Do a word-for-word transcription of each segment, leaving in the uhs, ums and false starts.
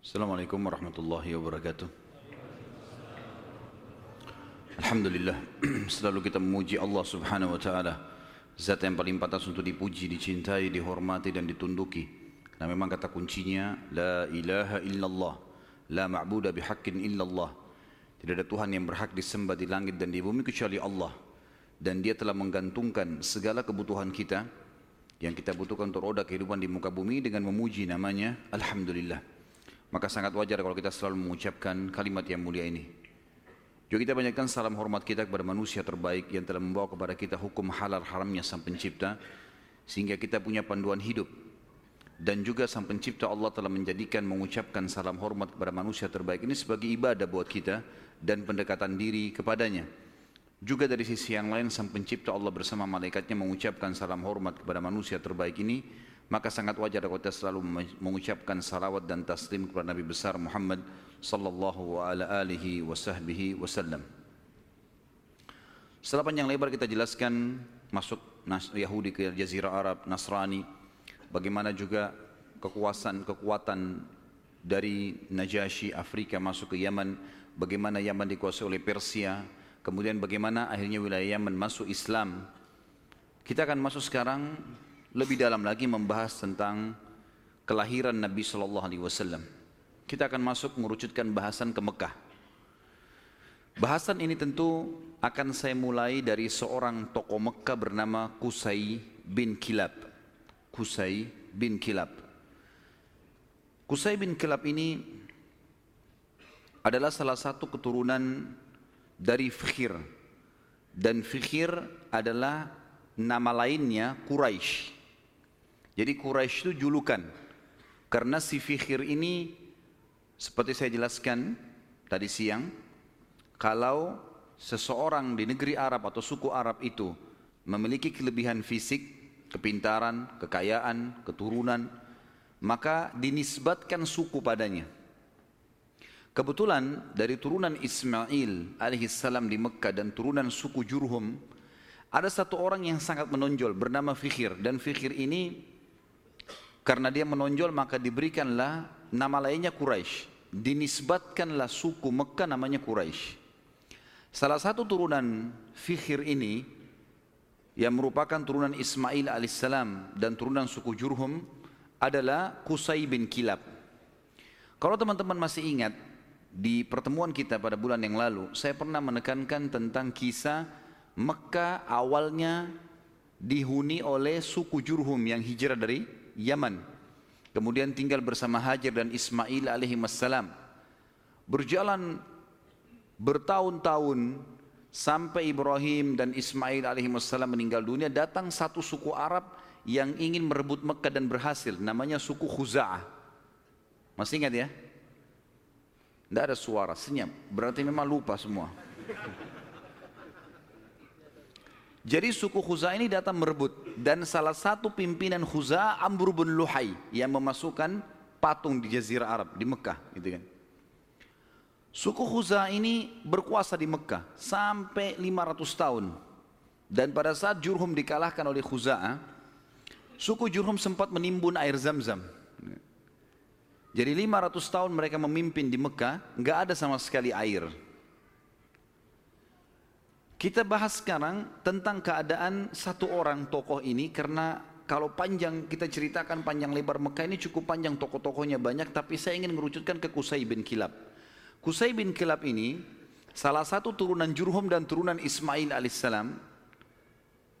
Assalamualaikum warahmatullahi wabarakatuh. Alhamdulillah, selalu kita memuji Allah subhanahu wa ta'ala, zat yang paling pantas untuk dipuji, dicintai, dihormati dan ditunduki. Nah, memang kata kuncinya la ilaha illallah, la ma'buda bihaqqin illallah. Tidak ada Tuhan yang berhak disembah di langit dan di bumi kecuali Allah. Dan dia telah menggantungkan segala kebutuhan kita yang kita butuhkan untuk roda kehidupan di muka bumi dengan memuji namanya Alhamdulillah. Maka sangat wajar kalau kita selalu mengucapkan kalimat yang mulia ini. Juga kita banyakkan salam hormat kita kepada manusia terbaik yang telah membawa kepada kita hukum halal haramnya sang pencipta, sehingga kita punya panduan hidup. Dan juga sang pencipta Allah telah menjadikan mengucapkan salam hormat kepada manusia terbaik ini sebagai ibadah buat kita dan pendekatan diri kepadanya. Juga dari sisi yang lain, sang pencipta Allah bersama malaikatnya mengucapkan salam hormat kepada manusia terbaik ini, maka sangat wajar kalau kita selalu mengucapkan salawat dan taslim kepada Nabi besar Muhammad sallallahu alaihi wasallam. Setelah panjang lebar kita jelaskan masuk Yahudi ke Jazirah Arab, Nasrani, bagaimana juga kekuasaan kekuatan dari Najasyi Afrika masuk ke Yaman, bagaimana Yaman dikuasai oleh Persia. Kemudian bagaimana akhirnya wilayah Yaman masuk Islam. Kita akan masuk sekarang lebih dalam lagi membahas tentang kelahiran Nabi shallallahu alaihi wasallam. Kita akan masuk mengerucutkan bahasan ke Mekah. Bahasan ini tentu akan saya mulai dari seorang tokoh Mekah bernama Qusay bin Kilab. Qusay bin Kilab. Qusay bin Kilab ini adalah salah satu keturunan dari Fikhr, dan Fikhr adalah nama lainnya Quraisy. Jadi Quraisy itu julukan karena si Fikhr ini, seperti saya jelaskan tadi siang, kalau seseorang di negeri Arab atau suku Arab itu memiliki kelebihan fisik, kepintaran, kekayaan, keturunan, maka dinisbatkan suku padanya. Kebetulan dari turunan Ismail alaihissalam di Mekkah dan turunan suku Jurhum, ada satu orang yang sangat menonjol bernama Fikhr. Dan Fikhr ini karena dia menonjol maka diberikanlah nama lainnya Quraisy. Dinisbatkanlah suku Mekkah namanya Quraisy. Salah satu turunan Fikhr ini yang merupakan turunan Ismail alaihissalam dan turunan suku Jurhum adalah Qusay bin Kilab. Kalau teman-teman masih ingat, di pertemuan kita pada bulan yang lalu, saya pernah menekankan tentang kisah Mekah awalnya dihuni oleh suku Jurhum yang hijrah dari Yaman. Kemudian tinggal bersama Hajar dan Ismail alaihissalam. Berjalan bertahun-tahun sampai Ibrahim dan Ismail alaihissalam meninggal dunia, datang satu suku Arab yang ingin merebut Mekah dan berhasil. Namanya suku Khuza'ah. Masih ingat ya? Tidak ada suara, senyap. Berarti memang lupa semua. Jadi suku Khuza'ah ini datang merebut. Dan salah satu pimpinan Khuza'ah Amr bin Luhai yang memasukkan patung di Jazirah Arab, di Mekah. Gitu kan. Suku Khuza'ah ini berkuasa di Mekah sampai lima ratus tahun. Dan pada saat Jurhum dikalahkan oleh Khuza'ah, suku Jurhum sempat menimbun air Zamzam. Jadi lima ratus tahun mereka memimpin di Mekah, enggak ada sama sekali air. Kita bahas sekarang tentang keadaan satu orang tokoh ini, karena kalau panjang kita ceritakan panjang lebar Mekah ini cukup panjang, tokoh-tokohnya banyak, tapi saya ingin mengerucutkan ke Qusay bin Kilab. Qusay bin Kilab ini salah satu turunan Jurhum dan turunan Ismail alaihissalam.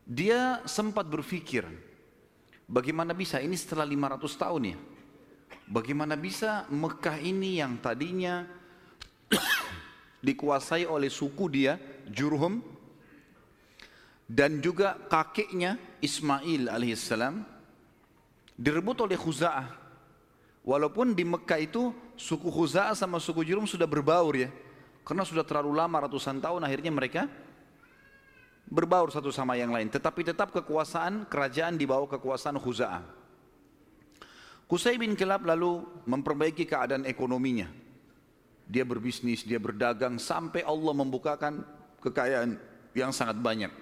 Dia sempat berpikir, bagaimana bisa ini setelah lima ratus tahun ya? Bagaimana bisa Mekah ini yang tadinya dikuasai oleh suku dia, Jurhum, dan juga kakeknya Ismail alaihissalam, direbut oleh Khuza'ah. Walaupun di Mekah itu suku Khuza'ah sama suku Jurhum sudah berbaur ya, karena sudah terlalu lama, ratusan tahun, akhirnya mereka berbaur satu sama yang lain. Tetapi tetap kekuasaan kerajaan di bawah kekuasaan Khuza'ah. Qusay bin Kilab lalu memperbaiki keadaan ekonominya. Dia berbisnis, dia berdagang sampai Allah membukakan kekayaan yang sangat banyak.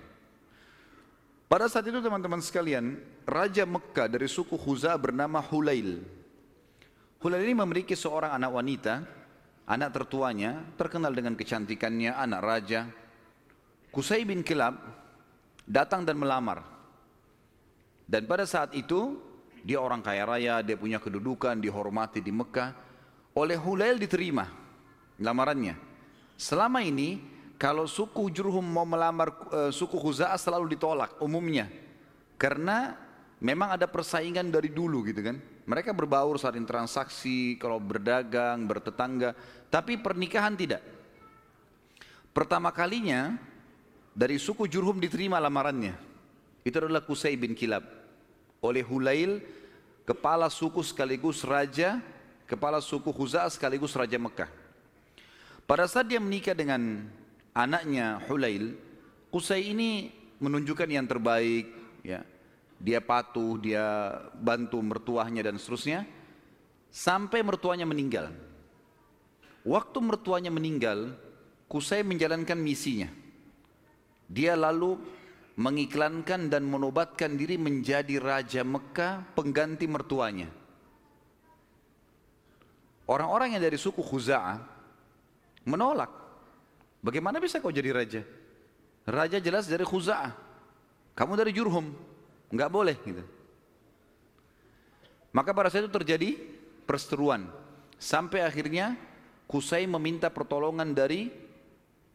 Pada saat itu teman-teman sekalian, Raja Mekah dari suku Khuza'ah bernama Hulail. Hulail ini memiliki seorang anak wanita, anak tertuanya, terkenal dengan kecantikannya, anak raja. Qusay bin Kilab datang dan melamar. Dan pada saat itu, dia orang kaya raya, dia punya kedudukan, dihormati di Mekah. Oleh Hulail diterima lamarannya. Selama ini, kalau suku Jurhum mau melamar suku Khuza'ah selalu ditolak umumnya. Karena memang ada persaingan dari dulu gitu kan. Mereka berbaur saling transaksi, kalau berdagang, bertetangga. Tapi pernikahan tidak. Pertama kalinya, dari suku Jurhum diterima lamarannya. Itu adalah Qusay bin Kilab. Oleh Hulail, kepala suku sekaligus raja, kepala suku Khuza'ah sekaligus raja Mekah. Pada saat dia menikah dengan anaknya Hulail, Qusay ini menunjukkan yang terbaik, ya. Dia patuh, dia bantu mertuahnya dan seterusnya, sampai mertuanya meninggal. Waktu mertuanya meninggal, Qusay menjalankan misinya. Dia lalu mengiklankan dan menobatkan diri menjadi raja Mekah pengganti mertuanya. Orang-orang yang dari suku Khuza'ah menolak. Bagaimana bisa kau jadi raja? Raja jelas dari Khuza'ah. Kamu dari Jurhum. Enggak boleh gitu. Maka pada saat itu terjadi perseteruan. Sampai akhirnya Qusay meminta pertolongan dari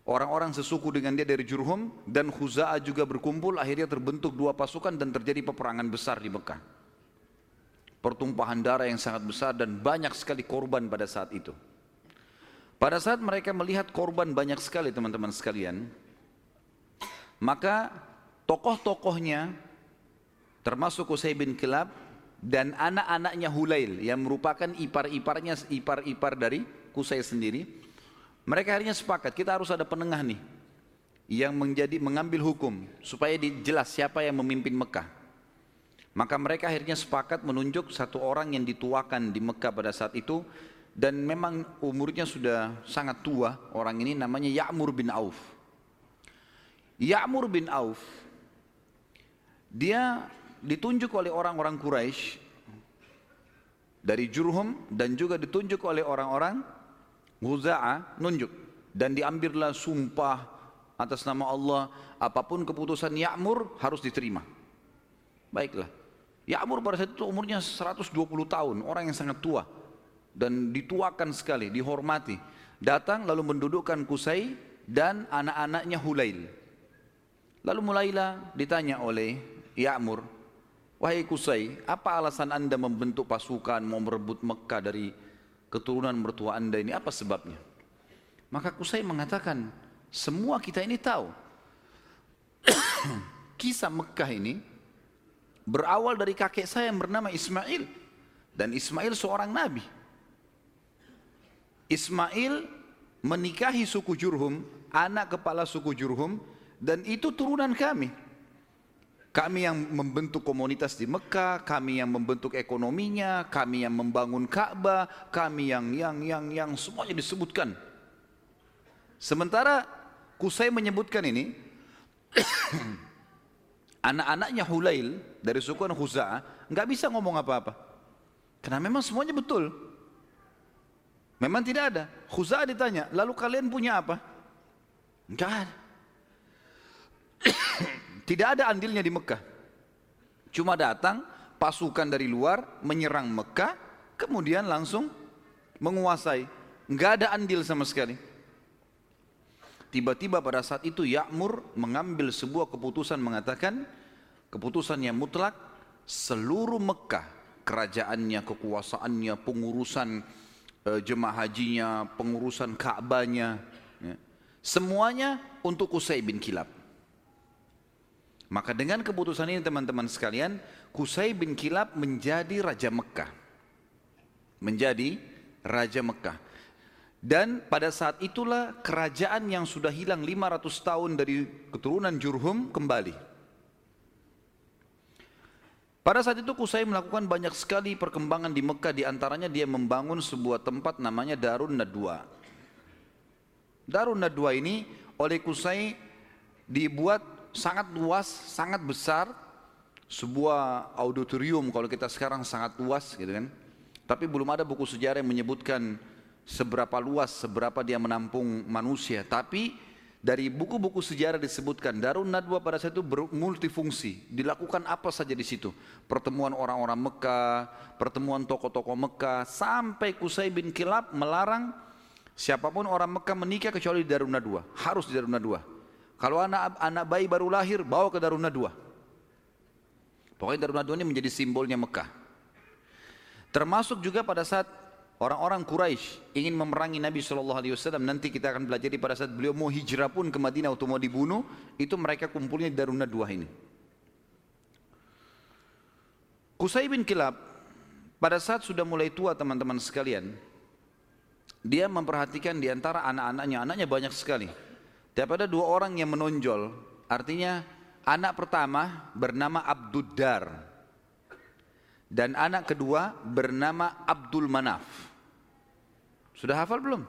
orang-orang sesuku dengan dia dari Jurhum, dan Khuza'ah juga berkumpul. Akhirnya terbentuk dua pasukan dan terjadi peperangan besar di Mekah. Pertumpahan darah yang sangat besar dan banyak sekali korban pada saat itu. Pada saat mereka melihat korban banyak sekali teman-teman sekalian, maka tokoh-tokohnya termasuk Qusay bin Kilab dan anak-anaknya Hulail yang merupakan ipar-iparnya, ipar-ipar dari Qusay sendiri, mereka akhirnya sepakat, kita harus ada penengah nih yang menjadi mengambil hukum supaya dijelas siapa yang memimpin Mekah. Maka mereka akhirnya sepakat menunjuk satu orang yang dituakan di Mekah pada saat itu, dan memang umurnya sudah sangat tua. Orang ini namanya Ya'mur bin Auf. Ya'mur bin Auf dia ditunjuk oleh orang-orang Quraisy dari Jurhum dan juga ditunjuk oleh orang-orang Khuza'ah, nunjuk, dan diambillah sumpah atas nama Allah, apapun keputusan Ya'mur harus diterima. Baiklah, Ya'mur pada saat itu umurnya seratus dua puluh tahun, orang yang sangat tua dan dituakan sekali, dihormati. Datang lalu mendudukkan Qusay dan anak-anaknya Hulail. Lalu mulailah ditanya oleh Ya'mur, wahai Qusay, apa alasan anda membentuk pasukan mau merebut Mekah dari keturunan mertua anda ini, apa sebabnya? Maka Qusay mengatakan, semua kita ini tahu kisah Mekah ini berawal dari kakek saya yang bernama Ismail, dan Ismail seorang nabi. Ismail menikahi suku Jurhum, anak kepala suku Jurhum, dan itu turunan kami. Kami yang membentuk komunitas di Mekah, kami yang membentuk ekonominya, kami yang membangun Ka'bah, kami yang yang yang yang semuanya disebutkan. Sementara Qusay menyebutkan ini, anak-anaknya Hulail dari suku Khuza'ah enggak bisa ngomong apa-apa. Karena memang semuanya betul. Memang tidak ada. Khuza'ah ditanya, "Lalu kalian punya apa?" Enggak ada. Tidak ada andilnya di Mekah. Cuma datang pasukan dari luar menyerang Mekah, kemudian langsung menguasai. Enggak ada andil sama sekali. Tiba-tiba pada saat itu Ya'mur mengambil sebuah keputusan, mengatakan keputusan yang mutlak, seluruh Mekah, kerajaannya, kekuasaannya, pengurusan jemaah hajinya, pengurusan Ka'bahnya, semuanya untuk Qusay bin Kilab. Maka dengan keputusan ini teman-teman sekalian, Qusay bin Kilab menjadi Raja Mekah. Menjadi Raja Mekah. Dan pada saat itulah kerajaan yang sudah hilang lima ratus tahun dari keturunan Jurhum kembali. Pada saat itu Qusay melakukan banyak sekali perkembangan di Mekah. Di antaranya dia membangun sebuah tempat namanya Darun Nadwah. Darun Nadwah ini oleh Qusay dibuat sangat luas, sangat besar, sebuah auditorium kalau kita sekarang sangat luas gitu kan, Tapi belum ada buku sejarah yang menyebutkan seberapa luas, seberapa dia menampung manusia. Tapi dari buku-buku sejarah disebutkan Darun Nadwah pada saat itu multifungsi, dilakukan apa saja di situ. Pertemuan orang-orang Mekah, pertemuan tokoh-tokoh Mekah, sampai Qusay bin Kilab melarang siapapun orang Mekah menikah kecuali di Darun Nadwah, harus di Darun Nadwah. Kalau anak anak bayi baru lahir bawa ke Darun Nadwah. Pokoknya Darun Nadwah ini menjadi simbolnya Mekah. Termasuk juga pada saat orang-orang Quraisy ingin memerangi Nabi shallallahu alaihi wasallam, nanti kita akan belajar pada saat beliau mau hijrah pun ke Madinah untuk mau dibunuh, itu mereka kumpulnya di Darun Nadwah ini. Qusay bin Kilab pada saat sudah mulai tua, teman-teman sekalian, dia memperhatikan di antara anak-anaknya, anaknya banyak sekali. Daripada dua orang yang menonjol, artinya anak pertama bernama Abd ad-Dar dan anak kedua bernama Abdul Manaf. Sudah hafal belum?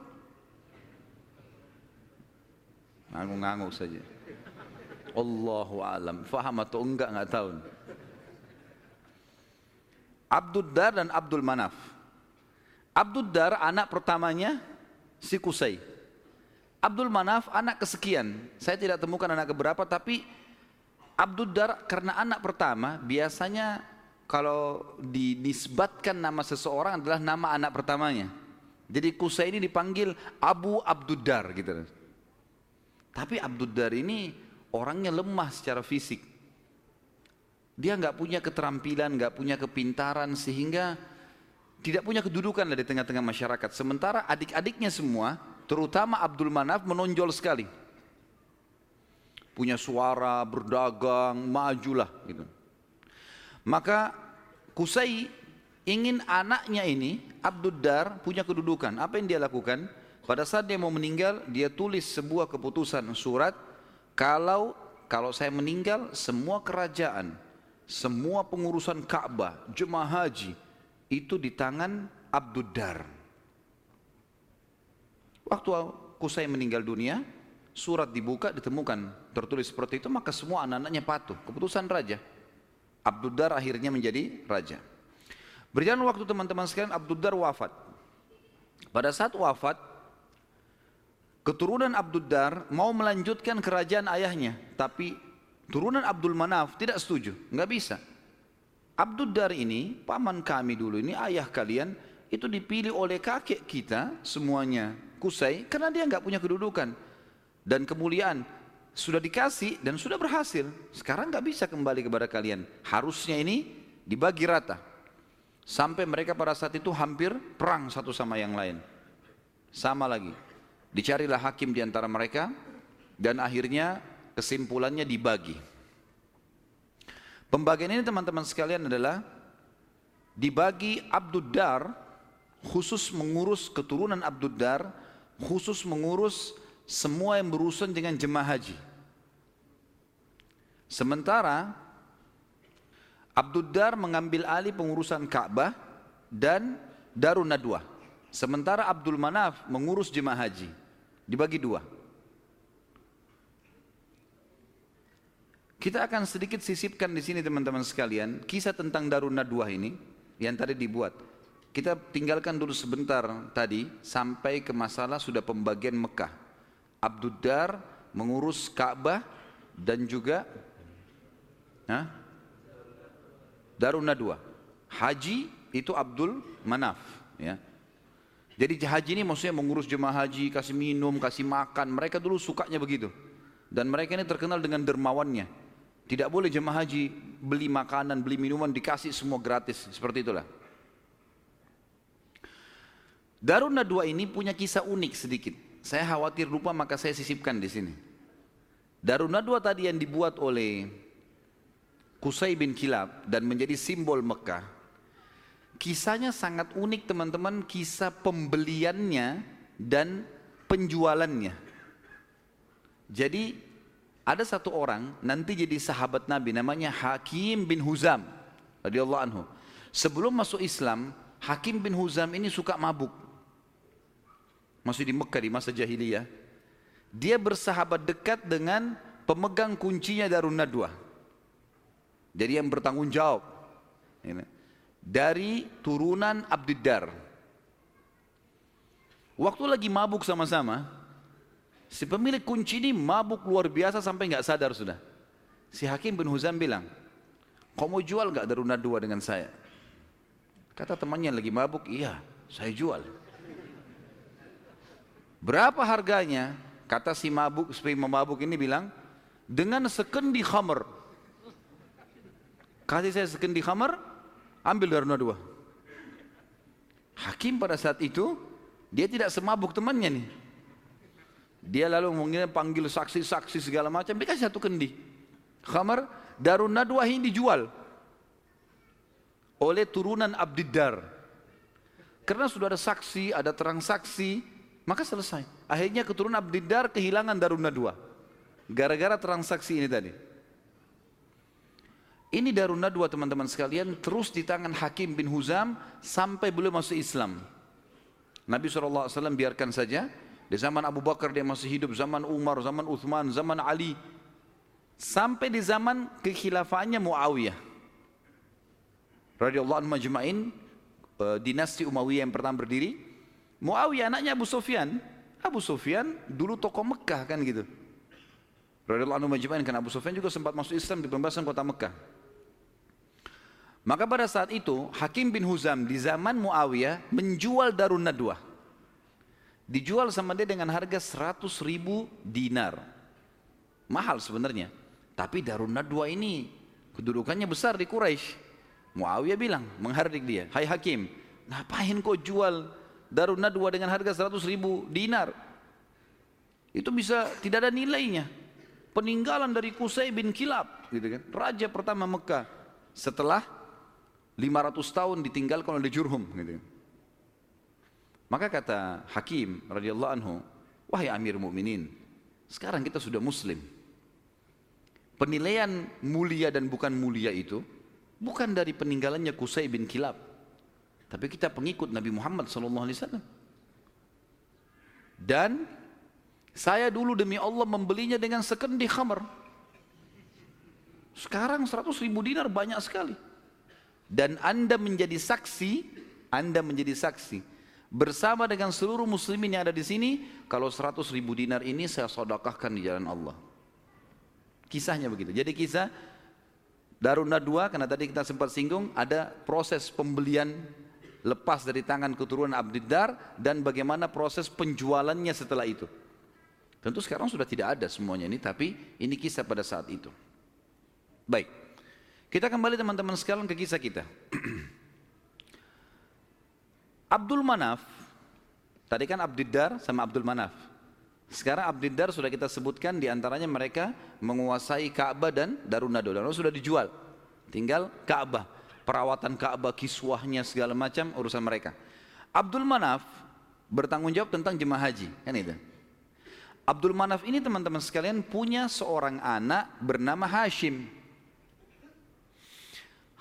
Ngangguk-ngangguk saja. Allahu alam, faham atau enggak enggak tahu. Abd ad-Dar dan Abdul Manaf. Abd ad-Dar anak pertamanya si Qusay. Abdul Manaf anak kesekian. Saya tidak temukan anak keberapa, tapi Abd ad-Dar karena anak pertama, biasanya kalau dinisbatkan nama seseorang adalah nama anak pertamanya. Jadi Qusay ini dipanggil Abu Abd ad-Dar gitu. Tapi Abd ad-Dar ini orangnya lemah secara fisik. Dia enggak punya keterampilan, enggak punya kepintaran, sehingga tidak punya kedudukan lah di tengah-tengah masyarakat. Sementara adik-adiknya semua, terutama Abdul Manaf, menonjol sekali. Punya suara, berdagang, majulah gitu. Maka Qusay ingin anaknya ini, Abd ad-Dar, punya kedudukan. Apa yang dia lakukan? Pada saat dia mau meninggal, dia tulis sebuah keputusan surat. Kalau kalau saya meninggal, semua kerajaan, semua pengurusan Ka'bah, jemaah haji, itu di tangan Abd ad-Dar. Waktu Qusay meninggal dunia, surat dibuka, ditemukan tertulis seperti itu. Maka semua anak-anaknya patuh, keputusan raja. Abd ad-Dar akhirnya menjadi raja. Berjalan waktu, teman-teman sekalian, Abd ad-Dar wafat. Pada saat wafat, keturunan Abd ad-Dar mau melanjutkan kerajaan ayahnya, tapi turunan Abdul Manaf tidak setuju, enggak bisa. Abd ad-Dar ini, paman kami dulu ini, ayah kalian, itu dipilih oleh kakek kita semuanya, Qusay, karena dia enggak punya kedudukan dan kemuliaan. Sudah dikasih dan sudah berhasil. Sekarang gak bisa kembali kepada kalian. Harusnya ini dibagi rata. Sampai mereka pada saat itu hampir perang satu sama yang lain. Sama lagi. Dicarilah hakim di antara mereka. Dan akhirnya kesimpulannya dibagi. Pembagian ini, teman-teman sekalian, adalah dibagi Abd ad-Dar khusus mengurus keturunan Abd ad-Dar, khusus mengurus semua yang berurusan dengan jemaah haji. Sementara Abd ad-Dar mengambil alih pengurusan Ka'bah dan Darun Nadwah. Sementara Abdul Manaf mengurus jemaah haji. Dibagi dua. Kita akan sedikit sisipkan di sini, teman-teman sekalian, kisah tentang Darun Nadwah ini yang tadi dibuat. Kita tinggalkan dulu sebentar tadi sampai ke masalah sudah pembagian Mekah. Abd ad-Dar mengurus Ka'bah dan juga nah, Darun Nadwah. Haji itu Abdul Manaf. Ya. Jadi haji ini maksudnya mengurus jemaah haji, kasih minum, kasih makan. Mereka dulu sukanya begitu. Dan mereka ini terkenal dengan dermawannya. Tidak boleh jemaah haji beli makanan, beli minuman, dikasih semua gratis. Seperti itulah. Darun Nadwah ini punya kisah unik sedikit. Saya khawatir lupa, maka saya sisipkan di sini. Darun Nadwah tadi yang dibuat oleh Qusay bin Kilab dan menjadi simbol Mekah, kisahnya sangat unik, teman-teman. Kisah pembeliannya dan penjualannya. Jadi ada satu orang nanti jadi sahabat Nabi, namanya Hakim bin Hizam radhiyallahu anhu. Sebelum masuk Islam, Hakim bin Hizam ini suka mabuk. Masih di Mekah di masa jahiliyah. Dia bersahabat dekat dengan pemegang kuncinya Darun Nadwah. Jadi yang bertanggung jawab. dari turunan Abd ad-Dar. Waktu lagi mabuk sama-sama, si pemilik kunci ini mabuk luar biasa sampai nggak sadar sudah. Si Hakim bin Hizam bilang, "Kau mau jual nggak Darun Nadwah dengan saya?" Kata temannya lagi mabuk, "Iya, saya jual." "Berapa harganya?" Kata si mabuk, si mabuk ini bilang, "Dengan sekendi khamr." "Kasih saya sekendi khamr, ambil Darun Nadwah." Hakim pada saat itu dia tidak semabuk temannya nih. Dia lalu mungkin panggil saksi-saksi segala macam, dikasih satu kendi khamar. Darun Nadwah ini dijual oleh turunan Abd ad-Dar. Karena sudah ada saksi, ada terang saksi, maka selesai. Akhirnya keturunan Abd ad-Dar kehilangan Darun Nadwah gara-gara transaksi ini tadi. Ini Darun Nadwah teman-teman sekalian terus di tangan Hakim bin Hizam sampai belum masuk Islam. Nabi shallallahu alaihi wasallam biarkan saja. Di zaman Abu Bakar dia masih hidup, zaman Umar, zaman Uthman, zaman Ali, sampai di zaman kekhilafaannya Muawiyah radhiyallahu anhu majma'in, dinasti Umayyah yang pertama berdiri. Muawiyah anaknya Abu Sufyan. Abu Sufyan dulu tokoh Mekah kan gitu. Radhiyallahu anhu majma'in, kan Abu Sufyan juga sempat masuk Islam di pembebasan kota Mekah. Maka pada saat itu Hakim bin Hizam di zaman Muawiyah menjual Darun Nadwah. Dijual sama dia dengan harga seratus ribu dinar. Mahal sebenarnya. Tapi Darun Nadwah ini kedudukannya besar di Quraisy. Muawiyah bilang, menghardik dia, "Hai Hakim, ngapain kau jual Darun Nadwah dengan harga seratus ribu dinar? Itu bisa tidak ada nilainya. Peninggalan dari Qusay bin Kilab gitu kan, raja pertama Mekah setelah lima ratus tahun ditinggalkan oleh Jurhum gitu kan." Maka kata Hakim radhiyallahu anhu, "Wahai Amir Mukminin, sekarang kita sudah Muslim. Penilaian mulia dan bukan mulia itu bukan dari peninggalannya Qusay bin Kilab, tapi kita pengikut Nabi Muhammad shallallahu alaihi wasallam. Dan saya dulu demi Allah membelinya dengan sekendi khamr. Sekarang seratus ribu dinar banyak sekali. Dan anda menjadi saksi, anda menjadi saksi." Bersama dengan seluruh muslimin yang ada di sini, kalau seratus ribu dinar ini saya sedekahkan di jalan Allah. Kisahnya begitu. Jadi kisah Darun Nadwah, karena tadi kita sempat singgung, ada proses pembelian lepas dari tangan keturunan Abd ad-Dar dan bagaimana proses penjualannya setelah itu. Tentu sekarang sudah tidak ada semuanya ini, tapi ini kisah pada saat itu. Baik, kita kembali teman-teman sekalian ke kisah kita. Abdul Manaf, tadi kan Abd ad-Dar sama Abdul Manaf. Sekarang Abd ad-Dar sudah kita sebutkan, diantaranya mereka menguasai Ka'bah dan Darun Nadwah. Darun Nadwah sudah dijual, tinggal Ka'bah, perawatan Ka'bah, kiswahnya segala macam urusan mereka. Abdul Manaf bertanggung jawab tentang jemaah haji, kan itu. Abdul Manaf ini teman-teman sekalian punya seorang anak bernama Hashim.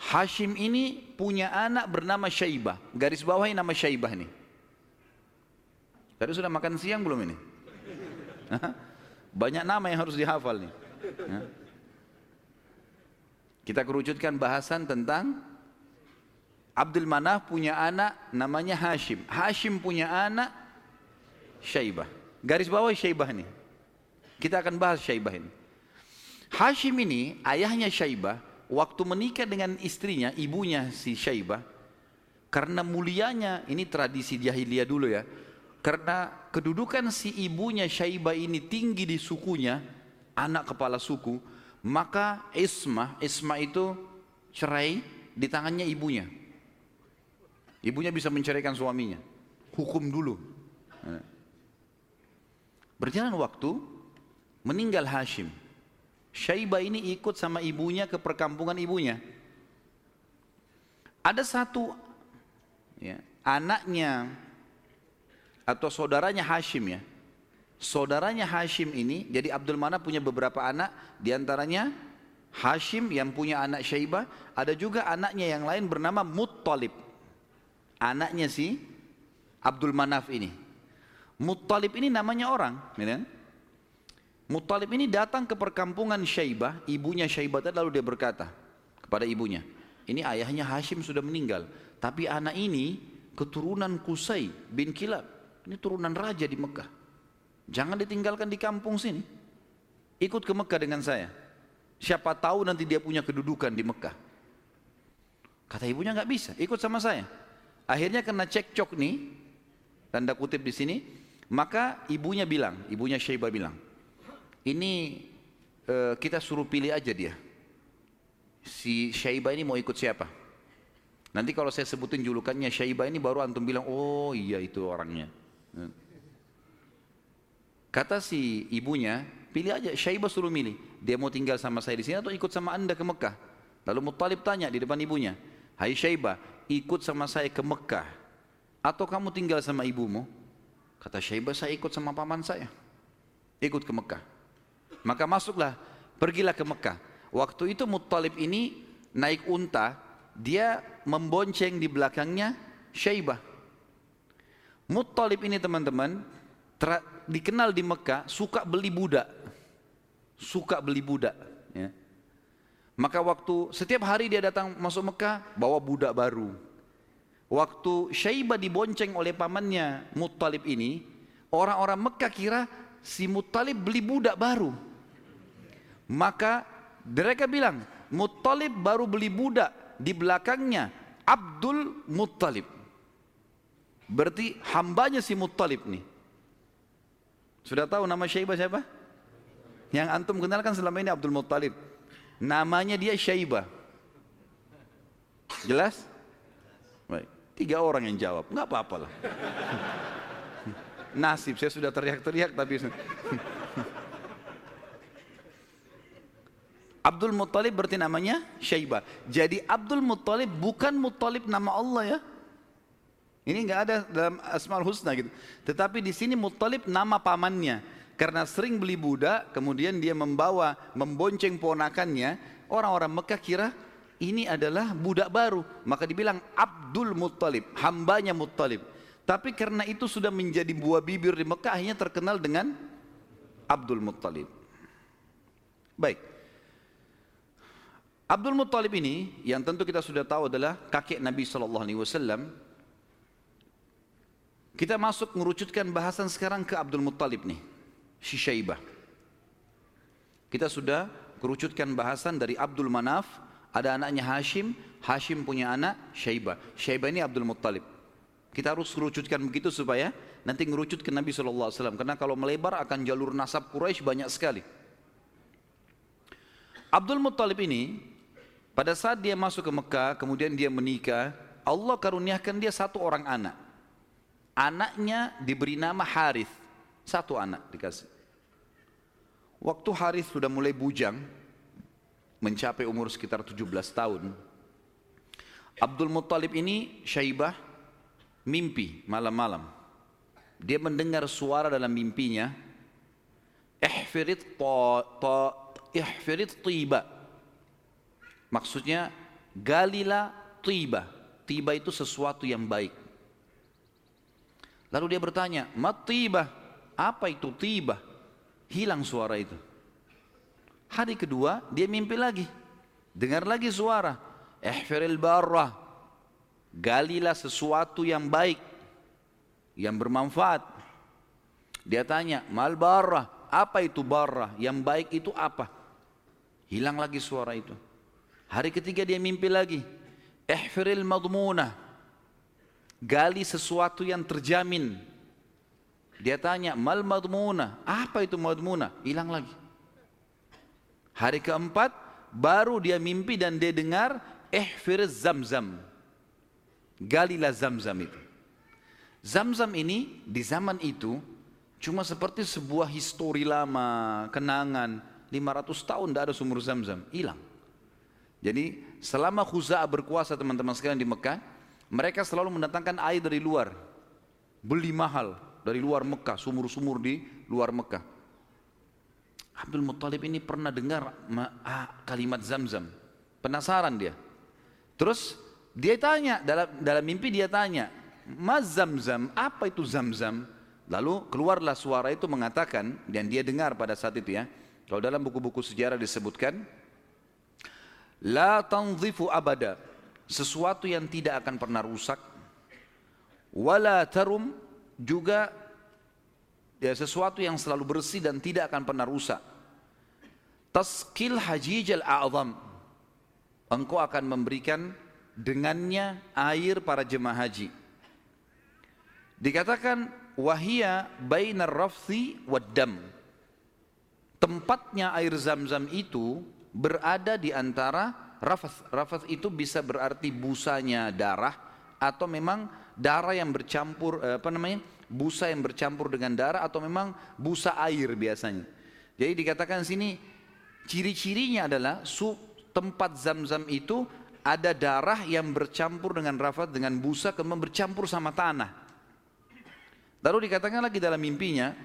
Hashim ini punya anak bernama Shaybah. Garis bawahi nama Shaybah nih. Tadi sudah makan siang belum ini? Banyak nama yang harus dihafal nih. Kita kerucutkan bahasan tentang Abdul Manaf punya anak namanya Hashim. Hashim punya anak Shaybah. Garis bawahi Shaybah nih. Kita akan bahas Shaybah ini. Hashim ini ayahnya Shaybah. Waktu menikah dengan istrinya, ibunya si Shaybah, karena mulianya, ini tradisi jahiliyah dulu ya, karena kedudukan si ibunya Shaybah ini tinggi di sukunya, anak kepala suku, maka ismah, ismah itu cerai di tangannya ibunya. Ibunya bisa menceraikan suaminya, hukum dulu. Berjalan waktu, meninggal Hashim. Shaybah ini ikut sama ibunya ke perkampungan ibunya. Ada satu ya, anaknya atau saudaranya Hashim ya. Saudaranya Hashim ini, jadi Abdul Manaf punya beberapa anak, diantaranya Hashim yang punya anak Shaybah. Ada juga anaknya yang lain bernama Muttalib. Anaknya si Abdul Manaf ini. Muttalib ini namanya orang, ya kan? Muttalib ini datang ke perkampungan Shaybah, ibunya Shaybah, lalu dia berkata kepada ibunya, ini ayahnya Hashim sudah meninggal, tapi anak ini keturunan Qusay bin Kilab, ini turunan raja di Mekah, jangan ditinggalkan di kampung sini, ikut ke Mekah dengan saya, siapa tahu nanti dia punya kedudukan di Mekah. Kata ibunya, nggak bisa, ikut sama saya. Akhirnya kena cekcok nih, tanda kutip di sini. Maka ibunya bilang, ibunya Shaybah bilang, ini e, kita suruh pilih aja dia. Si Shaybah ini mau ikut siapa? Nanti kalau saya sebutin julukannya Shaybah ini, baru antum bilang, oh iya itu orangnya. Kata si ibunya, pilih aja. Shaybah suruh milih, dia mau tinggal sama saya di sini atau ikut sama anda ke Mekah. Lalu Muttalib tanya di depan ibunya, hai Shaybah, ikut sama saya ke Mekah atau kamu tinggal sama ibumu? Kata Shaybah, saya ikut sama paman saya, ikut ke Mekah. Maka masuklah, pergilah ke Mekah. Waktu itu Muttalib ini naik unta, dia membonceng di belakangnya Shaybah. Muttalib ini teman-teman ter- dikenal di Mekah suka beli budak, suka beli budak. Ya. Maka waktu setiap hari dia datang masuk Mekah bawa budak baru. Waktu Shaybah dibonceng oleh pamannya Muttalib ini, orang-orang Mekah kira si Muttalib beli budak baru. Maka mereka bilang, Muttalib baru beli budak, di belakangnya Abdul Muttalib. Berarti hambanya si Muttalib nih. Sudah tahu nama Shaybah siapa? Yang antum kenalkan selama ini Abdul Muttalib. Namanya dia Shaybah. Jelas? Baik. Tiga orang yang jawab, nggak apa-apalah. Nasib saya sudah teriak-teriak tapi Abdul Muttalib berarti namanya Shaybah. Jadi Abdul Muttalib bukan Muttalib nama Allah ya. Ini nggak ada dalam Asmaul Husna gitu. Tetapi di sini Muttalib nama pamannya, karena sering beli budak, kemudian dia membawa membonceng ponakannya. Orang-orang Mekah kira ini adalah budak baru, maka dibilang Abdul Muttalib, hambanya Muttalib. Tapi karena itu sudah menjadi buah bibir di Mekah, akhirnya terkenal dengan Abdul Muttalib. Baik, Abdul Muttalib ini yang tentu kita sudah tahu adalah kakek Nabi shallallahu alaihi wasallam. Kita masuk mengerucutkan bahasan sekarang ke Abdul Muttalib nih, si Shaybah. Kita sudah kerucutkan bahasan dari Abdul Manaf, ada anaknya Hashim, Hashim punya anak Shaybah, Shaybah ini Abdul Muttalib. Kita harus kerucutkan begitu supaya nanti ngerucut ke Nabi shallallahu alaihi wasallam. Karena kalau melebar akan jalur nasab Quraisy banyak sekali. Abdul Muttalib ini pada saat dia masuk ke Mekah, kemudian dia menikah, Allah karuniakan dia satu orang anak. Anaknya diberi nama Harits. Satu anak dikasih. Waktu Harits sudah mulai bujang, mencapai umur sekitar tujuh belas tahun, Abdul Muttalib ini, Shaybah, mimpi malam-malam. Dia mendengar suara dalam mimpinya, ihfirit ta, ta ihfirit tiba. Maksudnya galilah tiba. Tiba itu sesuatu yang baik. Lalu dia bertanya, "Mat tiba? Apa itu tiba?" Hilang suara itu. Hari kedua dia mimpi lagi. Dengar lagi suara, ihfiril barrah. Galilah sesuatu yang baik, yang bermanfaat. Dia tanya, mal barrah, apa itu barrah? Yang baik itu apa? Hilang lagi suara itu. Hari ketiga dia mimpi lagi, ihfiril madmunah, gali sesuatu yang terjamin. Dia tanya, mal madmunah, apa itu madmunah? Hilang lagi. Hari keempat baru dia mimpi dan dia dengar ihfiriz zamzam, galilah Zamzam itu. Zamzam ini di zaman itu cuma seperti sebuah histori lama, kenangan. Lima ratus tahun tidak ada sumur Zamzam, hilang. Jadi selama Khuza'ah berkuasa teman-teman sekalian di Mekah, mereka selalu mendatangkan air dari luar, beli mahal dari luar Mekah, sumur-sumur di luar Mekah. Abdul Muttalib ini pernah dengar kalimat Zamzam, penasaran dia. Terus dia tanya, dalam dalam mimpi dia tanya, "Maz Zamzam, apa itu Zamzam?" Lalu keluarlah suara itu mengatakan, dan dia dengar pada saat itu ya. Kalau dalam buku-buku sejarah disebutkan, "La tanzifu abada." sesuatu yang tidak akan pernah rusak, wala tarum, juga ya, sesuatu yang selalu bersih dan tidak akan pernah rusak. Taskil hajijal a'zam, engkau akan memberikan dengannya air para jemaah haji. Dikatakan wahia bainar rafthi waddam, tempatnya air Zamzam itu berada di antara rafath. Rafath itu bisa berarti busanya darah, atau memang darah yang bercampur, apa namanya, busa yang bercampur dengan darah, atau memang busa air biasanya. Jadi dikatakan sini ciri-cirinya adalah su, tempat Zamzam itu ada darah yang bercampur dengan rafath, dengan busa, kemudian bercampur sama tanah. Lalu dikatakan lagi dalam mimpinya,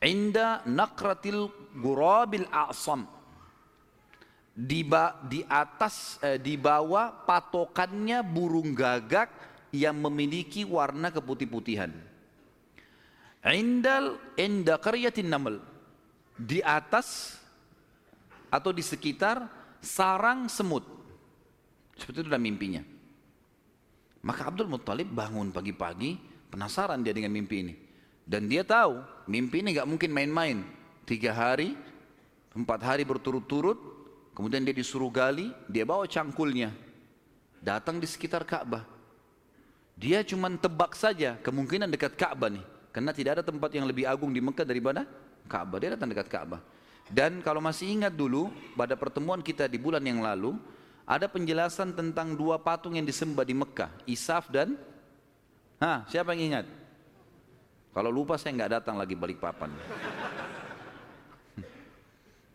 inda naqratil gurabil a'sam, di ba, di atas eh, di bawah patokannya burung gagak yang memiliki warna keputih-putihan. Indal inda qaryatin naml, di atas atau di sekitar sarang semut. Seperti itu dalam mimpinya. Maka Abdul Muttalib bangun pagi-pagi, penasaran dia dengan mimpi ini. Dan dia tahu mimpi ini gak mungkin main-main. Tiga hari, empat hari berturut-turut. Kemudian dia disuruh gali, dia bawa cangkulnya, datang di sekitar Ka'bah. Dia cuma tebak saja, kemungkinan dekat Ka'bah nih, karena tidak ada tempat yang lebih agung di Mekah daripada Ka'bah. Dia datang dekat Ka'bah. Dan kalau masih ingat dulu, pada pertemuan kita di bulan yang lalu, ada penjelasan tentang dua patung yang disembah di Mekah, Isaf dan, ha, siapa yang ingat? Kalau lupa saya nggak datang lagi Balikpapan.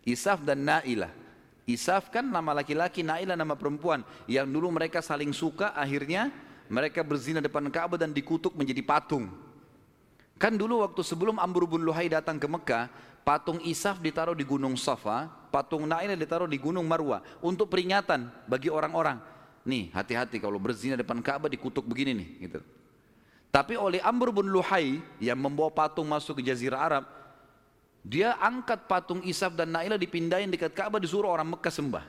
Isaf dan Nailah. Isaf kan nama laki-laki, Nailah nama perempuan, yang dulu mereka saling suka, akhirnya mereka berzina depan Ka'bah dan dikutuk menjadi patung. Kan dulu waktu sebelum Amr bin Luhai datang ke Mekah, patung Isaf ditaruh di Gunung Safa, patung Nailah ditaruh di Gunung Marwa, untuk peringatan bagi orang-orang, nih hati-hati kalau berzina depan Ka'bah dikutuk begini nih gitu. Tapi oleh Amr bin Luhai yang membawa patung masuk ke Jazirah Arab, dia angkat patung Isaf dan Nailah, dipindahin dekat Ka'bah, disuruh orang Mekah sembah.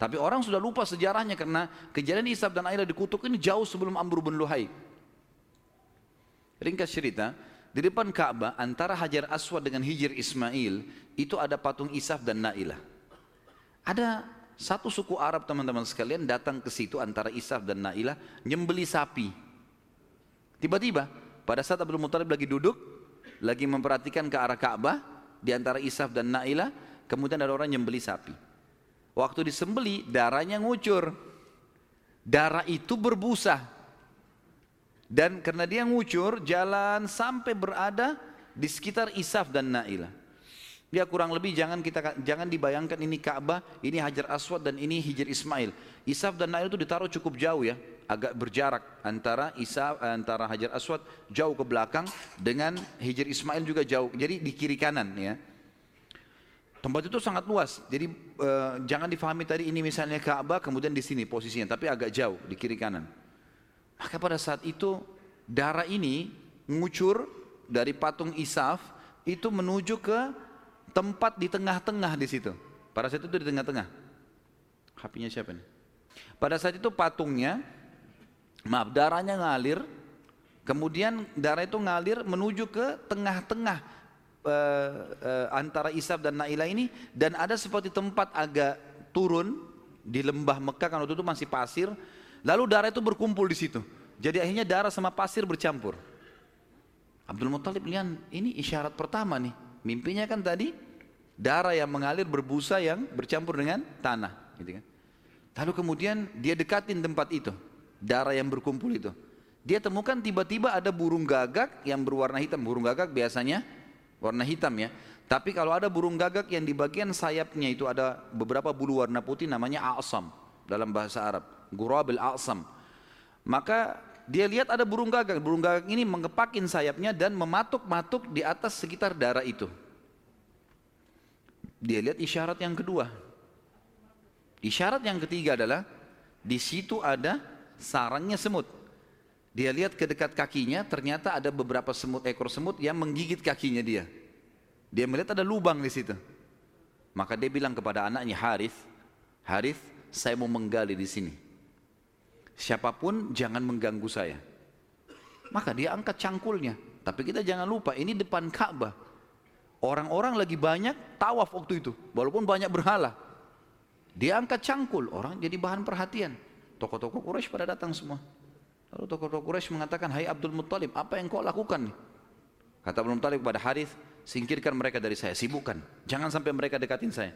Tapi orang sudah lupa sejarahnya, karena kejadian Isaf dan Nailah dikutuk ini jauh sebelum Amr bin Luhai. Ringkas cerita, di depan Ka'bah antara Hajar Aswad dengan Hijir Ismail itu ada patung Isaf dan Nailah. Ada satu suku Arab teman-teman sekalian datang ke situ antara Isaf dan Nailah, nyembeli sapi. Tiba-tiba pada saat Abdul Muttalib lagi duduk, lagi memperhatikan ke arah Ka'bah, di antara Isaf dan Nailah, kemudian ada orang nyembeli sapi. Waktu disembeli, darahnya ngucur. Darah itu berbusa. Dan karena dia ngucur, jalan sampai berada di sekitar Isaf dan Nailah. Dia kurang lebih, jangan kita jangan dibayangkan ini Ka'bah, ini Hajar Aswad dan ini Hijr Ismail. Isaf dan Nailah itu ditaruh cukup jauh ya, agak berjarak antara Isaf, antara Hajar Aswad jauh ke belakang dengan Hijr Ismail juga jauh, jadi di kiri kanan ya. Tempat itu sangat luas, jadi eh, jangan difahami tadi ini misalnya Ka'bah kemudian di sini posisinya, tapi agak jauh di kiri kanan. Maka pada saat itu darah ini ngucur dari patung Isaf itu menuju ke tempat di tengah-tengah di situ. Pada saat itu di tengah-tengah. H P-nya siapa nih? Pada saat itu patungnya, maaf, darahnya ngalir, kemudian darah itu ngalir menuju ke tengah-tengah e, e, antara Isaf dan Nailah ini, dan ada seperti tempat agak turun di lembah Mekah, kan waktu itu masih pasir, lalu darah itu berkumpul di situ. Jadi akhirnya darah sama pasir bercampur. Abdul Muttalib lihat ini isyarat pertama nih, mimpinya kan tadi darah yang mengalir berbusa yang bercampur dengan tanah, gitu kan. Lalu kemudian dia dekatin tempat itu, darah yang berkumpul itu. Dia temukan tiba-tiba ada burung gagak yang berwarna hitam. Burung gagak biasanya warna hitam ya. Tapi kalau ada burung gagak yang di bagian sayapnya itu ada beberapa bulu warna putih, namanya a'sam dalam bahasa Arab, gurabil a'sam. Maka dia lihat ada burung gagak. Burung gagak ini mengepakin sayapnya dan mematuk-matuk di atas sekitar darah itu. Dia lihat isyarat yang kedua. Isyarat yang ketiga adalah di situ ada sarangnya semut. Dia lihat ke dekat kakinya, ternyata ada beberapa semut, ekor semut yang menggigit kakinya dia. Dia melihat ada lubang di situ. Maka dia bilang kepada anaknya Harits, Harits, saya mau menggali di sini. Siapapun jangan mengganggu saya. Maka dia angkat cangkulnya. Tapi kita jangan lupa, ini depan Ka'bah. Orang-orang lagi banyak tawaf waktu itu, walaupun banyak berhala. Dia angkat cangkul, orang jadi bahan perhatian. Tokoh-tokoh Quraisy pada datang semua. Lalu tokoh-tokoh Quraisy mengatakan, "Hai Abdul Muttalib, apa yang kau lakukan?" Kata Abdul Muttalib kepada Harits, "Singkirkan mereka dari saya, sibukkan. Jangan sampai mereka dekatin saya."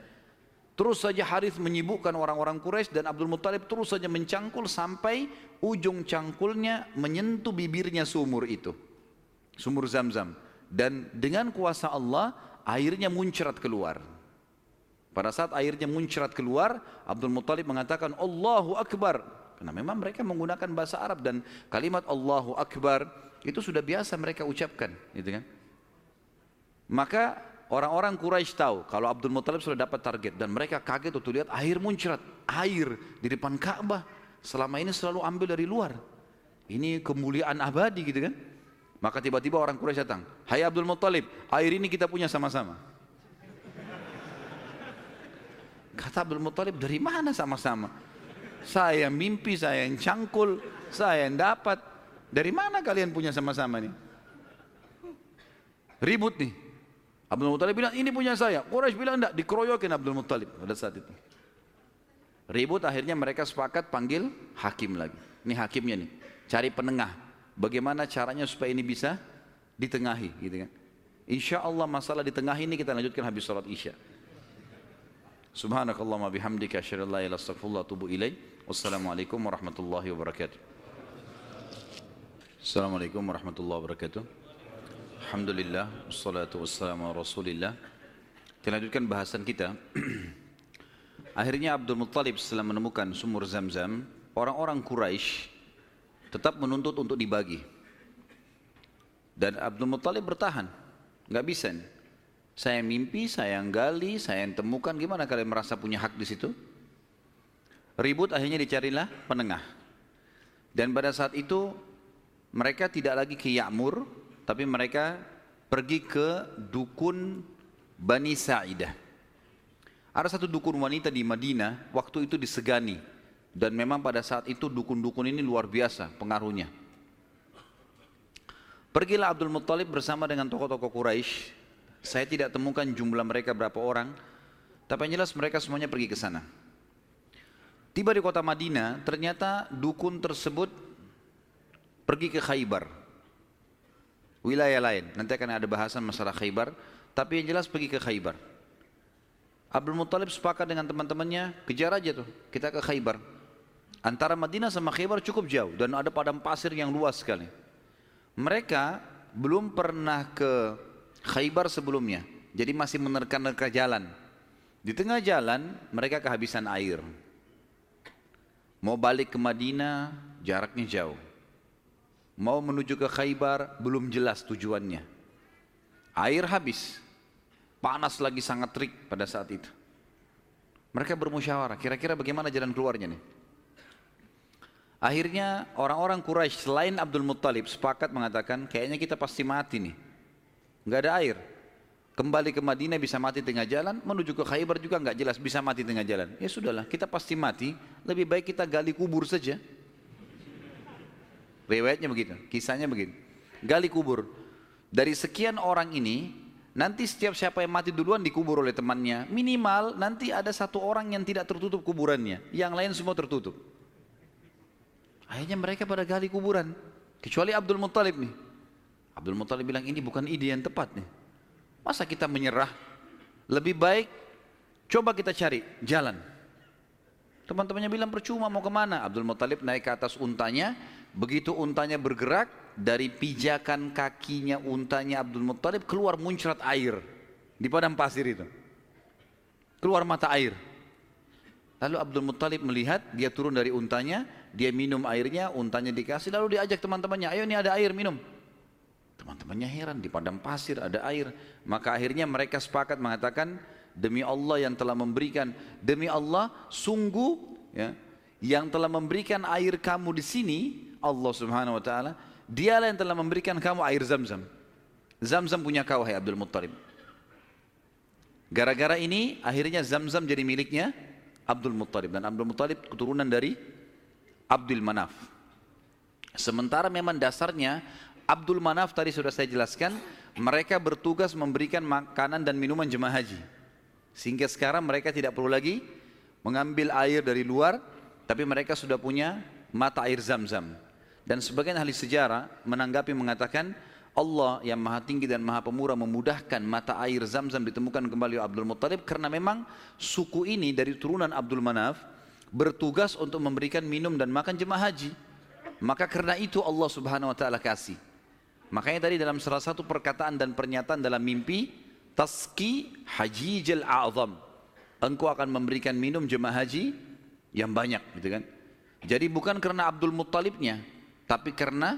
Terus saja Harits menyibukkan orang-orang Quraisy dan Abdul Muttalib terus saja mencangkul sampai ujung cangkulnya menyentuh bibirnya sumur itu. Sumur Zamzam. Dan dengan kuasa Allah airnya muncrat keluar. Pada saat airnya muncrat keluar, Abdul Muttalib mengatakan Allahu Akbar. Karena memang mereka menggunakan bahasa Arab dan kalimat Allahu Akbar itu sudah biasa mereka ucapkan, gitu kan? Maka orang-orang Quraisy tahu kalau Abdul Muttalib sudah dapat target dan mereka kaget tuh lihat air muncrat, air di depan Ka'bah. Selama ini selalu ambil dari luar. Ini kemuliaan abadi gitu kan? Maka tiba-tiba orang Quraisy datang, "Hai Abdul Muttalib, air ini kita punya sama-sama." Kata Abdul Muttalib, "Dari mana sama-sama? Saya yang mimpi, saya yang cangkul, saya yang dapat. Dari mana kalian punya sama-sama nih?" Ribut nih. Abdul Muttalib bilang, ini punya saya. Quraisy bilang, enggak, dikeroyokin Abdul Muttalib pada saat itu. Ribut, akhirnya mereka sepakat panggil hakim lagi. Ini hakimnya nih, cari penengah. Bagaimana caranya supaya ini bisa ditengahi, gitu kan. Insya Allah masalah ditengahi ini kita lanjutkan habis sholat isya. Subhanakallahumma bihamdika, asyhadu an la ilaha illa anta, astaghfiruka wa atubu ilaik. Wassalamualaikum warahmatullahi wabarakatuh. Assalamualaikum warahmatullahi wabarakatuh. Alhamdulillah, wassalatu wassalamu ala rasulillah. Kita lanjutkan bahasan kita. Akhirnya Abdul Muttalib setelah menemukan sumur Zamzam, orang-orang Quraisy tetap menuntut untuk dibagi. Dan Abdul Muttalib bertahan, enggak bisa nih. Saya mimpi, saya yang gali, saya yang temukan, gimana kalian merasa punya hak di situ? Ribut, akhirnya dicarilah penengah. Dan pada saat itu mereka tidak lagi ke Ya'mur, tapi mereka pergi ke dukun Bani Sa'idah. Ada satu dukun wanita di Madinah, waktu itu disegani. Dan memang pada saat itu dukun-dukun ini luar biasa pengaruhnya. Pergilah Abdul Muttalib bersama dengan tokoh-tokoh Quraisy. Saya tidak temukan jumlah mereka berapa orang, tapi yang jelas mereka semuanya pergi ke sana. Tiba di kota Madinah, ternyata dukun tersebut pergi ke Khaybar. Wilayah lain, nanti akan ada bahasan masalah Khaybar, tapi yang jelas pergi ke Khaybar. Abdul Muttalib sepakat dengan teman-temannya, kejar aja tuh, kita ke Khaybar. Antara Madinah sama Khaybar cukup jauh dan ada padang pasir yang luas sekali. Mereka belum pernah ke Khaybar sebelumnya, jadi masih menerka-nerka jalan. Di tengah jalan mereka kehabisan air. Mau balik ke Madinah jaraknya jauh. Mau menuju ke Khaybar, belum jelas tujuannya. Air habis, panas lagi sangat terik pada saat itu. Mereka bermusyawarah, kira-kira bagaimana jalan keluarnya nih. Akhirnya orang-orang Quraisy selain Abdul Muttalib sepakat mengatakan, kayaknya kita pasti mati nih. Enggak ada air. Kembali ke Madinah bisa mati tengah jalan, menuju ke Khaybar juga enggak jelas bisa mati tengah jalan. Ya sudahlah, kita pasti mati, lebih baik kita gali kubur saja. Riwayatnya begitu, kisahnya begitu. Gali kubur. Dari sekian orang ini, nanti setiap siapa yang mati duluan dikubur oleh temannya. Minimal nanti ada satu orang yang tidak tertutup kuburannya. Yang lain semua tertutup. Akhirnya mereka pada gali kuburan. Kecuali Abdul Muttalib nih. Abdul Muttalib bilang ini bukan ide yang tepat nih. Masa kita menyerah? Lebih baik coba kita cari jalan. Teman-temannya bilang percuma mau kemana? Abdul Muttalib naik ke atas untanya. Begitu untanya bergerak, dari pijakan kakinya untanya Abdul Muttalib keluar muncrat air di padang pasir itu. Keluar mata air. Lalu Abdul Muttalib melihat, dia turun dari untanya, dia minum airnya, untanya dikasih, lalu diajak teman-temannya, ayo nih ada air minum. Teman-temannya heran, di padang pasir ada air. Maka akhirnya mereka sepakat mengatakan, demi Allah yang telah memberikan, demi Allah sungguh ya, yang telah memberikan air kamu di sini, Allah subhanahu wa ta'ala, dialah yang telah memberikan kamu air Zamzam. Zamzam punya kau, hai Abdul Muttalib. Gara-gara ini, akhirnya Zamzam jadi miliknya Abdul Muttalib, dan Abdul Muttalib keturunan dari Abdul Manaf. Sementara memang dasarnya Abdul Manaf tadi sudah saya jelaskan, mereka bertugas memberikan makanan dan minuman jemaah haji. Sehingga sekarang mereka tidak perlu lagi mengambil air dari luar, tapi mereka sudah punya mata air Zamzam. Dan sebagian ahli sejarah menanggapi mengatakan, Allah yang maha tinggi dan maha pemurah memudahkan mata air Zamzam ditemukan kembali oleh Abdul Muttalib, karena memang suku ini dari turunan Abdul Manaf bertugas untuk memberikan minum dan makan jemaah haji. Maka karena itu Allah subhanahu wa ta'ala kasih. Makanya tadi dalam salah satu perkataan dan pernyataan dalam mimpi, Taski hajijal a'zam, engkau akan memberikan minum jemaah haji yang banyak, gitu kan. Jadi bukan karena Abdul Muttalibnya, tapi karena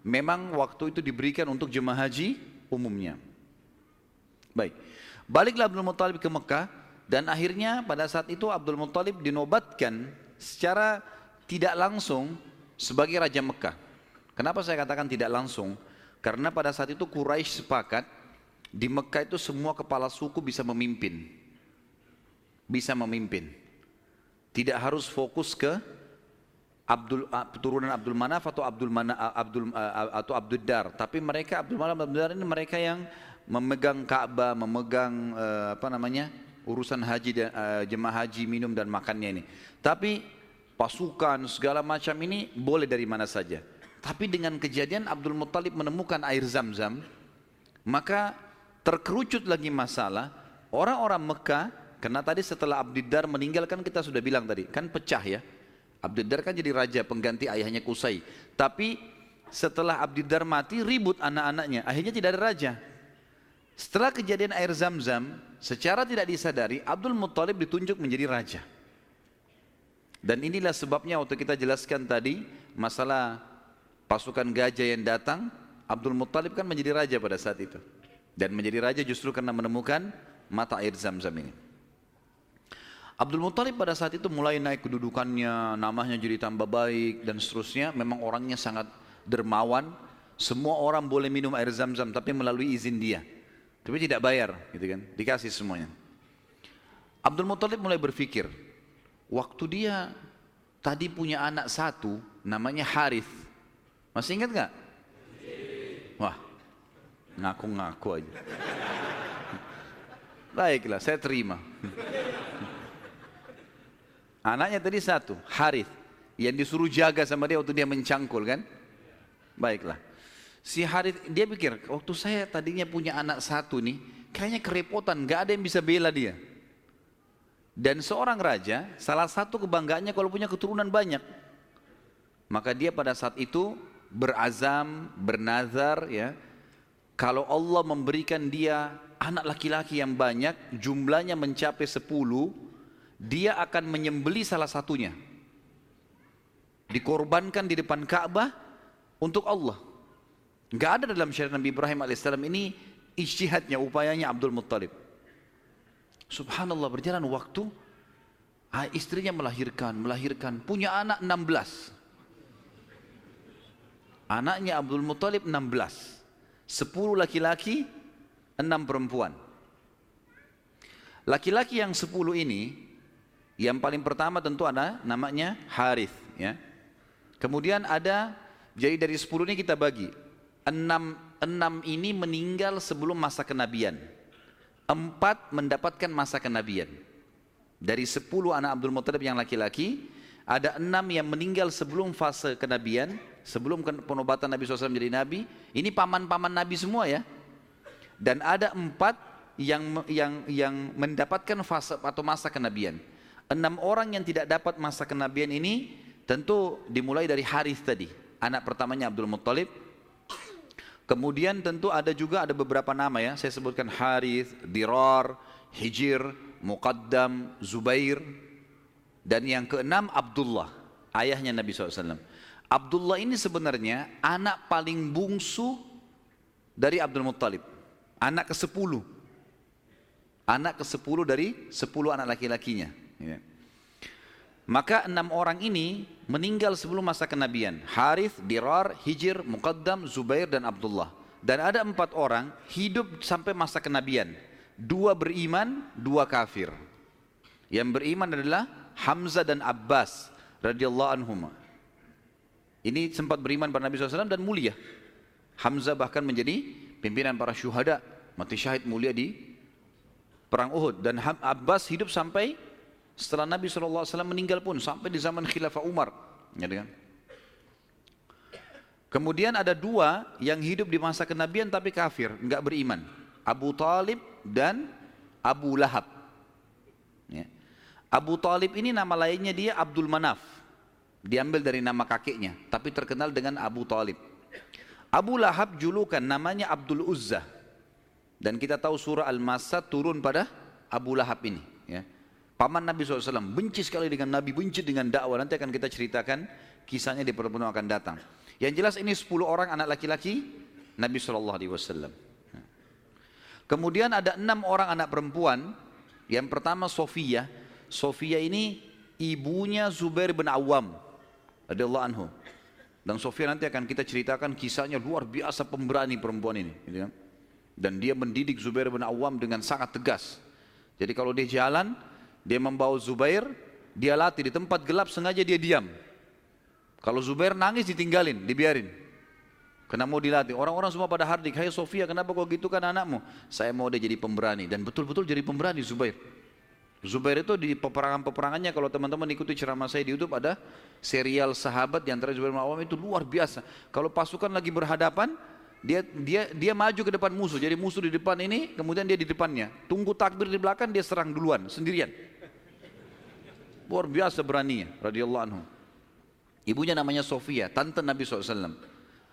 memang waktu itu diberikan untuk jemaah haji umumnya. Baik, baliklah Abdul Muttalib ke Mekah, dan akhirnya pada saat itu Abdul Muttalib dinobatkan secara tidak langsung sebagai Raja Mekah. Kenapa saya katakan tidak langsung? Karena pada saat itu Quraisy sepakat di Mekah itu semua kepala suku bisa memimpin, bisa memimpin, tidak harus fokus ke Abdul, turunan Abdul Manaf atau Abdul Mana, Abdul atau Abd ad-Dar, tapi mereka Abdul Manaf Abd ad-Dar ini mereka yang memegang Ka'bah, memegang uh, apa namanya urusan haji dan uh, jemaah haji, minum dan makannya ini. Tapi pasukan segala macam ini boleh dari mana saja. Tapi dengan kejadian Abdul Muttalib menemukan air Zamzam, maka terkerucut lagi masalah orang-orang Mekah, karena tadi setelah Abd ad-Dar meninggalkan, kita sudah bilang tadi kan pecah ya. Abd ad-Dar kan jadi raja pengganti ayahnya Qusay. Tapi setelah Abd ad-Dar mati, ribut anak-anaknya. Akhirnya tidak ada raja. Setelah kejadian air Zamzam, secara tidak disadari Abdul Muttalib ditunjuk menjadi raja. Dan inilah sebabnya waktu kita jelaskan tadi masalah pasukan gajah yang datang, Abdul Muttalib kan menjadi raja pada saat itu. Dan menjadi raja justru karena menemukan mata air Zamzam ini. Abdul Muttalib pada saat itu mulai naik kedudukannya, namanya jadi tambah baik dan seterusnya. Memang orangnya sangat dermawan, semua orang boleh minum air Zamzam tapi melalui izin dia. Tapi tidak bayar, gitu kan? Dikasih semuanya. Abdul Muttalib mulai berpikir, waktu dia tadi punya anak satu, namanya Harits. Masih ingat nggak? Wah, ngaku-ngaku aja. Baiklah, saya terima. Anaknya tadi satu, Harits, yang disuruh jaga sama dia waktu dia mencangkul kan? Baiklah. Si Harits, dia pikir, waktu saya tadinya punya anak satu nih, kayaknya kerepotan, gak ada yang bisa bela dia. Dan seorang raja, salah satu kebanggaannya kalau punya keturunan banyak. Maka dia pada saat itu berazam, bernazar ya, kalau Allah memberikan dia anak laki-laki yang banyak, jumlahnya mencapai sepuluh, dia akan menyembelih salah satunya, dikorbankan di depan Ka'bah untuk Allah. Gak ada dalam syariat Nabi Ibrahim alaihissalam ini ijtihadnya, upayanya Abdul Muttalib. Subhanallah, berjalan waktu, istrinya melahirkan, melahirkan, punya anak enam belas. Anaknya Abdul Muttalib enam belas, sepuluh laki-laki, enam perempuan. Laki-laki yang sepuluh ini, yang paling pertama tentu ada namanya Harits ya. Kemudian ada, jadi dari sepuluh ini kita bagi. enam enam ini meninggal sebelum masa kenabian. empat mendapatkan masa kenabian. Dari sepuluh anak Abdul Muttalib yang laki-laki, ada enam yang meninggal sebelum fase kenabian, sebelum penobatan Nabi shallallahu alaihi wasallam menjadi nabi. Ini paman-paman Nabi semua ya. Dan ada empat yang yang yang mendapatkan fase atau masa kenabian. Enam orang yang tidak dapat masa kenabian ini tentu dimulai dari Harits tadi, anak pertamanya Abdul Muttalib. Kemudian tentu ada juga ada beberapa nama ya, saya sebutkan Harits, Dirar, Hijir, Muqaddam, Zubair, dan yang keenam Abdullah, ayahnya Nabi shallallahu alaihi wasallam. Abdullah ini sebenarnya anak paling bungsu dari Abdul Muttalib, anak kesepuluh, anak kesepuluh dari sepuluh anak laki-lakinya. Ya. Maka enam orang ini meninggal sebelum masa kenabian. Harits, Dirar, Hijir, Muqaddam, Zubair dan Abdullah. Dan ada empat orang hidup sampai masa kenabian. Dua beriman, dua kafir. Yang beriman adalah Hamzah dan Abbas radhiyallahu anhuma. Ini sempat beriman pada Nabi shallallahu alaihi wasallam dan mulia. Hamzah bahkan menjadi pimpinan para syuhada, mati syahid mulia di perang Uhud. Dan Abbas hidup sampai setelah Nabi shallallahu alaihi wasallam meninggal pun, sampai di zaman Khilafah Umar. Kemudian ada dua yang hidup di masa kenabian tapi kafir, enggak beriman. Abu Talib dan Abu Lahab. Abu Talib ini nama lainnya dia Abdul Manaf. Diambil dari nama kakeknya, tapi terkenal dengan Abu Talib. Abu Lahab julukan, namanya Abdul Uzza. Dan kita tahu surah Al-Masad turun pada Abu Lahab ini. Ya. Paman Nabi shallallahu alaihi wasallam, benci sekali dengan Nabi, benci dengan dakwah. Nanti akan kita ceritakan kisahnya di pertemuan akan datang. Yang jelas ini sepuluh orang anak laki-laki Nabi shallallahu alaihi wasallam. Kemudian ada enam orang anak perempuan. Yang pertama Sofia. Sofia ini ibunya Zubair bin Awam. Radhiyallahu anhu. Dan Sofia nanti akan kita ceritakan kisahnya, luar biasa pemberani perempuan ini. Dan dia mendidik Zubair bin Awam dengan sangat tegas. Jadi kalau dia jalan, dia membawa Zubair, dia latih di tempat gelap, sengaja dia diam. Kalau Zubair nangis ditinggalin, dibiarin. Karena mau dilatih. Orang-orang semua pada hardik, "Hai Sofia, kenapa kok gitu kan anakmu?" "Saya mau dia jadi pemberani." Dan betul-betul jadi pemberani Zubair. Zubair itu di peperangan-peperangannya, kalau teman-teman ikuti ceramah saya di YouTube, ada serial sahabat di antara Zubair bin Awam, itu luar biasa. Kalau pasukan lagi berhadapan, dia dia dia maju ke depan musuh. Jadi musuh di depan ini, kemudian dia di depannya. Tunggu takbir di belakang, dia serang duluan sendirian. Luar biasa beraninya, radhiyallahu anhu. Ibunya namanya Sofia, tante Nabi shallallahu alaihi wasallam.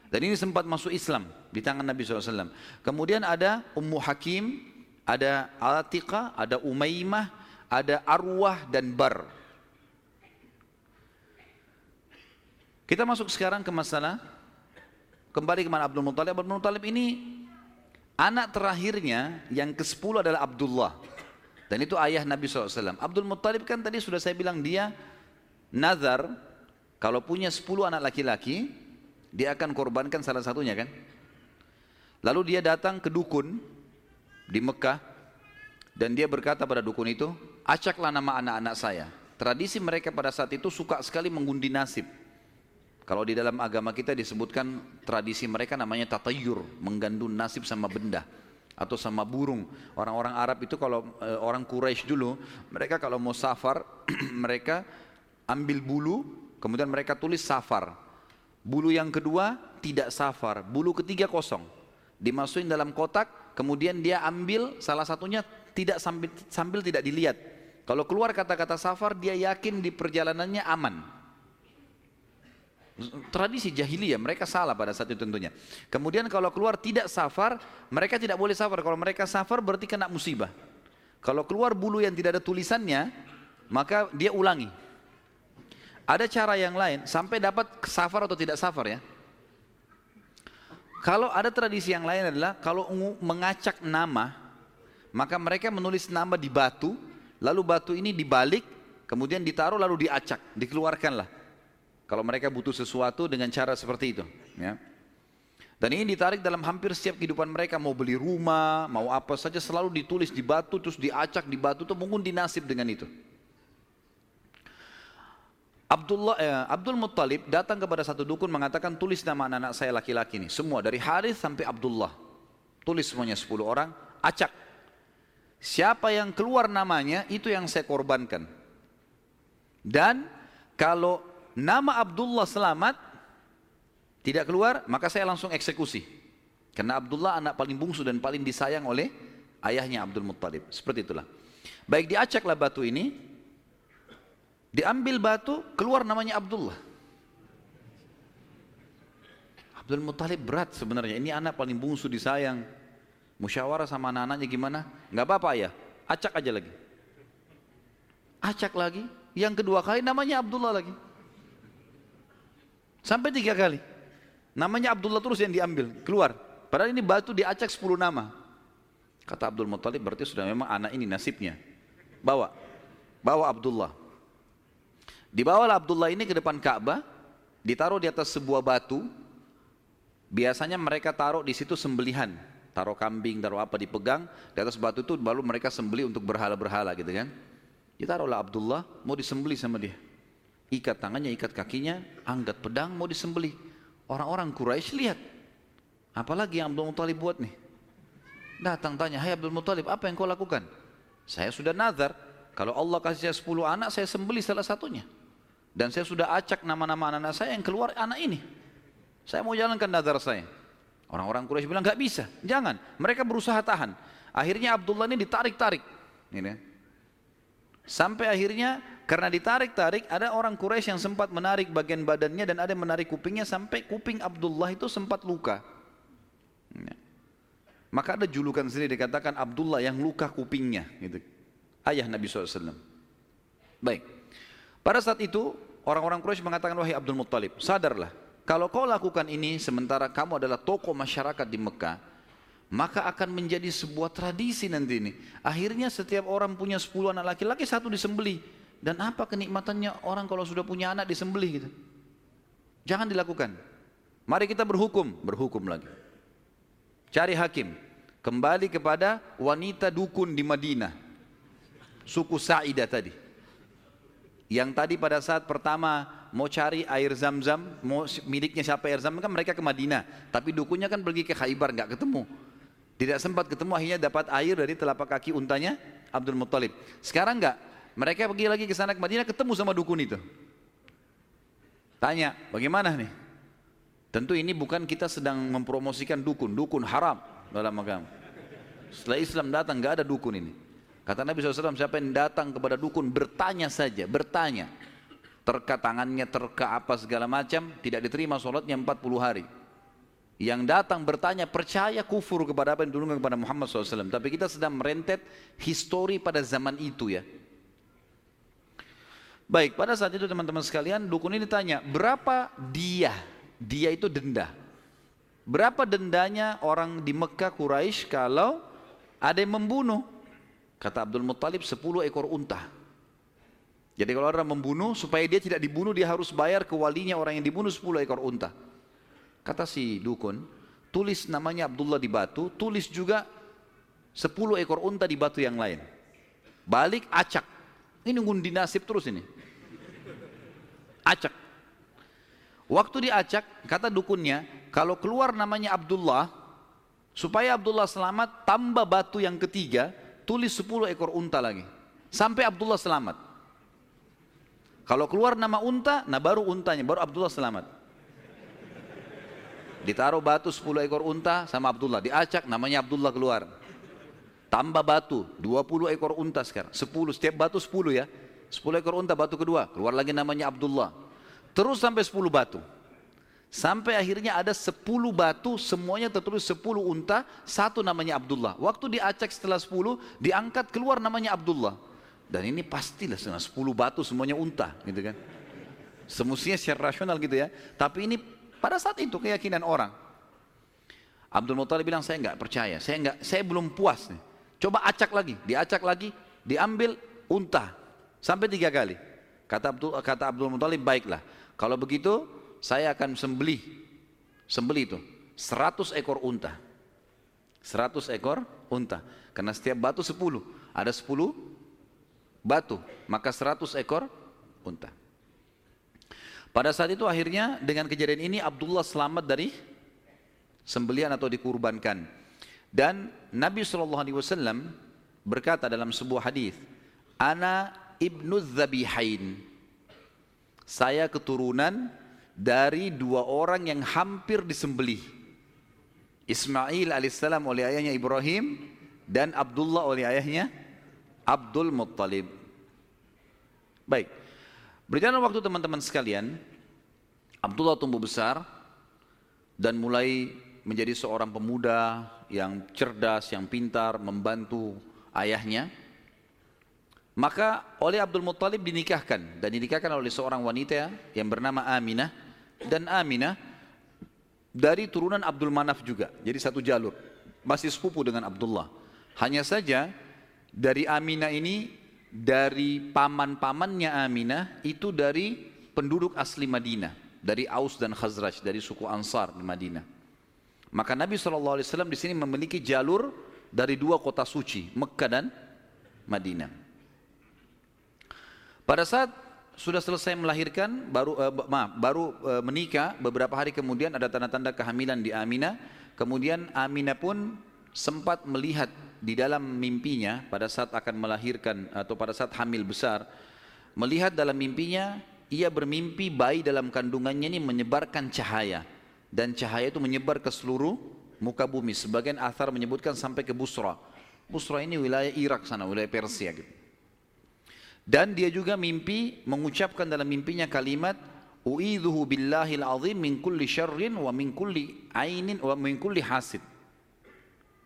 Dan ini sempat masuk Islam di tangan Nabi shallallahu alaihi wasallam. Kemudian ada Ummu Hakim, ada Atiqah, ada Umaymah, ada Arwah dan Bar. Kita masuk sekarang ke masalah, kembali ke mana Abdul Muttalib. Abdul Muttalib ini anak terakhirnya yang kesepuluh adalah Abdullah. Dan itu ayah Nabi shallallahu alaihi wasallam. Abdul Muttalib kan tadi sudah saya bilang dia nazar, kalau punya sepuluh anak laki-laki, dia akan korbankan salah satunya kan. Lalu dia datang ke dukun di Mekah. Dan dia berkata pada dukun itu, "Acaklah nama anak-anak saya." Tradisi mereka pada saat itu suka sekali mengundi nasib. Kalau di dalam agama kita disebutkan tradisi mereka namanya tatayur, menggandun nasib sama benda atau sama burung. Orang-orang Arab itu kalau e, orang Quraisy dulu, mereka kalau mau safar, mereka ambil bulu, kemudian mereka tulis safar. Bulu yang kedua tidak safar, bulu ketiga kosong. Dimasukin dalam kotak, kemudian dia ambil salah satunya tidak sambil, sambil tidak dilihat. Kalau keluar kata-kata safar, dia yakin di perjalanannya aman. Tradisi jahiliyah, mereka salah pada saat itu tentunya. Kemudian kalau keluar tidak safar, mereka tidak boleh safar. Kalau mereka safar berarti kena musibah. Kalau keluar bulu yang tidak ada tulisannya, maka dia ulangi. Ada cara yang lain sampai dapat safar atau tidak safar ya. Kalau ada tradisi yang lain adalah kalau mengacak nama, maka mereka menulis nama di batu, lalu batu ini dibalik, kemudian ditaruh lalu diacak, dikeluarkanlah. Kalau mereka butuh sesuatu dengan cara seperti itu. Ya. Dan ini ditarik dalam hampir setiap kehidupan mereka, mau beli rumah, mau apa saja, selalu ditulis di batu, terus diacak di batu, itu mungkin dinasib dengan itu. Abdullah, eh, Abdul Muttalib datang kepada satu dukun mengatakan, "Tulis nama anak-anak saya laki-laki ini, semua dari Harits sampai Abdullah. Tulis semuanya sepuluh orang, acak. Siapa yang keluar namanya itu yang saya korbankan. Dan kalau nama Abdullah selamat tidak keluar, maka saya langsung eksekusi." Karena Abdullah anak paling bungsu dan paling disayang oleh ayahnya Abdul Muttalib. Seperti itulah. Baik, diacaklah batu ini, diambil batu, keluar namanya Abdullah. Abdul Muttalib berat sebenarnya. Ini anak paling bungsu disayang. Musyawarah sama anak-anaknya gimana? Enggak apa-apa ya, acak aja lagi. Acak lagi, yang kedua kali namanya Abdullah lagi. Sampai tiga kali. Namanya Abdullah terus yang diambil, keluar. Padahal ini batu diacak sepuluh nama. Kata Abdul Muttalib, berarti sudah memang anak ini nasibnya. Bawa, bawa Abdullah. Dibawalah Abdullah ini ke depan Ka'bah, ditaruh di atas sebuah batu. Biasanya mereka taruh di situ sembelihan. Taruh kambing, taruh apa dipegang, di atas batu itu baru mereka sembelih untuk berhala-berhala gitu kan. Ditaruhlah Abdullah, mau disembelih sama dia. Ikat tangannya, ikat kakinya, angkat pedang, mau disembelih. Orang-orang Quraisy lihat. Apalagi yang Abdul Muttalib buat nih? Datang tanya, hai Abdul Muttalib, apa yang kau lakukan? Saya sudah nazar, kalau Allah kasih saya sepuluh anak, saya sembelih salah satunya. Dan saya sudah acak nama-nama anak-anak saya yang keluar anak ini. Saya mau jalankan nazar saya. Orang-orang Quraisy bilang, gak bisa, jangan. Mereka berusaha tahan. Akhirnya Abdullah ini ditarik-tarik. Ini. Sampai akhirnya, karena ditarik-tarik, ada orang Quraisy yang sempat menarik bagian badannya dan ada yang menarik kupingnya sampai kuping Abdullah itu sempat luka. Ya. Maka ada julukan sendiri dikatakan Abdullah yang luka kupingnya, gitu. Ayah Nabi shallallahu alaihi wasallam. Baik. Pada saat itu orang-orang Quraisy mengatakan, wahai Abdul Muttalib, sadarlah. Kalau kau lakukan ini sementara kamu adalah tokoh masyarakat di Mekah, maka akan menjadi sebuah tradisi nanti ini. Akhirnya setiap orang punya sepuluh anak laki-laki, satu disembelih. Dan apa kenikmatannya orang kalau sudah punya anak disembelih gitu? Jangan dilakukan. Mari kita berhukum, berhukum lagi. Cari hakim. Kembali kepada wanita dukun di Madinah, suku Sa'idah tadi. Yang tadi pada saat pertama mau cari air Zamzam, mau miliknya siapa air Zamzam, kan mereka ke Madinah. Tapi dukunnya kan pergi ke Khaybar, enggak ketemu. Tidak sempat ketemu, akhirnya dapat air dari telapak kaki untanya Abdul Muttalib. Sekarang enggak. Mereka pergi lagi ke sana ke Madinah, ketemu sama dukun itu. Tanya, bagaimana nih? Tentu ini bukan kita sedang mempromosikan dukun. Dukun haram dalam agama. Setelah Islam datang, gak ada dukun ini. Kata Nabi shallallahu alaihi wasallam, siapa yang datang kepada dukun, bertanya saja, bertanya. Terka tangannya, terka apa segala macam, tidak diterima sholatnya empat puluh hari. Yang datang bertanya, percaya kufur kepada apa yang diturunkan kepada Muhammad shallallahu alaihi wasallam. Tapi kita sedang merentet histori pada zaman itu ya. Baik, pada saat itu teman-teman sekalian, dukun ini tanya, berapa dia? Dia itu denda. Berapa dendanya orang di Mekah Quraisy kalau ada yang membunuh? Kata Abdul Muttalib, sepuluh ekor unta. Jadi kalau orang membunuh, supaya dia tidak dibunuh, dia harus bayar ke walinya orang yang dibunuh sepuluh ekor unta. Kata si dukun, tulis namanya Abdullah di batu, tulis juga sepuluh ekor unta di batu yang lain. Balik, acak. Ini ngundi nasib terus ini. Acak. Waktu diacak, kata dukunnya, kalau keluar namanya Abdullah, supaya Abdullah selamat, tambah batu yang ketiga, tulis sepuluh ekor unta lagi. Sampai Abdullah selamat. Kalau keluar nama unta, nah baru untanya, baru Abdullah selamat. Ditaruh batu sepuluh ekor unta sama Abdullah, diacak namanya Abdullah keluar. Tambah batu, dua puluh ekor unta sekarang, sepuluh, setiap batu sepuluh ya. sepuluh ekor unta batu kedua, keluar lagi namanya Abdullah. Terus sampai sepuluh batu. Sampai akhirnya ada sepuluh batu, semuanya tertulis sepuluh unta, satu namanya Abdullah. Waktu diacak setelah sepuluh, diangkat keluar namanya Abdullah. Dan ini pastilah setelah sepuluh batu semuanya unta, gitu kan. Semestinya secara rasional gitu ya. Tapi ini pada saat itu keyakinan orang. Abdul Muttalib bilang, saya enggak percaya, saya enggak, saya belum puas nih. Coba acak lagi, diacak lagi, diambil unta. Sampai tiga kali. Kata Abdul, kata Abdul Muttalib, baiklah. Kalau begitu, saya akan sembelih, sembelih itu, seratus ekor unta, seratus ekor unta, karena setiap batu sepuluh, ada sepuluh batu, maka seratus ekor unta. Pada saat itu akhirnya dengan kejadian ini Abdullah selamat dari sembelihan atau dikurbankan. Dan Nabi shallallahu alaihi wasallam berkata dalam sebuah hadis, Ana ibnu zabihain, saya keturunan dari dua orang yang hampir disembelih. Ismail alaihissalam oleh ayahnya Ibrahim dan Abdullah oleh ayahnya Abdul Muttalib. Baik. Berjalan waktu teman-teman sekalian, Abdullah tumbuh besar dan mulai menjadi seorang pemuda yang cerdas, yang pintar, membantu ayahnya. Maka oleh Abdul Muttalib dinikahkan dan dinikahkan oleh seorang wanita yang bernama Aminah, dan Aminah dari turunan Abdul Manaf juga, jadi satu jalur, masih sepupu dengan Abdullah. Hanya saja dari Aminah ini, dari paman-pamannya Aminah itu dari penduduk asli Madinah, dari Aus dan Khazraj, dari suku Ansar di Madinah. Maka Nabi shallallahu alaihi wasallam di sini memiliki jalur dari dua kota suci, Mekkah dan Madinah. Pada saat sudah selesai melahirkan, baru uh, maaf, baru uh, menikah, beberapa hari kemudian ada tanda-tanda kehamilan di Aminah. Kemudian Aminah pun sempat melihat di dalam mimpinya pada saat akan melahirkan atau pada saat hamil besar, melihat dalam mimpinya ia bermimpi bayi dalam kandungannya ini menyebarkan cahaya, dan cahaya itu menyebar ke seluruh muka bumi. Sebagian athar menyebutkan sampai ke Busra. Busra ini wilayah Irak sana, wilayah Persia gitu. Dan dia juga mimpi, mengucapkan dalam mimpinya kalimat u'idzuhu billahil azim min kulli syarrin wa min kulli ainin wa min kulli hasid.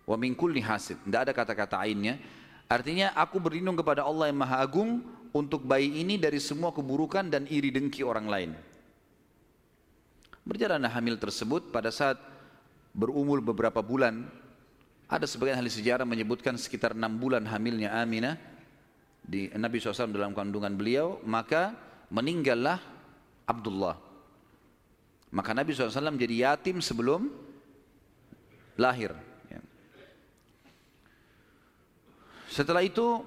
Wa min kulli hasid. Tidak ada kata-kata ainnya. Artinya aku berlindung kepada Allah yang Maha Agung untuk bayi ini dari semua keburukan dan iri dengki orang lain. Berjalanlah hamil tersebut pada saat berumur beberapa bulan. Ada sebagian ahli sejarah menyebutkan sekitar enam bulan hamilnya Aminah di Nabi shallallahu alaihi wasallam dalam kandungan beliau, maka meninggallah Abdullah. Maka Nabi shallallahu alaihi wasallam jadi yatim sebelum lahir. Setelah itu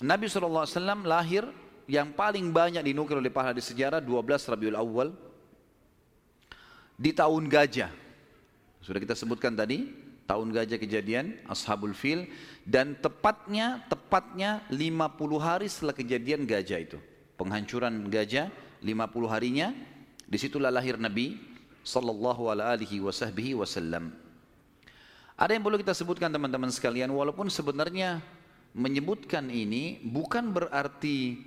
Nabi shallallahu alaihi wasallam lahir yang paling banyak dinukil oleh para ahli sejarah dua belas Rabiul Awal di tahun gajah. Sudah kita sebutkan tadi, tahun gajah kejadian, Ashabul Fil, dan tepatnya, tepatnya lima puluh hari setelah kejadian gajah itu. Penghancuran gajah, lima puluh harinya, disitulah lahir Nabi Sallallahu Alaihi Wasallam. Ada yang perlu kita sebutkan teman-teman sekalian, walaupun sebenarnya menyebutkan ini bukan berarti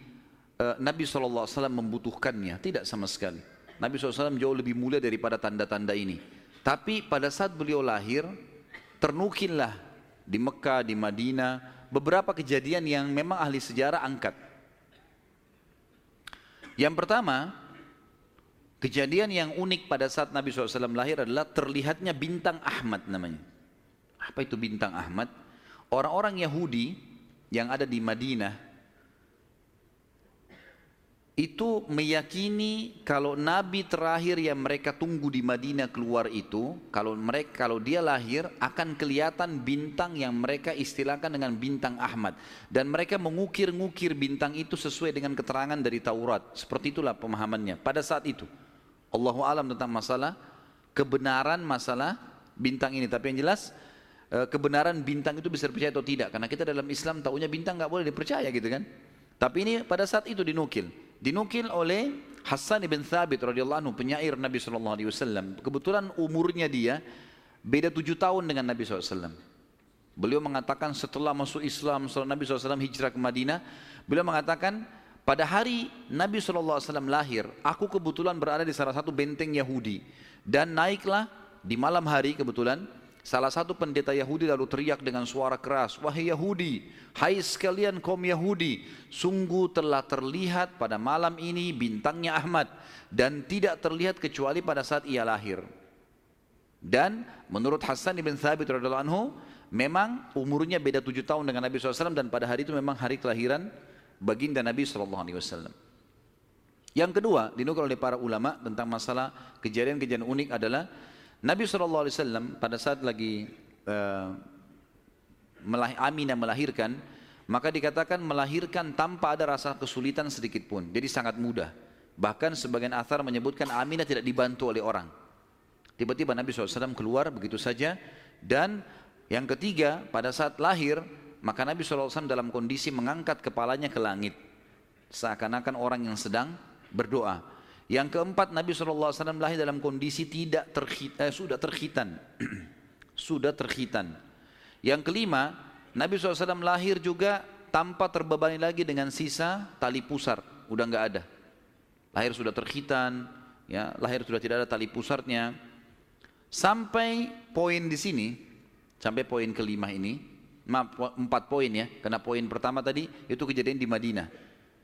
uh, Nabi Sallallahu Alaihi Wasallam membutuhkannya, tidak sama sekali. Nabi Sallallahu Alaihi Wasallam jauh lebih mulia daripada tanda-tanda ini. Tapi pada saat beliau lahir, ternukinlah di Mekah, di Madinah, beberapa kejadian yang memang ahli sejarah angkat. Yang pertama, kejadian yang unik pada saat Nabi shallallahu alaihi wasallam lahir adalah terlihatnya bintang Ahmad namanya. Apa itu bintang Ahmad? Orang-orang Yahudi yang ada di Madinah itu meyakini kalau nabi terakhir yang mereka tunggu di Madinah keluar itu, kalau mereka kalau dia lahir akan kelihatan bintang yang mereka istilahkan dengan bintang Ahmad, dan mereka mengukir-ngukir bintang itu sesuai dengan keterangan dari Taurat. Seperti itulah pemahamannya pada saat itu. Allahu alam tentang masalah kebenaran masalah bintang ini, tapi yang jelas kebenaran bintang itu bisa dipercaya atau tidak, karena kita dalam Islam taunya bintang enggak boleh dipercaya gitu kan. Tapi ini pada saat itu dinukil. Dinukil oleh Hasan bin Thabit radhiyallahu anhu, penyair Nabi shallallahu alaihi wasallam. Kebetulan umurnya dia beda tujuh tahun dengan Nabi shallallahu alaihi wasallam. Beliau mengatakan setelah masuk Islam, setelah Nabi shallallahu alaihi wasallam hijrah ke Madinah, beliau mengatakan pada hari Nabi shallallahu alaihi wasallam lahir, aku kebetulan berada di salah satu benteng Yahudi, dan naiklah di malam hari kebetulan salah satu pendeta Yahudi lalu teriak dengan suara keras, wahai Yahudi, hai sekalian kaum Yahudi, sungguh telah terlihat pada malam ini bintangnya Ahmad, dan tidak terlihat kecuali pada saat ia lahir. Dan menurut Hasan bin Thabit radhiyallahu anhu, memang umurnya beda tujuh tahun dengan Nabi shallallahu alaihi wasallam, dan pada hari itu memang hari kelahiran baginda Nabi shallallahu alaihi wasallam. Yang kedua dinukil oleh para ulama tentang masalah kejadian-kejadian unik adalah Nabi shallallahu alaihi wasallam pada saat lagi uh, melahir, Aminah melahirkan, maka dikatakan melahirkan tanpa ada rasa kesulitan sedikit pun. Jadi sangat mudah. Bahkan sebagian athar menyebutkan Aminah tidak dibantu oleh orang. Tiba-tiba Nabi shallallahu alaihi wasallam keluar begitu saja. Dan yang ketiga, pada saat lahir, maka Nabi shallallahu alaihi wasallam dalam kondisi mengangkat kepalanya ke langit, seakan-akan orang yang sedang berdoa. Yang keempat, Nabi shallallahu alaihi wasallam lahir dalam kondisi tidak terkhit, eh, sudah terkhitan. sudah terkhitan. Yang kelima, Nabi shallallahu alaihi wasallam lahir juga tanpa terbebani lagi dengan sisa tali pusar. Udah enggak ada. Lahir sudah terkhitan, ya, lahir sudah tidak ada tali pusarnya. Sampai poin di sini, sampai poin kelima ini, maaf, empat poin ya, karena poin pertama tadi itu kejadian di Madinah.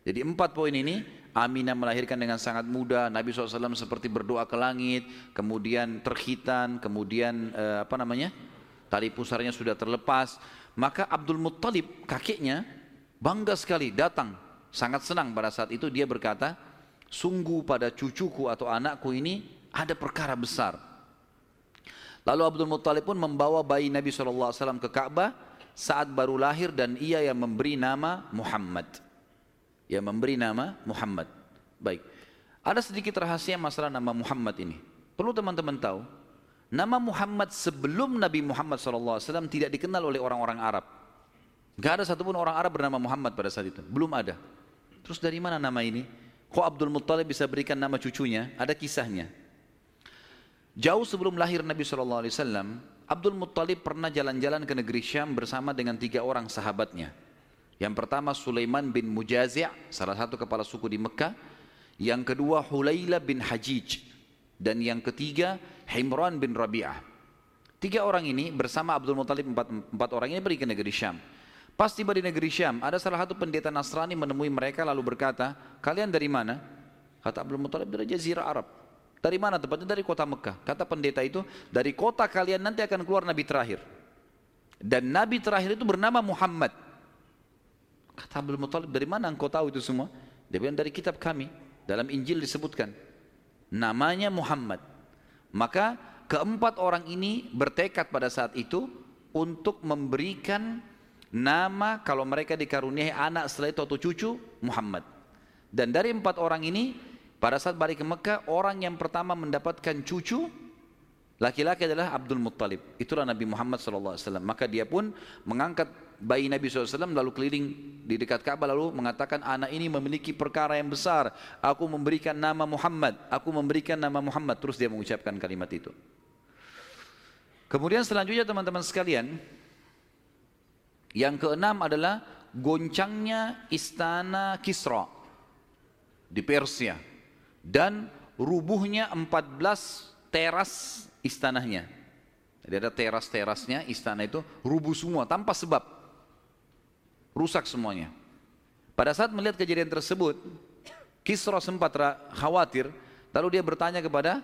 Jadi empat poin ini, Aminah melahirkan dengan sangat mudah, Nabi shallallahu alaihi wasallam seperti berdoa ke langit, kemudian terkhitan, kemudian eh, apa namanya tali pusarnya sudah terlepas. Maka Abdul Muttalib kakeknya bangga sekali datang, sangat senang pada saat itu. Dia berkata, sungguh pada cucuku atau anakku ini ada perkara besar. Lalu Abdul Muttalib pun membawa bayi Nabi shallallahu alaihi wasallam ke Ka'bah saat baru lahir, dan ia yang memberi nama Muhammad. yang memberi nama Muhammad. Baik, ada sedikit rahasia masalah nama Muhammad ini. Perlu teman-teman tahu, nama Muhammad sebelum Nabi Muhammad shallallahu alaihi wasallam tidak dikenal oleh orang-orang Arab. Gak ada satupun orang Arab bernama Muhammad pada saat itu, belum ada. Terus dari mana nama ini? Kok Abdul Muttalib bisa berikan nama cucunya? Ada kisahnya. Jauh sebelum lahir Nabi shallallahu alaihi wasallam, Abdul Muttalib pernah jalan-jalan ke negeri Syam bersama dengan tiga orang sahabatnya. Yang pertama Sulaiman bin Mujazi', salah satu kepala suku di Mekah. Yang kedua Hulail bin Hajij. Dan yang ketiga Himran bin Rabi'ah. Tiga orang ini bersama Abdul Muttalib, empat, empat orang ini pergi ke negeri Syam. Pas tiba di negeri Syam, ada salah satu pendeta Nasrani menemui mereka lalu berkata, "Kalian dari mana?" Kata Abdul Muttalib, "Dari Jazirah Arab." "Dari mana tempatnya?" "Dari kota Mekah." Kata pendeta itu, "Dari kota kalian nanti akan keluar Nabi terakhir. Dan Nabi terakhir itu bernama Muhammad." Kata Abdul Muttalib, "Dari mana engkau tahu itu semua?" Dia bilang, "Dari kitab kami, dalam Injil disebutkan namanya Muhammad." Maka keempat orang ini bertekad pada saat itu untuk memberikan nama, kalau mereka dikaruniai anak setelah itu atau cucu, Muhammad. Dan dari empat orang ini, pada saat balik ke Mekah, orang yang pertama mendapatkan cucu laki-laki adalah Abdul Muttalib. Itulah Nabi Muhammad shallallahu alaihi wasallam. Maka dia pun mengangkat bayi Nabi shallallahu alaihi wasallam lalu keliling di dekat Ka'bah lalu mengatakan, "Anak ini memiliki perkara yang besar. Aku memberikan nama Muhammad. Aku memberikan nama Muhammad." Terus dia mengucapkan kalimat itu. Kemudian selanjutnya teman-teman sekalian, yang keenam adalah goncangnya istana Kisra di Persia dan rubuhnya empat belas teras istananya. Jadi ada teras-terasnya, istana itu rubuh semua tanpa sebab, rusak semuanya. Pada saat melihat kejadian tersebut, Kisra sempat khawatir, lalu dia bertanya kepada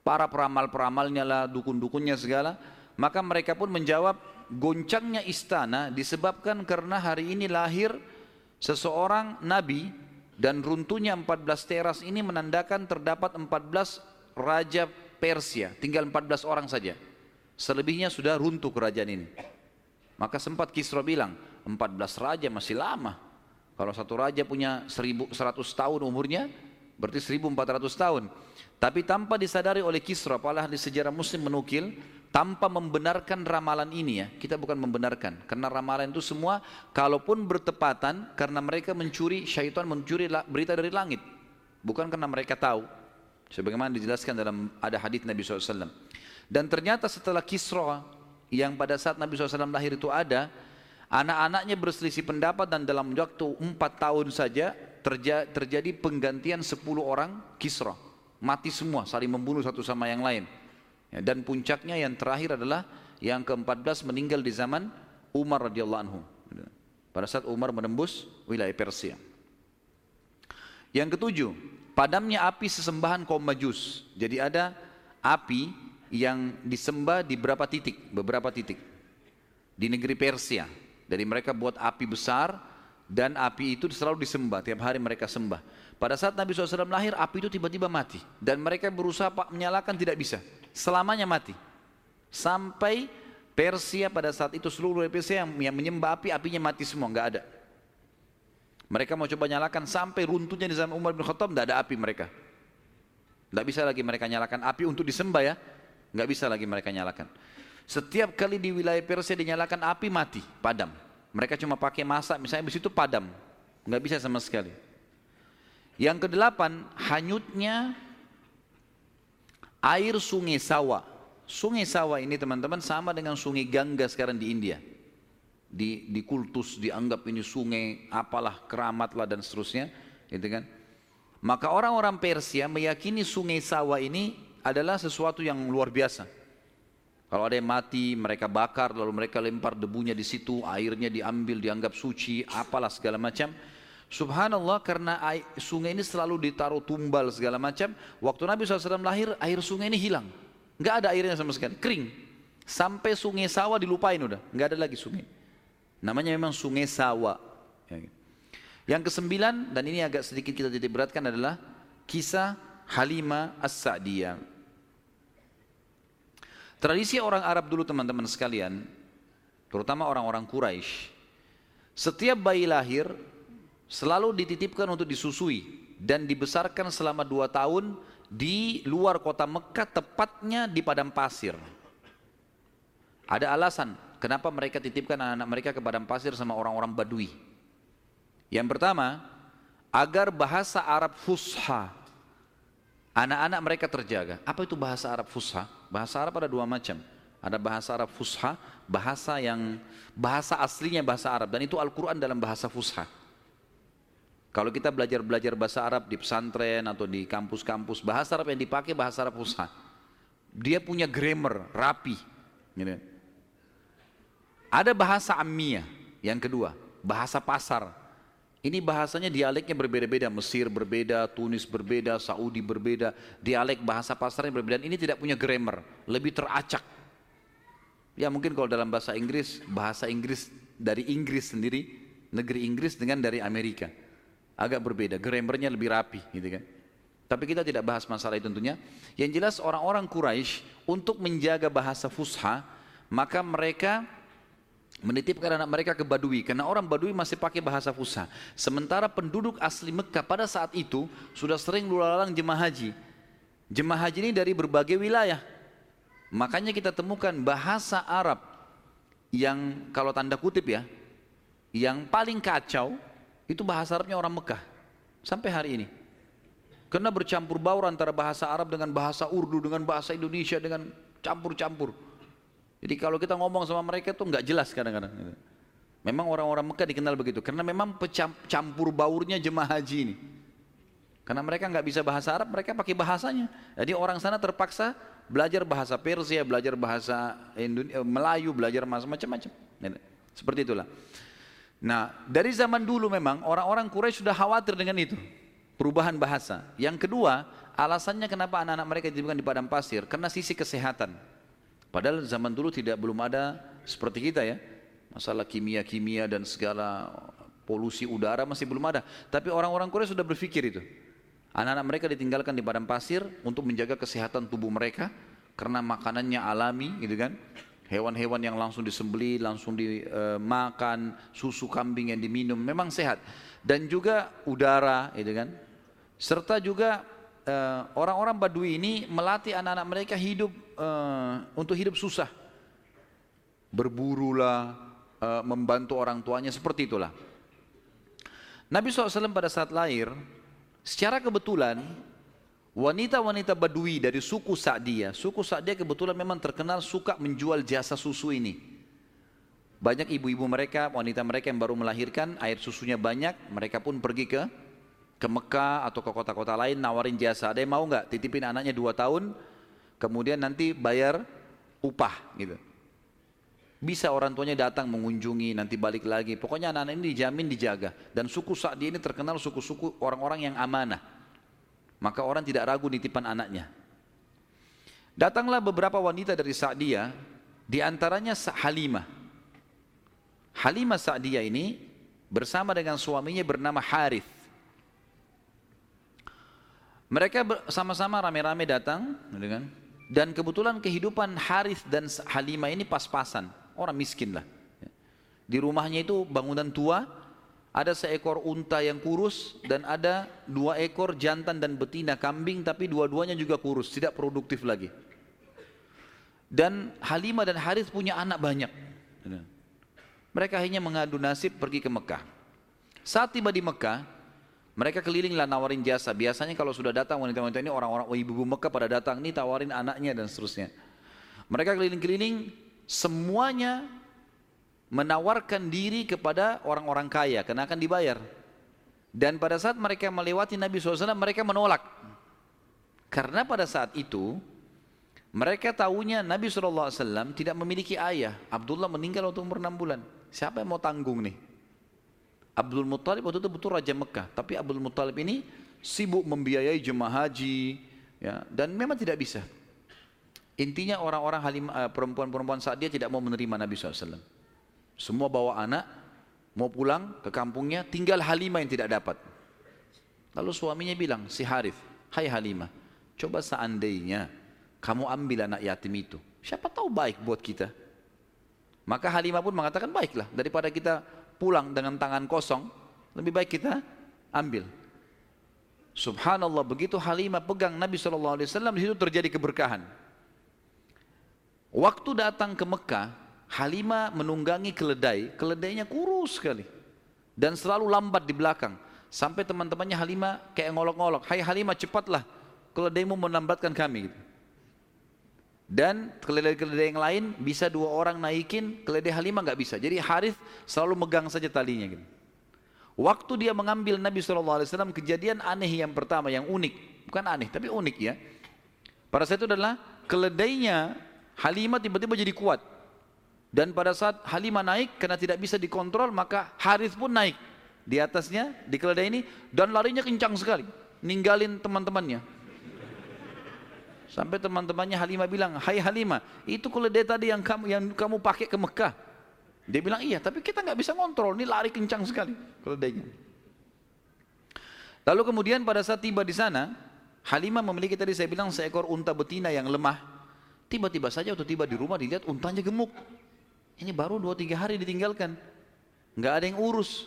para peramal-peramalnya lah, dukun-dukunnya segala. Maka mereka pun menjawab, "Goncangnya istana disebabkan karena hari ini lahir seseorang nabi dan runtuhnya empat belas teras ini menandakan terdapat empat belas raja Persia, tinggal empat belas orang saja. Selebihnya sudah runtuh kerajaan ini." Maka sempat Kisra bilang, empat belas raja masih lama. Kalau satu raja punya seratus tahun umurnya, berarti seribu empat ratus tahun. Tapi tanpa disadari oleh Kisra, para ahli sejarah muslim menukil, tanpa membenarkan ramalan ini ya, kita bukan membenarkan, karena ramalan itu semua, kalaupun bertepatan, karena mereka mencuri, syaitan mencuri berita dari langit. Bukan karena mereka tahu. Sebagaimana dijelaskan dalam ada hadis Nabi shallallahu alaihi wasallam. Dan ternyata setelah Kisra yang pada saat Nabi shallallahu alaihi wasallam lahir itu ada, anak-anaknya berselisih pendapat dan dalam waktu empat tahun saja terja- terjadi penggantian sepuluh orang Kisra. Mati semua, saling membunuh satu sama yang lain. Ya, dan puncaknya yang terakhir adalah yang keempat belas meninggal di zaman Umar radhiyallahu anhu. Pada saat Umar menembus wilayah Persia. Yang ketujuh, padamnya api sesembahan kaum Majus. Jadi ada api yang disembah di beberapa titik, beberapa titik di negeri Persia. Jadi mereka buat api besar dan api itu selalu disembah, tiap hari mereka sembah. Pada saat Nabi shallallahu alaihi wasallam lahir, api itu tiba-tiba mati dan mereka berusaha menyalakan, tidak bisa, selamanya mati. Sampai Persia pada saat itu seluruh Persia yang, yang menyembah api, apinya mati semua, nggak ada. Mereka mau coba nyalakan sampai runtuhnya di zaman Umar bin Khattab, tidak ada api mereka. Tidak bisa lagi mereka nyalakan api untuk disembah ya. Tidak bisa lagi mereka nyalakan. Setiap kali di wilayah Persia dinyalakan api, mati, padam. Mereka cuma pakai masak misalnya, habis itu padam. Tidak bisa sama sekali. Yang kedelapan, hanyutnya air sungai Sawa. Sungai Sawa ini teman-teman sama dengan sungai Gangga sekarang di India. Di, di kultus dianggap ini sungai apalah, keramatlah dan seterusnya gitu kan. Maka orang-orang Persia meyakini sungai Sawa ini adalah sesuatu yang luar biasa. Kalau ada yang mati mereka bakar lalu mereka lempar debunya di situ, airnya diambil dianggap suci apalah segala macam. Subhanallah, karena air, sungai ini selalu ditaruh tumbal segala macam. Waktu Nabi shallallahu alaihi wasallam lahir, air sungai ini hilang, gak ada airnya sama sekali, kering. Sampai sungai Sawa dilupain udah, gak ada lagi sungai. Namanya memang sungai Sawa. Yang kesembilan, dan ini agak sedikit kita titik beratkan, adalah kisah Halimah As-Sadiyah. Tradisi orang Arab dulu teman-teman sekalian, terutama orang-orang Quraisy, setiap bayi lahir selalu dititipkan untuk disusui dan dibesarkan selama dua tahun di luar kota Mekah, tepatnya di padang pasir. Ada alasan kenapa mereka titipkan anak-anak mereka ke padang pasir sama orang-orang Badui. Yang pertama, agar bahasa Arab fusha anak-anak mereka terjaga. Apa itu bahasa Arab fusha? Bahasa Arab ada dua macam. Ada bahasa Arab fusha, bahasa yang bahasa aslinya bahasa Arab, dan itu Al-Quran dalam bahasa fusha. Kalau kita belajar-belajar bahasa Arab di pesantren atau di kampus-kampus, bahasa Arab yang dipakai bahasa Arab fusha. Dia punya grammar, rapi. Gini. Ada bahasa ammiyah, yang kedua, bahasa pasar. Ini bahasanya dialeknya berbeda-beda, Mesir berbeda, Tunis berbeda, Saudi berbeda. Dialek bahasa pasarnya berbeda, ini tidak punya grammar, lebih teracak. Ya mungkin kalau dalam bahasa Inggris, bahasa Inggris dari Inggris sendiri, negeri Inggris dengan dari Amerika. Agak berbeda, grammarnya lebih rapi gitu kan. Tapi kita tidak bahas masalah itu tentunya. Yang jelas orang-orang Quraisy untuk menjaga bahasa fusha, maka mereka menitipkan anak mereka ke Badui, karena orang Badui masih pakai bahasa fusha. Sementara penduduk asli Mekah pada saat itu sudah sering lalu-lalang jemaah haji. Jemaah haji ini dari berbagai wilayah. Makanya kita temukan bahasa Arab yang kalau tanda kutip ya, yang paling kacau itu bahasa Arabnya orang Mekah sampai hari ini, karena bercampur baur antara bahasa Arab dengan bahasa Urdu, dengan bahasa Indonesia, dengan campur-campur. Jadi kalau kita ngomong sama mereka tuh nggak jelas kadang-kadang. Memang orang-orang Mekah dikenal begitu karena memang campur baurnya jemaah haji ini, karena mereka nggak bisa bahasa Arab, mereka pakai bahasanya. Jadi orang sana terpaksa belajar bahasa Persia, belajar bahasa Indonesia, Melayu, belajar macam-macam. Seperti itulah. Nah, dari zaman dulu memang orang-orang Quraisy sudah khawatir dengan itu, perubahan bahasa. Yang kedua, alasannya kenapa anak-anak mereka dititipkan di padang pasir, karena sisi kesehatan. Padahal zaman dulu tidak belum ada seperti kita ya, masalah kimia-kimia dan segala polusi udara masih belum ada. Tapi orang-orang Quraisy sudah berpikir itu. Anak-anak mereka ditinggalkan di padang pasir untuk menjaga kesehatan tubuh mereka, karena makanannya alami gitu kan. Hewan-hewan yang langsung disembelih, langsung dimakan, susu kambing yang diminum, memang sehat. Dan juga udara, gitu kan. Serta juga eh, orang-orang Badui ini melatih anak-anak mereka hidup eh, untuk hidup susah. Berburulah, eh, membantu orang tuanya, seperti itulah. Nabi shallallahu alaihi wasallam pada saat lahir, secara kebetulan, wanita-wanita Badui dari suku Sa'diyah, suku Sa'diyah kebetulan memang terkenal suka menjual jasa susu ini. Banyak ibu-ibu mereka, wanita mereka yang baru melahirkan, air susunya banyak, mereka pun pergi ke ke Mekah atau ke kota-kota lain nawarin jasa. Ada yang mau nggak titipin anaknya dua tahun, kemudian nanti bayar upah gitu. Bisa orang tuanya datang mengunjungi, nanti balik lagi. Pokoknya anak-anak ini dijamin dijaga. Dan suku Sa'diyah ini terkenal suku-suku orang-orang yang amanah. Maka orang tidak ragu nitipan anaknya. Datanglah beberapa wanita dari Sa'diyah, di antaranya Halimah. Halimah Sa'diyah ini bersama dengan suaminya bernama Harits. Mereka sama-sama rame-rame datang, dan kebetulan kehidupan Harits dan Halimah ini pas-pasan, orang miskin lah. Di rumahnya itu bangunan tua. Ada seekor unta yang kurus dan ada dua ekor jantan dan betina kambing, tapi dua-duanya juga kurus, tidak produktif lagi. Dan Halimah dan Harits punya anak banyak. Mereka akhirnya mengadu nasib pergi ke Mekah. Saat tiba di Mekah, mereka kelilinglah nawarin jasa. Biasanya kalau sudah datang wanita-wanita ini, orang-orang ibu-ibu Mekah pada datang, nih tawarin anaknya dan seterusnya. Mereka keliling-keliling, semuanya menawarkan diri kepada orang-orang kaya karena akan dibayar. Dan pada saat mereka melewati Nabi shallallahu alaihi wasallam, mereka menolak, karena pada saat itu mereka tahunya Nabi shallallahu alaihi wasallam tidak memiliki ayah. Abdullah meninggal waktu umur enam bulan. Siapa yang mau tanggung nih? Abdul Muttalib waktu itu betul Raja Mekah, tapi Abdul Muttalib ini sibuk membiayai jemaah haji ya, dan memang tidak bisa. Intinya orang-orang Halimah, perempuan-perempuan Sa'diyah tidak mau menerima Nabi shallallahu alaihi wasallam. Semua bawa anak, mau pulang ke kampungnya, tinggal Halimah yang tidak dapat. Lalu suaminya bilang, si Harits, "Hai Halimah, coba seandainya kamu ambil anak yatim itu, siapa tahu baik buat kita." Maka Halimah pun mengatakan, "Baiklah, daripada kita pulang dengan tangan kosong, lebih baik kita ambil. Subhanallah, begitu Halimah pegang Nabi shallallahu alaihi wasallam, di situ terjadi keberkahan. Waktu datang ke Mekah, Halimah menunggangi keledai, keledainya kurus sekali dan selalu lambat di belakang. Sampai teman-temannya Halimah kayak ngolok-ngolok, "Hai Halimah, cepatlah, keledaimu menambatkan kami." Gitu. Dan keledai-keledai yang lain bisa dua orang naikin, keledai Halimah nggak bisa. Jadi Harits selalu megang saja talinya. Gitu. Waktu dia mengambil Nabi shallallahu alaihi wasallam, kejadian aneh yang pertama, yang unik. Bukan aneh, tapi unik ya. Pada saat itu adalah keledainya Halimah tiba-tiba jadi kuat. Dan pada saat Halimah naik, karena tidak bisa dikontrol, maka Harits pun naik. Di atasnya, di keledai ini, dan larinya kencang sekali. Ninggalin teman-temannya. Sampai teman-temannya Halimah bilang, "Hai Halimah, itu keledai tadi yang kamu yang kamu pakai ke Mekah." Dia bilang, "Iya, tapi kita nggak bisa ngontrol, ini lari kencang sekali keledainya." Lalu kemudian pada saat tiba di sana, Halimah memiliki tadi saya bilang seekor unta betina yang lemah. Tiba-tiba saja waktu tiba di rumah dilihat untanya gemuk. Ini baru dua tiga hari ditinggalkan, nggak ada yang urus,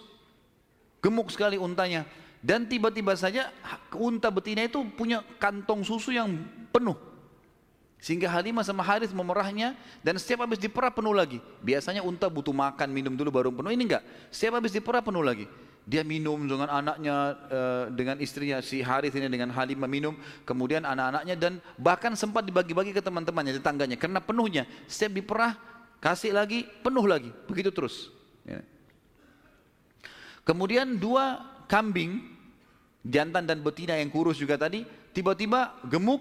gemuk sekali untanya. Dan tiba-tiba saja unta betina itu punya kantong susu yang penuh. Sehingga Halimah sama Harits memerahnya, dan setiap habis diperah penuh lagi. Biasanya unta butuh makan, minum dulu baru penuh, ini enggak. Setiap habis diperah penuh lagi. Dia minum dengan anaknya, dengan istrinya, si Harits ini dengan Halimah minum, kemudian anak-anaknya, dan bahkan sempat dibagi-bagi ke teman-temannya, tetangganya. Karena penuhnya, setiap diperah, kasih lagi, penuh lagi. Begitu terus. Kemudian dua kambing, jantan dan betina yang kurus juga tadi, tiba-tiba gemuk,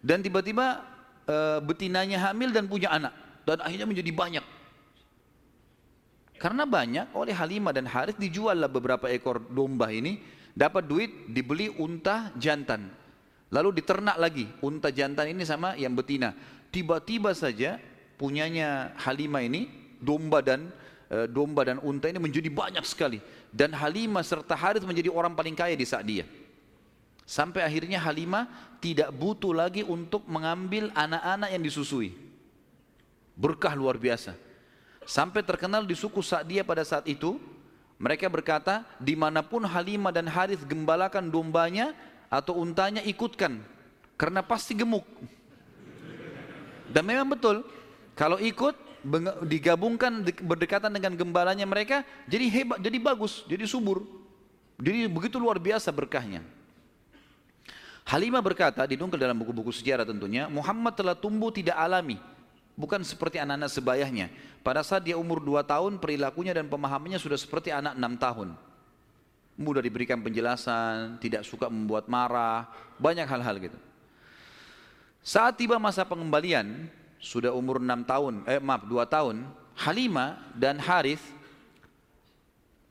dan tiba-tiba e, betinanya hamil dan punya anak, dan akhirnya menjadi banyak. Karena banyak, oleh Halimah dan Harits dijuallah beberapa ekor domba ini, dapat duit, dibeli unta jantan, lalu diternak lagi unta jantan ini sama yang betina. Tiba-tiba saja punyanya Halimah ini, domba dan domba dan unta ini menjadi banyak sekali, dan Halimah serta Harits menjadi orang paling kaya di Sa'diyah. Sampai akhirnya Halimah tidak butuh lagi untuk mengambil anak-anak yang disusui. Berkah luar biasa. Sampai terkenal di suku Sa'diyah pada saat itu, mereka berkata, dimanapun Halimah dan Harits gembalakan dombanya atau untanya, ikutkan, karena pasti gemuk. Dan memang betul, kalau ikut digabungkan berdekatan dengan gembalanya mereka, jadi hebat, jadi bagus, jadi subur, jadi begitu luar biasa berkahnya. Halimah berkata, didongkel dalam buku-buku sejarah tentunya, Muhammad telah tumbuh tidak alami, bukan seperti anak-anak sebayahnya. Pada saat dia umur dua tahun, perilakunya dan pemahamannya sudah seperti anak enam tahun. Mudah diberikan penjelasan, tidak suka membuat marah, banyak hal-hal gitu. Saat tiba masa pengembalian, sudah umur enam tahun, eh maaf dua tahun, Halimah dan Harits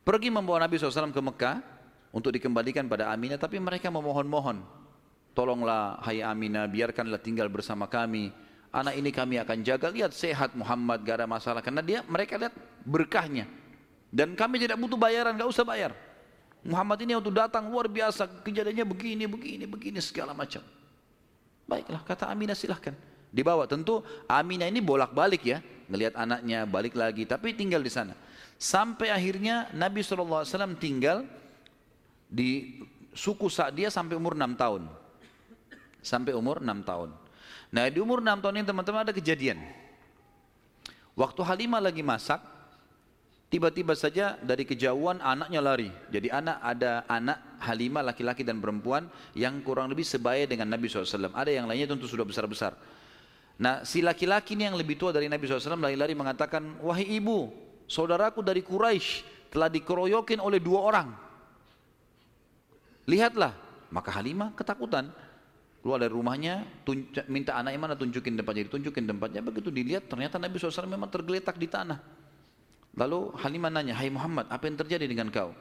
pergi membawa Nabi shallallahu alaihi wasallam ke Mekah untuk dikembalikan pada Aminah, tapi mereka memohon-mohon, "Tolonglah hai Aminah, biarkanlah tinggal bersama kami, anak ini kami akan jaga, lihat sehat Muhammad, gak ada masalah." Karena dia, mereka lihat berkahnya, dan kami tidak butuh bayaran, gak usah bayar. Muhammad ini waktu datang luar biasa, kejadiannya begini, begini, begini, segala macam. Baiklah, kata Aminah, silahkan. Dibawa, tentu Aminah ini bolak-balik ya, ngelihat anaknya, balik lagi, tapi tinggal di sana. Sampai akhirnya Nabi shallallahu alaihi wasallam tinggal di suku Sa'diyah sampai umur enam tahun. Sampai umur enam tahun. Nah, di umur enam tahun ini teman-teman ada kejadian. Waktu Halimah lagi masak, tiba-tiba saja dari kejauhan anaknya lari. Jadi anak ada anak Halimah laki-laki dan perempuan yang kurang lebih sebaya dengan Nabi shallallahu alaihi wasallam. Ada yang lainnya tentu sudah besar-besar. Nah, si laki-laki ini yang lebih tua dari Nabi shallallahu alaihi wasallam lari-lari mengatakan, "Wahai ibu, saudaraku dari Quraisy telah dikeroyokin oleh dua orang. Lihatlah." Maka Halimah ketakutan, keluar dari rumahnya, tunj- minta anaknya, "Mana, tunjukin tempatnya." Ditunjukin tempatnya, begitu dilihat ternyata Nabi shallallahu alaihi wasallam memang tergeletak di tanah. Lalu Halimah nanya, "Hai Muhammad, apa yang terjadi dengan kau?"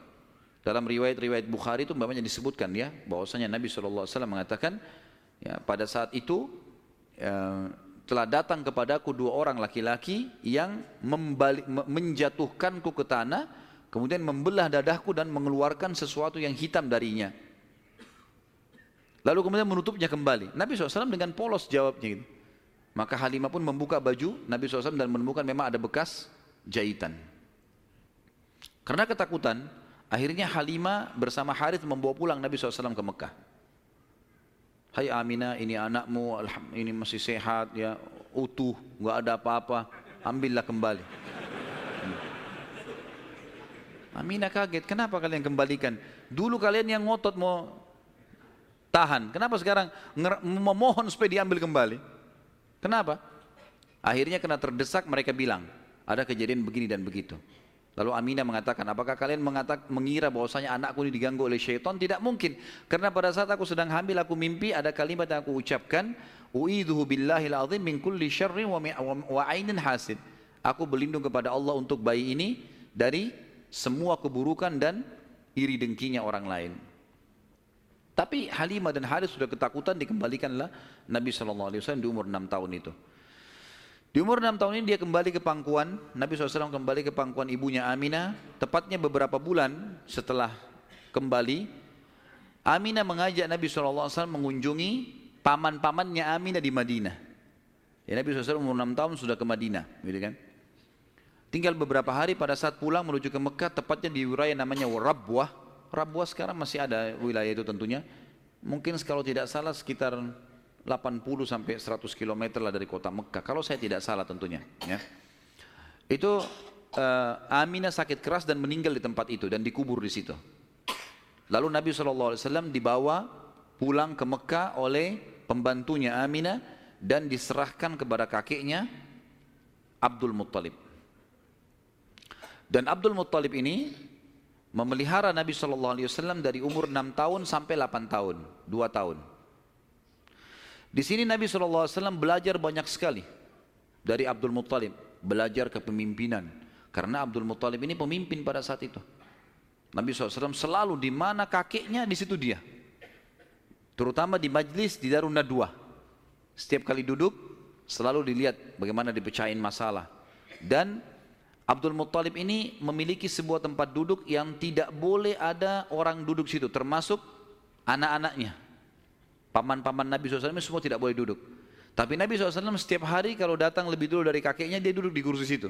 Dalam riwayat-riwayat Bukhari itu umpamanya disebutkan ya, bahwasanya Nabi shallallahu alaihi wasallam mengatakan, ya, pada saat itu eh, telah datang kepadaku dua orang laki-laki yang membalik, menjatuhkanku ke tanah, kemudian membelah dadahku dan mengeluarkan sesuatu yang hitam darinya. Lalu kemudian menutupnya kembali. Nabi shallallahu alaihi wasallam dengan polos jawabnya gitu. Maka Halimah pun membuka baju Nabi shallallahu alaihi wasallam dan menemukan memang ada bekas jahitan. Karena ketakutan, Akhirnya Halimah bersama Harits membawa pulang Nabi shallallahu alaihi wasallam ke Mekah. Hai Aminah, ini anakmu, ini masih sehat, ya, utuh, nggak ada apa-apa, ambillah kembali. Aminah kaget, kenapa kalian kembalikan? Dulu kalian yang ngotot mau tahan, kenapa sekarang memohon supaya diambil kembali? Kenapa? Akhirnya karena terdesak mereka bilang, ada kejadian begini dan begitu. Lalu Aminah mengatakan, apakah kalian mengatakan, mengira bahwasanya anakku ini diganggu oleh syaitan? Tidak mungkin, karena pada saat aku sedang hamil, aku mimpi ada kalimat yang aku ucapkan, u'idhuhu billahil azim min kulli syarrin wa ainin hasid. Aku berlindung kepada Allah untuk bayi ini dari semua keburukan dan iri dengkinya orang lain. Tapi Halimah dan Harits sudah ketakutan, dikembalikanlah Nabi shallallahu alaihi wasallam di umur enam tahun itu. Di umur enam tahun ini dia kembali ke pangkuan, Nabi shallallahu alaihi wasallam kembali ke pangkuan ibunya Aminah. Tepatnya beberapa bulan setelah kembali, Aminah mengajak Nabi shallallahu alaihi wasallam mengunjungi paman-pamannya Aminah di Madinah. Ya, Nabi shallallahu alaihi wasallam umur enam tahun sudah ke Madinah, gitu kan? Tinggal beberapa hari, pada saat pulang menuju ke Mekah, tepatnya di wilayah namanya Rabwah. Rabwah sekarang masih ada wilayah itu tentunya. Mungkin kalau tidak salah sekitar delapan puluh sampai seratus kilometer lah dari kota Mekah. Kalau saya tidak salah tentunya. Ya. Itu uh, Aminah sakit keras dan meninggal di tempat itu dan dikubur di situ. Lalu Nabi shallallahu alaihi wasallam dibawa pulang ke Mekah oleh pembantunya Aminah dan diserahkan kepada kakeknya Abdul Muttalib. Dan Abdul Muttalib ini memelihara Nabi shallallahu alaihi wasallam dari umur enam tahun sampai delapan tahun, dua tahun. Di sini Nabi shallallahu alaihi wasallam belajar banyak sekali dari Abdul Muttalib, belajar kepemimpinan. Karena Abdul Muttalib ini pemimpin pada saat itu. Nabi shallallahu alaihi wasallam selalu di mana kakeknya, di situ dia. Terutama di majlis di Darun Nadwah. Setiap kali duduk selalu dilihat bagaimana dipecahin masalah. Dan Abdul Muttalib ini memiliki sebuah tempat duduk yang tidak boleh ada orang duduk situ, termasuk anak-anaknya. Paman-paman Nabi shallallahu alaihi wasallam semua tidak boleh duduk. Tapi Nabi shallallahu alaihi wasallam setiap hari kalau datang lebih dulu dari kakeknya, dia duduk di kursi situ.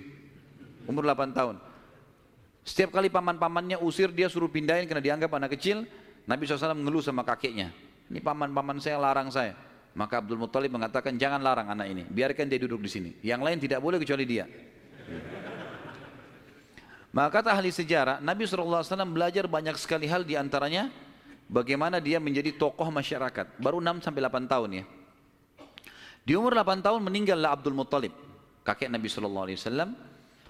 Umur delapan tahun. Setiap kali paman-pamannya usir, dia suruh pindahin karena dianggap anak kecil. Nabi shallallahu alaihi wasallam ngeluh sama kakeknya. Ini paman-paman saya larang saya. Maka Abdul Muttalib mengatakan, jangan larang anak ini, biarkan dia duduk di sini. Yang lain tidak boleh kecuali dia. Maka kata ahli sejarah, Nabi shallallahu alaihi wasallam belajar banyak sekali hal, diantaranya bagaimana dia menjadi tokoh masyarakat. Baru enam sampai delapan tahun ya. Di umur delapan tahun meninggallah Abdul Muttalib, kakek Nabi shallallahu alaihi wasallam.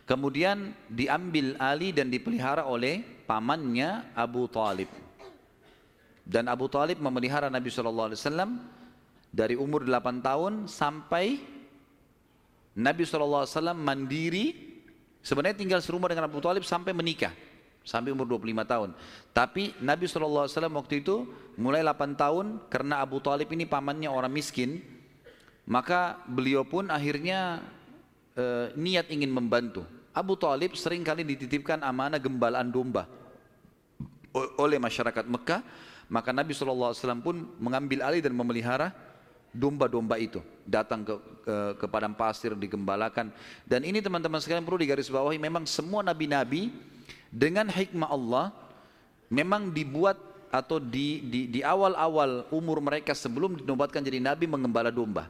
Kemudian diambil alih dan dipelihara oleh pamannya Abu Talib. Dan Abu Talib memelihara Nabi shallallahu alaihi wasallam dari umur delapan tahun sampai Nabi shallallahu alaihi wasallam mandiri. Sebenarnya tinggal serumah dengan Abu Talib sampai menikah, sampai umur dua puluh lima tahun. Tapi Nabi shallallahu alaihi wasallam waktu itu mulai delapan tahun, karena Abu Talib ini pamannya orang miskin, maka beliau pun akhirnya e, niat ingin membantu. Abu Talib sering kali dititipkan amanah gembalaan domba oleh masyarakat Mekah, maka Nabi shallallahu alaihi wasallam pun mengambil alih dan memelihara domba-domba itu, datang ke, ke, ke padang pasir, digembalakan. Dan ini teman-teman sekalian perlu digarisbawahi, memang semua nabi-nabi dengan hikmah Allah memang dibuat atau di, di, di awal-awal umur mereka sebelum dinobatkan jadi nabi mengembala domba.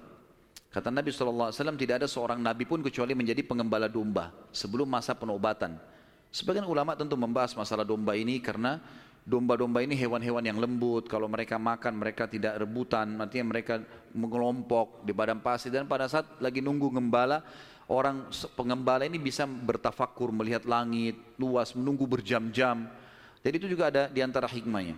Kata Nabi shallallahu alaihi wasallam, tidak ada seorang nabi pun kecuali menjadi pengembala domba sebelum masa penobatan. Sebagian ulama tentu membahas masalah domba ini karena domba-domba ini hewan-hewan yang lembut, kalau mereka makan mereka tidak rebutan, artinya mereka mengelompok di padang pasir, dan pada saat lagi nunggu gembala, orang pengembala ini bisa bertafakur, melihat langit, luas, menunggu berjam-jam. Jadi itu juga ada diantara hikmahnya.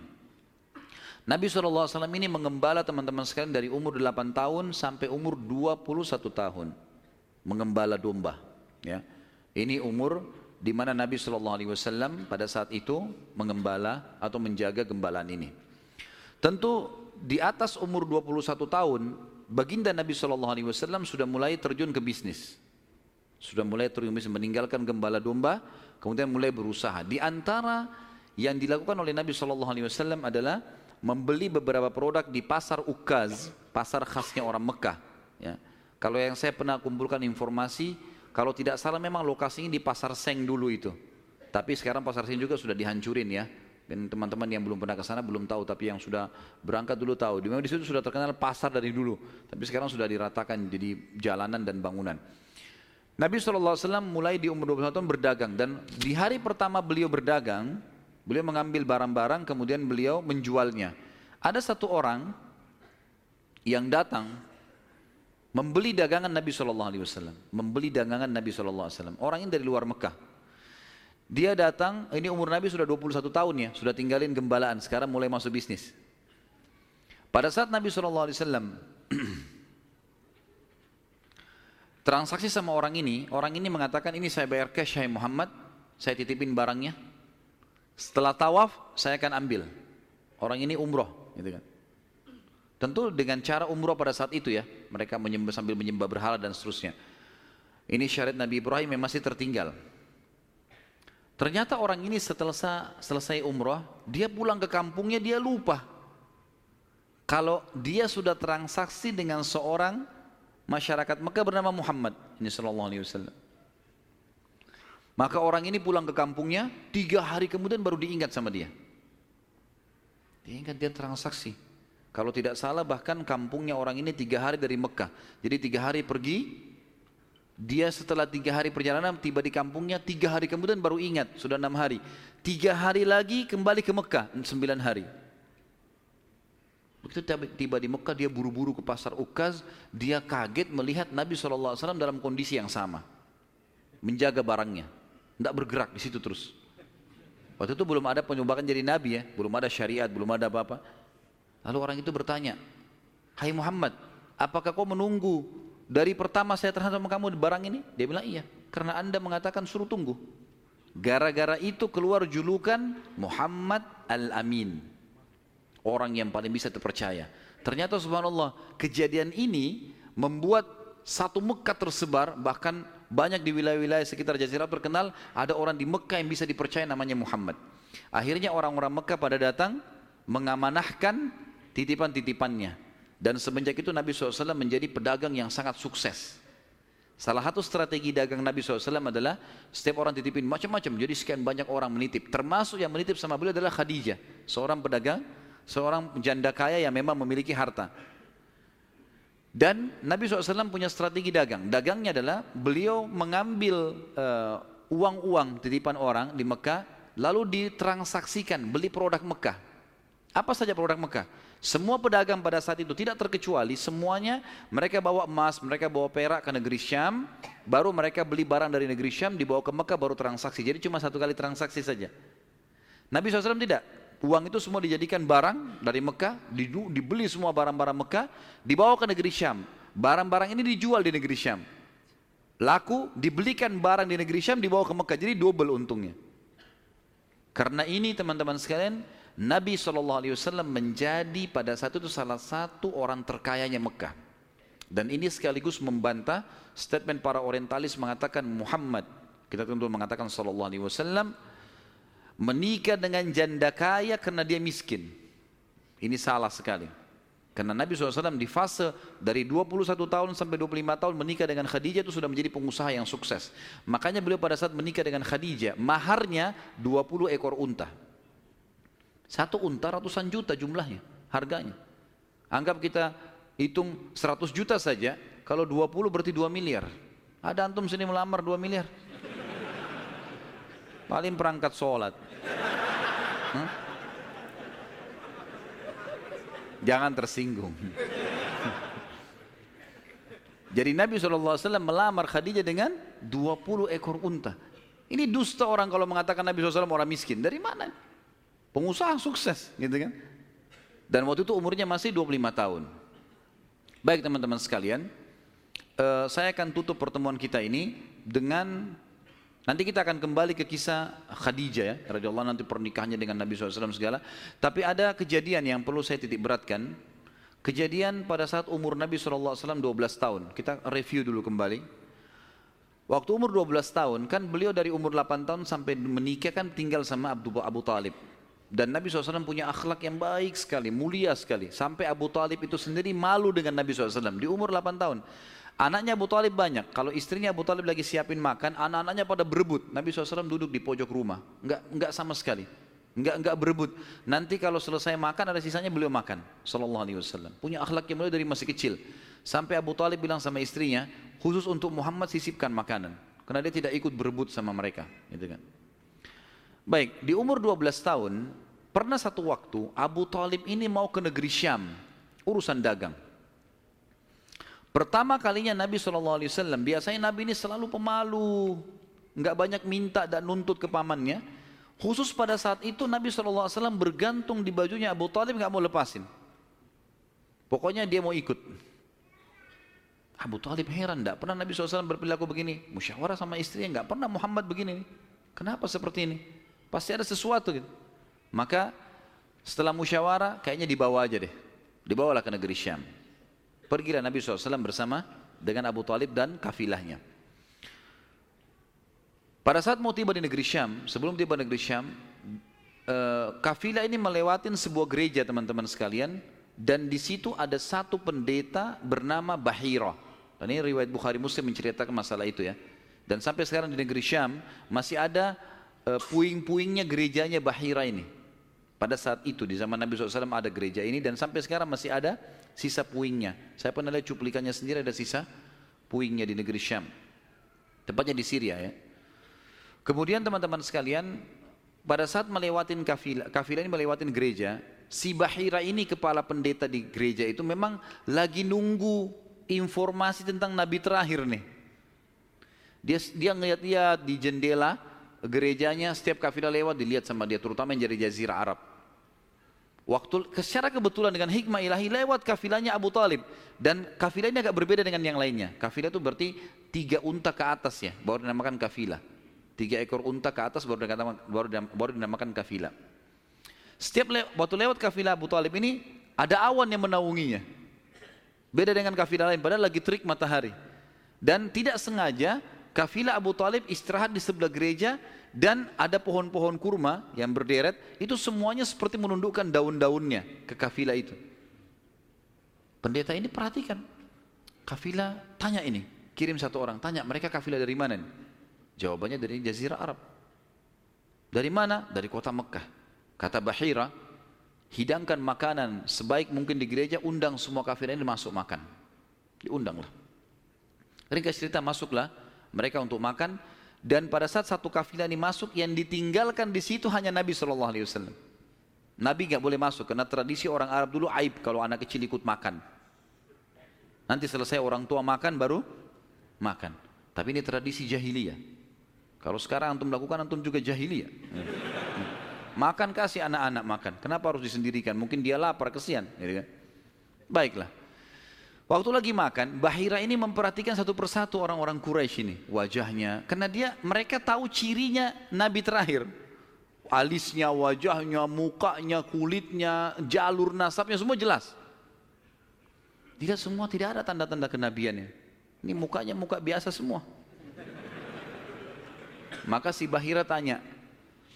Nabi shallallahu alaihi wasallam ini mengembala teman-teman sekalian dari umur delapan tahun sampai umur dua puluh satu tahun. Mengembala domba. Ya. Ini umur di mana Nabi shallallahu alaihi wasallam pada saat itu mengembala atau menjaga gembalaan ini. Tentu di atas umur dua puluh satu tahun, baginda Nabi shallallahu alaihi wasallam sudah mulai terjun ke bisnis. Sudah mulai terjun ke bisnis, meninggalkan gembala domba, kemudian mulai berusaha. Di antara yang dilakukan oleh Nabi shallallahu alaihi wasallam adalah membeli beberapa produk di pasar Ukaz, pasar khasnya orang Mekah. Ya. Kalau yang saya pernah kumpulkan informasi, kalau tidak salah memang lokasinya di pasar Seng dulu itu. Tapi sekarang pasar Sin juga sudah dihancurin ya. Dan teman-teman yang belum pernah ke sana belum tahu, tapi yang sudah berangkat dulu tahu. Memang di situ sudah terkenal pasar dari dulu, tapi sekarang sudah diratakan jadi jalanan dan bangunan. Nabi shallallahu alaihi wasallam mulai di umur dua puluh satu tahun berdagang, dan di hari pertama beliau berdagang, beliau mengambil barang-barang kemudian beliau menjualnya. Ada satu orang yang datang membeli dagangan Nabi shallallahu alaihi wasallam, membeli dagangan Nabi shallallahu alaihi wasallam. Orang ini dari luar Mekah. Dia datang, ini umur Nabi sudah dua puluh satu tahun ya, sudah tinggalin gembalaan, sekarang mulai masuk bisnis. Pada saat Nabi shallallahu alaihi wasallam transaksi sama orang ini, orang ini mengatakan, ini saya bayar cash, hai Muhammad, saya titipin barangnya. Setelah tawaf, saya akan ambil. Orang ini umroh, gitu kan. Tentu dengan cara umroh pada saat itu ya, mereka menyembah, sambil menyembah berhala dan seterusnya. Ini syariat Nabi Ibrahim yang masih tertinggal. Ternyata orang ini setelah selesai umrah, dia pulang ke kampungnya, dia lupa kalau dia sudah transaksi dengan seorang masyarakat Mekah bernama Muhammad ini sallallahu alaihi wasallam. Maka orang ini pulang ke kampungnya, tiga hari kemudian baru diingat sama dia. Diingat dia transaksi. Kalau tidak salah bahkan kampungnya orang ini tiga hari dari Mekah. Jadi tiga hari pergi. Dia setelah tiga hari perjalanan tiba di kampungnya, tiga hari kemudian baru ingat, sudah enam hari. Tiga hari lagi kembali ke Mekah, sembilan hari. Begitu tiba di Mekah dia buru-buru ke pasar Ukaz, dia kaget melihat Nabi shallallahu alaihi wasallam dalam kondisi yang sama, menjaga barangnya, tidak bergerak di situ terus. Waktu itu belum ada penyembahan jadi Nabi ya, belum ada syariat, belum ada apa-apa. Lalu orang itu bertanya, Hai Muhammad, apakah kau menunggu? Dari pertama saya terhadap kamu barang ini? Dia bilang iya, karena anda mengatakan suruh tunggu. Gara-gara itu keluar julukan Muhammad Al-Amin, orang yang paling bisa terpercaya. Ternyata subhanallah, kejadian ini membuat satu Mekah tersebar, bahkan banyak di wilayah-wilayah sekitar Jazirah terkenal, ada orang di Mekah yang bisa dipercaya namanya Muhammad. Akhirnya orang-orang Mekah pada datang mengamanahkan titipan-titipannya. Dan semenjak itu Nabi shallallahu alaihi wasallam menjadi pedagang yang sangat sukses. Salah satu strategi dagang Nabi shallallahu alaihi wasallam adalah setiap orang titipin macam-macam. Jadi sekian banyak orang menitip. Termasuk yang menitip sama beliau adalah Khadijah, seorang pedagang, seorang janda kaya yang memang memiliki harta. Dan Nabi shallallahu alaihi wasallam punya strategi dagang. Dagangnya adalah beliau mengambil uh, uang-uang titipan orang di Mekah, lalu ditransaksikan beli produk Mekah. Apa saja produk Mekah? Semua pedagang pada saat itu tidak terkecuali semuanya, mereka bawa emas, mereka bawa perak ke negeri Syam, baru mereka beli barang dari negeri Syam, dibawa ke Mekah baru transaksi. Jadi cuma satu kali transaksi saja. Nabi shallallahu alaihi wasallam tidak. Uang itu semua dijadikan barang dari Mekah, dibeli semua barang-barang Mekah, dibawa ke negeri Syam. Barang-barang ini dijual di negeri Syam. Laku, dibelikan barang di negeri Syam, dibawa ke Mekah. Jadi double untungnya. Karena ini teman-teman sekalian, Nabi shallallahu alaihi wasallam menjadi pada saat itu salah satu orang terkayanya Mekah. Dan ini sekaligus membantah statement para orientalis mengatakan Muhammad, kita tentu mengatakan shallallahu alaihi wasallam menikah dengan janda kaya karena dia miskin. Ini salah sekali. Karena Nabi shallallahu alaihi wasallam di fase dari dua puluh satu tahun sampai dua puluh lima tahun menikah dengan Khadijah itu sudah menjadi pengusaha yang sukses. Makanya beliau pada saat menikah dengan Khadijah, maharnya dua puluh ekor unta. Satu unta ratusan juta jumlahnya, harganya. Anggap kita hitung seratus juta saja, kalau dua puluh berarti dua miliar. Ada antum sini melamar dua miliar? Paling perangkat sholat. Hmm? Jangan tersinggung. Jadi Nabi shallallahu alaihi wasallam melamar Khadijah dengan dua puluh ekor unta. Ini dusta orang kalau mengatakan Nabi shallallahu alaihi wasallam orang miskin. Dari mana? Pengusaha sukses, gitu kan? Dan waktu itu umurnya masih dua puluh lima tahun. Baik teman-teman sekalian, uh, saya akan tutup pertemuan kita ini dengan nanti kita akan kembali ke kisah Khadijah ya, radhiyallahu anha, nanti pernikahannya dengan Nabi shallallahu alaihi wasallam segala. Tapi ada kejadian yang perlu saya titik beratkan. Kejadian pada saat umur Nabi shallallahu alaihi wasallam dua belas tahun. Kita review dulu kembali. Waktu umur dua belas tahun, kan beliau dari umur delapan tahun sampai menikah kan tinggal sama Abu Talib. Dan Nabi shallallahu alaihi wasallam punya akhlak yang baik sekali, mulia sekali. Sampai Abu Talib itu sendiri malu dengan Nabi shallallahu alaihi wasallam di umur delapan tahun. Anaknya Abu Talib banyak. Kalau istrinya Abu Talib lagi siapin makan, anak-anaknya pada berebut. Nabi shallallahu alaihi wasallam duduk di pojok rumah, nggak nggak sama sekali, nggak nggak berebut. Nanti kalau selesai makan ada sisanya beliau makan. Sallallahu alaihi wasallam punya akhlak yang mulai dari masih kecil. Sampai Abu Talib bilang sama istrinya, khusus untuk Muhammad sisipkan makanan, karena dia tidak ikut berebut sama mereka, gitu kan. Baik, di umur dua belas tahun pernah satu waktu Abu Talib ini mau ke negeri Syam, urusan dagang. Pertama kalinya Nabi shallallahu alaihi wasallam, biasanya Nabi ini selalu pemalu, nggak banyak minta dan nuntut ke pamannya. Khusus pada saat itu Nabi shallallahu alaihi wasallam bergantung di bajunya Abu Talib, nggak mau lepasin. Pokoknya dia mau ikut. Abu Talib heran, nggak pernah Nabi shallallahu alaihi wasallam berperilaku begini. Musyawarah sama istrinya, nggak pernah Muhammad begini nih. Kenapa seperti ini? Pasti ada sesuatu gitu. Maka setelah musyawarah, kayaknya dibawa aja deh. Dibawalah ke negeri Syam. Pergilah Nabi shallallahu alaihi wasallam bersama dengan Abu Talib dan kafilahnya. Pada saat mau tiba di negeri Syam, sebelum tiba di negeri Syam, kafilah ini melewatin sebuah gereja, teman-teman sekalian, dan di situ ada satu pendeta bernama Bahira. Dan ini riwayat Bukhari Muslim menceritakan masalah itu ya. Dan sampai sekarang di negeri Syam masih ada puing-puingnya gerejanya Bahira ini. Pada saat itu di zaman Nabi shallallahu alaihi wasallam ada gereja ini, dan sampai sekarang masih ada sisa puingnya. Saya pernah lihat cuplikannya sendiri, ada sisa puingnya di negeri Syam, tepatnya di Syria ya. Kemudian teman-teman sekalian, pada saat melewatin kafilah, kafilah ini melewatin gereja, si Bahira ini, kepala pendeta di gereja itu, memang lagi nunggu informasi tentang Nabi terakhir nih. Dia dia ngeliat-liat di jendela gerejanya, setiap kafilah lewat dilihat sama dia, terutama yang dari Jazirah Arab. Waktu secara kebetulan dengan hikmah ilahi lewat kafilahnya Abu Talib, dan kafilah ini agak berbeda dengan yang lainnya. Kafilah itu berarti tiga unta ke atas ya, baru dinamakan kafilah. Tiga ekor unta ke atas baru dinamakan, baru, baru dinamakan kafilah. Setiap le, waktu lewat kafilah Abu Talib ini ada awan yang menaunginya. Beda dengan kafilah lain, padahal lagi terik matahari. Dan tidak sengaja kafilah Abu Talib istirahat di sebelah gereja. Dan ada pohon-pohon kurma yang berderet, itu semuanya seperti menundukkan daun-daunnya ke kafilah itu. Pendeta ini perhatikan, kafilah tanya ini, kirim satu orang, tanya mereka kafilah dari mana nih? Jawabannya dari Jazirah Arab. Dari mana? Dari kota Mekah. Kata Bahira, hidangkan makanan sebaik mungkin di gereja, undang semua kafilah ini masuk makan. Diundanglah. Ringkas cerita, masuklah mereka untuk makan. Dan pada saat satu kafilah ini masuk, yang ditinggalkan di situ hanya Nabi shallallahu alaihi wasallam. Nabi nggak boleh masuk, karena tradisi orang Arab dulu aib kalau anak kecil ikut makan. Nanti selesai orang tua makan baru makan. Tapi ini tradisi jahiliyah. Kalau sekarang antum lakukan, antum juga jahiliyah. Makan, kasih anak-anak makan. Kenapa harus disendirikan? Mungkin dia lapar, kesian. Baiklah. Waktu lagi makan, Bahira ini memperhatikan satu persatu orang-orang Quraisy ini, wajahnya, karena dia mereka tahu cirinya Nabi terakhir, alisnya, wajahnya, mukanya, kulitnya, jalur nasabnya, semua jelas. Tidak semua, tidak ada tanda-tanda kenabiannya. Ini mukanya muka biasa semua. Maka si Bahira tanya,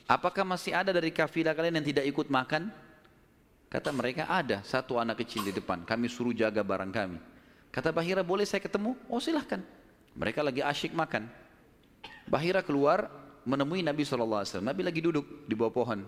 apakah masih ada dari kafilah kalian yang tidak ikut makan? Kata mereka, ada satu anak kecil di depan, kami suruh jaga barang kami. Kata Bahira, boleh saya ketemu? Oh silahkan. Mereka lagi asyik makan. Bahira keluar menemui Nabi shallallahu alaihi wasallam. Nabi lagi duduk di bawah pohon.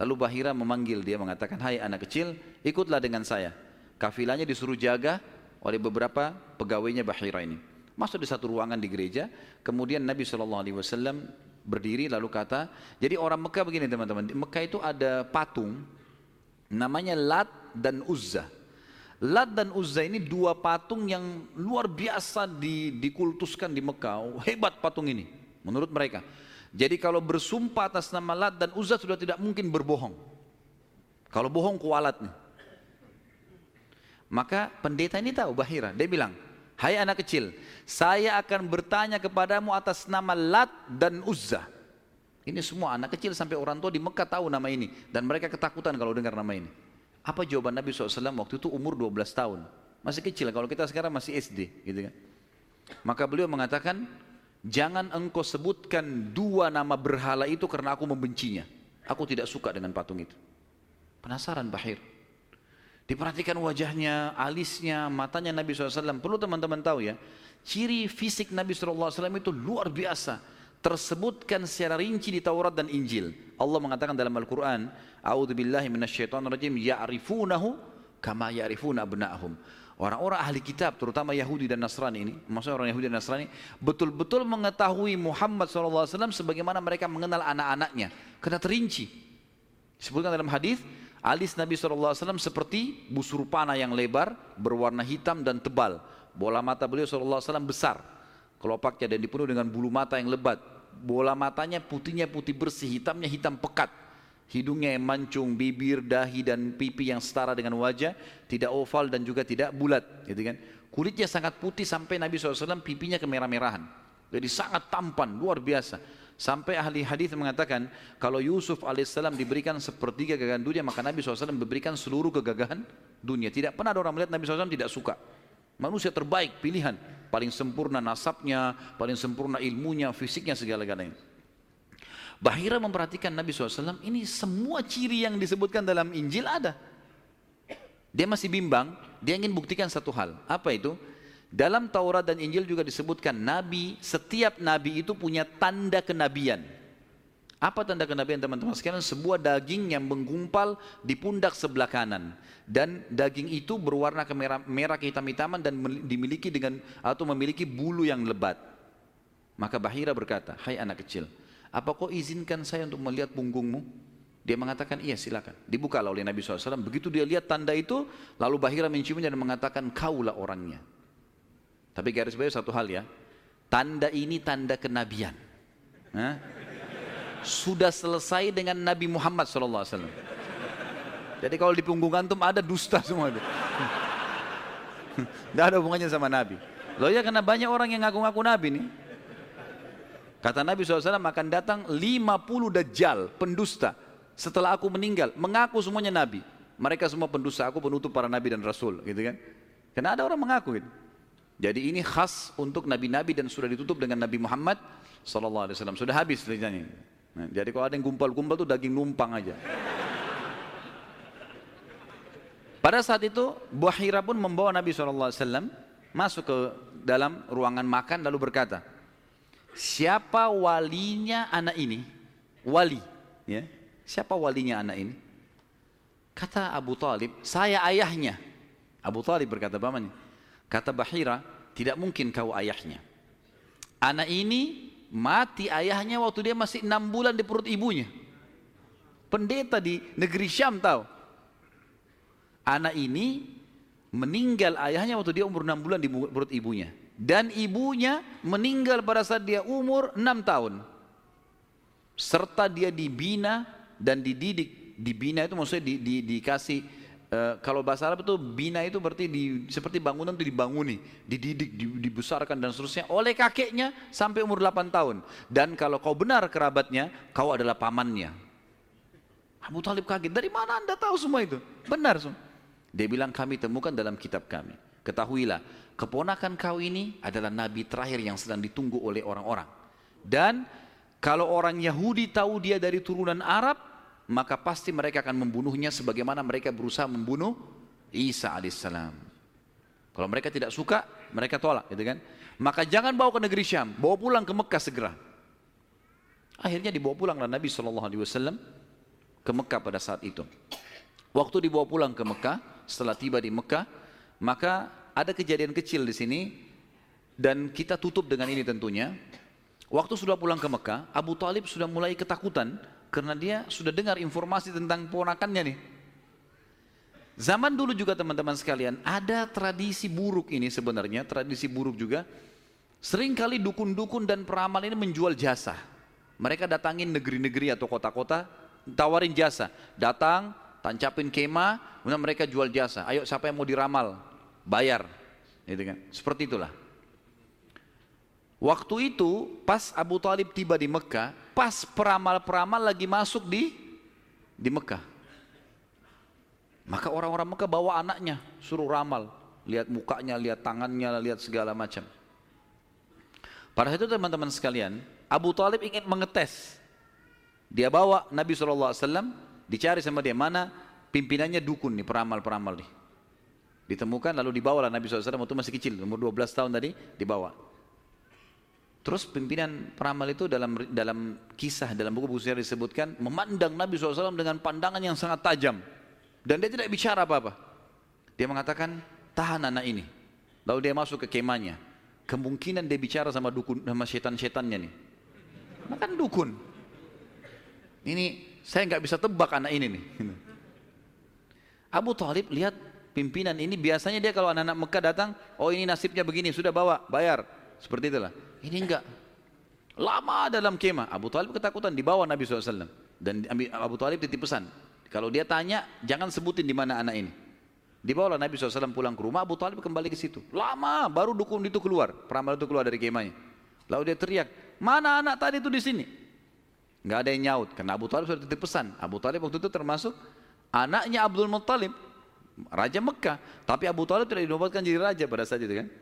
Lalu Bahira memanggil dia, mengatakan, hai anak kecil, ikutlah dengan saya. Kafilahnya disuruh jaga oleh beberapa pegawainya Bahira ini. Masuk di satu ruangan di gereja. Kemudian Nabi shallallahu alaihi wasallam berdiri, lalu kata, jadi orang Mekah begini teman-teman, di Mekah itu ada patung namanya Lat dan Uzza. Lat dan Uzza ini dua patung yang luar biasa di, dikultuskan di Mekah. Hebat patung ini menurut mereka. Jadi kalau bersumpah atas nama Lat dan Uzza sudah tidak mungkin berbohong. Kalau bohong kualat nih. Maka pendeta ini tahu Bahira. Dia bilang, hai anak kecil, saya akan bertanya kepadamu atas nama Lat dan Uzza. Ini semua anak kecil sampai orang tua di Mekah tahu nama ini. Dan mereka ketakutan kalau dengar nama ini. Apa jawaban Nabi shallallahu alaihi wasallam waktu itu umur dua belas tahun? Masih kecil, kalau kita sekarang masih S D. Gitu kan? Maka beliau mengatakan, jangan engkau sebutkan dua nama berhala itu karena aku membencinya. Aku tidak suka dengan patung itu. Penasaran Bahir. Diperhatikan wajahnya, alisnya, matanya Nabi shallallahu alaihi wasallam. Perlu teman-teman tahu ya, ciri fisik Nabi shallallahu alaihi wasallam itu luar biasa. Tersebutkan secara rinci di Taurat dan Injil. Allah mengatakan dalam Al-Quran, A'udzubillahiminasyaitonirrajim, ya'rifunahu kama ya'rifuna abna'ahum. Orang-orang ahli kitab, terutama Yahudi dan Nasrani ini, maksudnya orang Yahudi dan Nasrani, betul-betul mengetahui Muhammad shallallahu alaihi wasallam sebagaimana mereka mengenal anak-anaknya. Karena terinci. Disebutkan dalam hadis, alis Nabi shallallahu alaihi wasallam seperti busur panah yang lebar, berwarna hitam dan tebal. Bola mata beliau shallallahu alaihi wasallam besar, kelopaknya, dan dipenuhi dengan bulu mata yang lebat. Bola matanya putihnya putih bersih, hitamnya hitam pekat. Hidungnya yang mancung, bibir, dahi dan pipi yang setara dengan wajah, tidak oval dan juga tidak bulat, gitu kan? Kulitnya sangat putih sampai Nabi shallallahu alaihi wasallam pipinya kemerah-merahan. Jadi sangat tampan, luar biasa. Sampai ahli hadis mengatakan kalau Yusuf alaihissalam diberikan sepertiga kegagahan dunia, maka Nabi shallallahu alaihi wasallam memberikan seluruh kegagahan dunia. Tidak pernah ada orang melihat Nabi shallallahu alaihi wasallam tidak suka. Manusia terbaik pilihan, paling sempurna nasabnya, paling sempurna ilmunya, fisiknya, segala-galanya. Bahira memperhatikan Nabi shallallahu alaihi wasallam, ini semua ciri yang disebutkan dalam Injil ada. Dia masih bimbang, dia ingin buktikan satu hal. Apa itu? Dalam Taurat dan Injil juga disebutkan Nabi, setiap Nabi itu punya tanda kenabian. Apa tanda kenabian teman-teman sekalian? Sebuah daging yang menggumpal di pundak sebelah kanan. Dan daging itu berwarna merah kehitam-hitaman dan dimiliki dengan atau memiliki bulu yang lebat. Maka Bahira berkata, hai anak kecil, apa kau izinkan saya untuk melihat punggungmu? Dia mengatakan, iya silakan. Dibukalah oleh Nabi shallallahu alaihi wasallam. Begitu dia lihat tanda itu, lalu Bahira menciumnya dan mengatakan, kaulah orangnya. Tapi garis bawah satu hal ya, tanda ini tanda kenabian. Hah? Sudah selesai dengan Nabi Muhammad shallallahu alaihi wasallam. Jadi kalau di punggung antum ada dusta semua itu. Tidak ada hubungannya sama Nabi. Loh ya, karena banyak orang yang ngaku-ngaku Nabi nih. Kata Nabi shallallahu alaihi wasallam akan datang lima puluh dajjal, pendusta. Setelah aku meninggal, mengaku semuanya Nabi. Mereka semua pendusta, aku penutup para Nabi dan Rasul. Gitu kan? Karena ada orang mengaku. Gitu. Jadi ini khas untuk Nabi-Nabi dan sudah ditutup dengan Nabi Muhammad shallallahu alaihi wasallam. Sudah habis ceritanya. Nah, jadi kalau ada yang gumpal-gumpal itu daging numpang aja. Pada saat itu, Bahira pun membawa Nabi shallallahu alaihi wasallam masuk ke dalam ruangan makan lalu berkata, siapa walinya anak ini? Wali, ya. Siapa walinya anak ini? Kata Abu Talib, saya ayahnya. Abu Talib berkata pamannya. Kata Bahira, tidak mungkin kau ayahnya. Anak ini mati ayahnya waktu dia masih enam bulan di perut ibunya. Pendeta di negeri Syam tahu. Anak ini meninggal ayahnya waktu dia umur enam bulan di perut ibunya. Dan ibunya meninggal pada saat dia umur enam tahun. Serta dia dibina dan dididik. Dibina itu maksudnya di, di, dikasih, e, kalau bahasa Arab itu bina itu berarti di, seperti bangunan itu dibanguni. Dididik, dibesarkan dan seterusnya oleh kakeknya sampai umur delapan tahun. Dan kalau kau benar kerabatnya, kau adalah pamannya. Abu Talib kaget, dari mana anda tahu semua itu? Benar semua. Dia bilang kami temukan dalam kitab kami. Ketahuilah, keponakan kau ini adalah nabi terakhir yang sedang ditunggu oleh orang-orang. Dan kalau orang Yahudi tahu dia dari turunan Arab, maka pasti mereka akan membunuhnya sebagaimana mereka berusaha membunuh Isa alaihissalam. Kalau mereka tidak suka, mereka tolak, gitu kan? Maka jangan bawa ke negeri Syam, bawa pulang ke Mekah segera. Akhirnya dibawa pulanglah Nabi shallallahu alaihi wasallam ke Mekah pada saat itu. Waktu dibawa pulang ke Mekah, setelah tiba di Mekah, maka ada kejadian kecil di sini dan kita tutup dengan ini tentunya. Waktu sudah pulang ke Mekah, Abu Talib sudah mulai ketakutan karena dia sudah dengar informasi tentang ponakannya nih. Zaman dulu juga teman-teman sekalian, ada tradisi buruk ini sebenarnya, tradisi buruk juga. Seringkali dukun-dukun dan peramal ini menjual jasa. Mereka datangin negeri-negeri atau kota-kota, tawarin jasa. Datang, tancapin kemah, kemudian mereka jual jasa. Ayo siapa yang mau diramal? Bayar, gitu kan? Seperti itulah. Waktu itu pas Abu Talib tiba di Mekah, pas peramal-peramal lagi masuk di di Mekah. Maka orang-orang Mekah bawa anaknya, suruh ramal, lihat mukanya, lihat tangannya, lihat segala macam. Pada itu teman-teman sekalian, Abu Talib ingin mengetes. Dia bawa Nabi shallallahu alaihi wasallam, dicari sama dia, mana pimpinannya dukun nih, peramal-peramal nih. Ditemukan lalu dibawalah Nabi shallallahu alaihi wasallam waktu masih kecil, umur dua belas tahun tadi dibawa. Terus pimpinan peramal itu dalam dalam kisah, dalam buku-buku sejarah disebutkan memandang Nabi shallallahu alaihi wasallam dengan pandangan yang sangat tajam. Dan dia tidak bicara apa-apa. Dia mengatakan, tahan anak ini. Lalu dia masuk ke kemahnya. Kemungkinan dia bicara sama dukun, sama setan-setannya nih. Makan dukun. Ini saya nggak bisa tebak anak ini nih. Abu Talib lihat pimpinan ini, biasanya dia kalau anak-anak Mekah datang, oh ini nasibnya begini, sudah bawa, bayar. Seperti itulah. Ini enggak. Lama dalam kemah. Abu Talib ketakutan, dibawa Nabi shallallahu alaihi wasallam. Dan Abu Talib titip pesan. Kalau dia tanya, jangan sebutin di mana anak ini. Dibawalah Nabi shallallahu alaihi wasallam pulang ke rumah, Abu Talib kembali ke situ. Lama, baru dukun itu keluar. Peramal itu keluar dari kemahnya. Lalu dia teriak, mana anak tadi itu di sini? Enggak ada yang nyaut. Karena Abu Talib sudah titip pesan. Abu Talib waktu itu termasuk anaknya Abdul Muttalib, Raja Mekah. Tapi Abu Talib tidak dinobatkan jadi raja pada saat itu kan.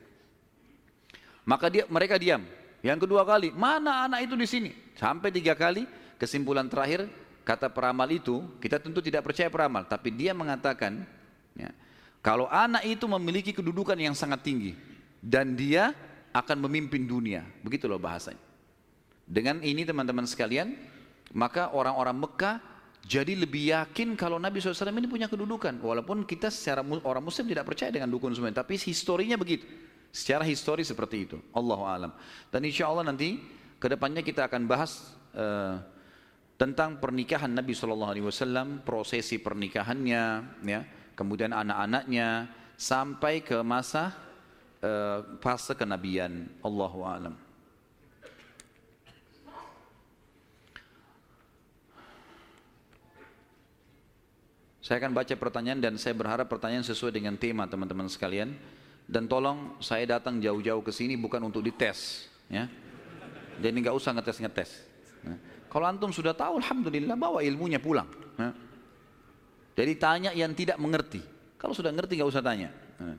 Maka dia, mereka diam. Yang kedua kali, mana anak itu di sini? Sampai tiga kali, kesimpulan terakhir, kata peramal itu, kita tentu tidak percaya peramal. Tapi dia mengatakan, ya, kalau anak itu memiliki kedudukan yang sangat tinggi, dan dia akan memimpin dunia. Begitu loh bahasanya. Dengan ini teman-teman sekalian, maka orang-orang Mekah jadi lebih yakin kalau Nabi shallallahu alaihi wasallam ini punya kedudukan. Walaupun kita secara orang muslim tidak percaya dengan dukun semuanya, tapi historinya begitu. Secara histori seperti itu, Allahu a'lam. Dan insya Allah nanti kedepannya kita akan bahas uh, tentang pernikahan Nabi shallallahu alaihi wasallam, prosesi pernikahannya, ya, kemudian anak-anaknya, sampai ke masa uh, fase kenabian, Allahu a'lam. Saya akan baca pertanyaan dan saya berharap pertanyaan sesuai dengan tema teman-teman sekalian. Dan tolong saya datang jauh-jauh ke sini bukan untuk dites, ya. Jadi nggak usah ngetes-ngetes. Nah, kalau antum sudah tahu, alhamdulillah, bawa ilmunya pulang. Nah, jadi tanya yang tidak mengerti. Kalau sudah ngerti nggak usah tanya. Nah.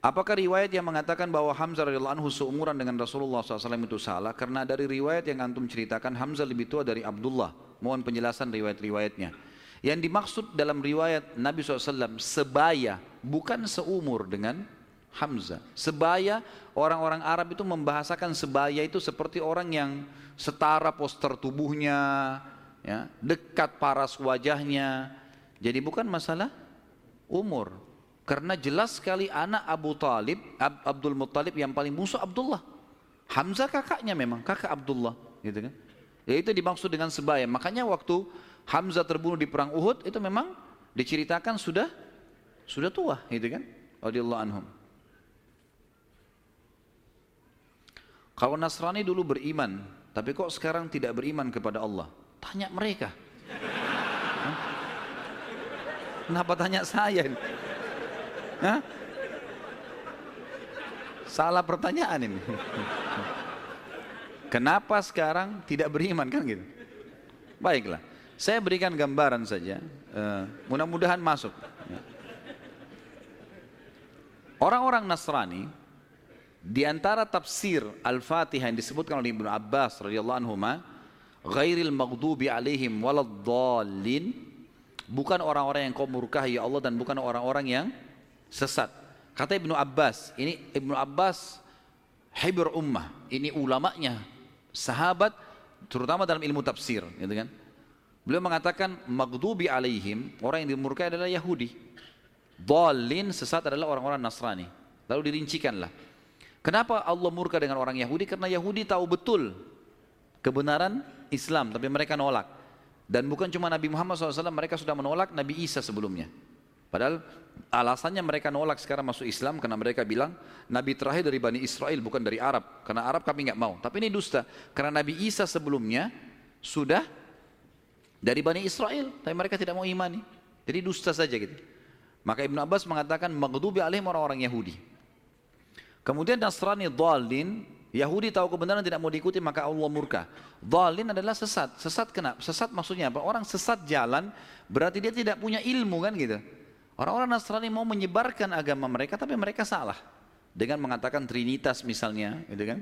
Apakah riwayat yang mengatakan bahwa Hamzah radhiyallahu anhu seumuran dengan Rasulullah shallallahu alaihi wasallam itu salah? Karena dari riwayat yang antum ceritakan, Hamzah lebih tua dari Abdullah. Mohon penjelasan riwayat-riwayatnya. Yang dimaksud dalam riwayat Nabi shallallahu alaihi wasallam sebaya, bukan seumur dengan Hamzah. Sebaya, orang-orang Arab itu membahasakan sebaya itu seperti orang yang setara poster tubuhnya, ya, dekat paras wajahnya. Jadi bukan masalah umur. Karena jelas sekali anak Abu Talib, Ab- Abdul Muttalib yang paling musuh Abdullah. Hamzah kakaknya memang, kakak Abdullah. Gitu kan? Ya, itu dimaksud dengan sebaya. Makanya waktu Hamzah terbunuh di perang Uhud itu memang diceritakan sudah sudah tua, gitu kan? Radhiyallahu anhum. Kalau Nasrani dulu beriman, tapi kok sekarang tidak beriman kepada Allah? Tanya mereka. Hah? Kenapa tanya saya? Hah? Salah pertanyaan ini. Kenapa sekarang tidak beriman kan gitu? Baiklah. Saya berikan gambaran saja, uh, mudah-mudahan masuk. Orang-orang Nasrani, di antara tafsir Al-Fatihah yang disebutkan oleh Ibnu Abbas radhiyallahu anhuma, ghairil maghdubi alaihim waladdallin, bukan orang-orang yang kau murkahi ya Allah dan bukan orang-orang yang sesat. Kata Ibnu Abbas, ini Ibnu Abbas hibr ummah, ini ulamanya, sahabat terutama dalam ilmu tafsir, gitu kan? Beliau mengatakan maghdubi alaihim, orang yang dimurkai adalah Yahudi. Dhalin, sesat adalah orang-orang Nasrani. Lalu dirincikanlah. Kenapa Allah murka dengan orang Yahudi? Karena Yahudi tahu betul kebenaran Islam, tapi mereka nolak. Dan bukan cuma Nabi Muhammad shallallahu alaihi wasallam, mereka sudah menolak Nabi Isa sebelumnya. Padahal alasannya mereka nolak sekarang masuk Islam, karena mereka bilang Nabi terakhir dari Bani Israel, bukan dari Arab. Karena Arab kami enggak mau. Tapi ini dusta, karena Nabi Isa sebelumnya sudah dari Bani Israel, tapi mereka tidak mau imani. Jadi dusta saja gitu. Maka Ibn Abbas mengatakan maghdubi alaihim, orang-orang Yahudi. Kemudian Nasrani dhalin, Yahudi tahu kebenaran tidak mau diikuti maka Allah murka. Dhalin adalah sesat. Sesat kenapa? Sesat maksudnya apa? Orang sesat jalan berarti dia tidak punya ilmu kan gitu. Orang-orang Nasrani mau menyebarkan agama mereka tapi mereka salah. Dengan mengatakan Trinitas misalnya gitu kan.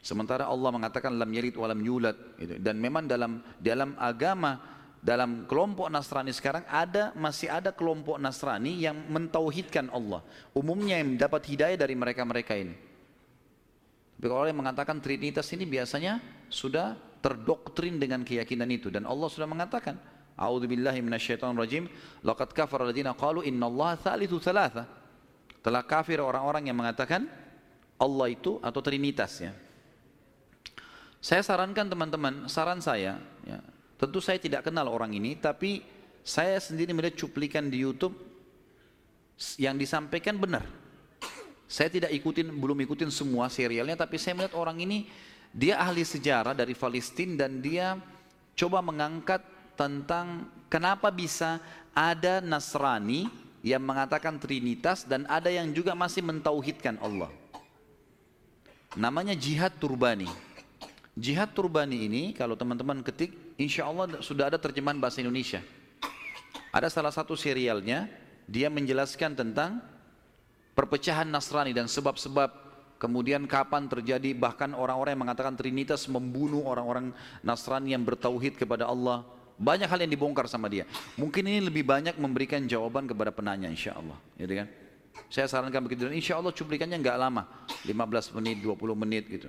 Sementara Allah mengatakan lam yalid wa lam yulad gitu. Dan memang dalam dalam agama dalam kelompok Nasrani sekarang ada masih ada kelompok Nasrani yang mentauhidkan Allah. Umumnya yang dapat hidayah dari mereka-mereka ini. Tapi kalau orang yang mengatakan Trinitas ini biasanya sudah terdoktrin dengan keyakinan itu. Dan Allah sudah mengatakan, A'udzubillahi minasyaitonirrajim, laqad kafara alladziina qalu innallaha tsalitsu tsalatsa. Telah kafir orang-orang yang mengatakan Allah itu atau Trinitas ya. Saya sarankan teman-teman, saran saya ya. Tentu saya tidak kenal orang ini, tapi saya sendiri melihat cuplikan di YouTube yang disampaikan benar. Saya tidak ikutin, belum ikutin semua serialnya, tapi saya melihat orang ini, dia ahli sejarah dari Palestina dan dia coba mengangkat tentang kenapa bisa ada Nasrani yang mengatakan Trinitas dan ada yang juga masih mentauhidkan Allah. Namanya Jihad Turbani. Jihad Turbani ini kalau teman-teman ketik, insya Allah sudah ada terjemahan bahasa Indonesia. Ada salah satu serialnya, dia menjelaskan tentang perpecahan Nasrani dan sebab-sebab, kemudian kapan terjadi, bahkan orang-orang yang mengatakan Trinitas membunuh orang-orang Nasrani yang bertauhid kepada Allah. Banyak hal yang dibongkar sama dia. Mungkin ini lebih banyak memberikan jawaban kepada penanya insya Allah. Gitu kan? Saya sarankan begitu, dan insya Allah cuplikannya nggak lama, lima belas menit, dua puluh menit gitu.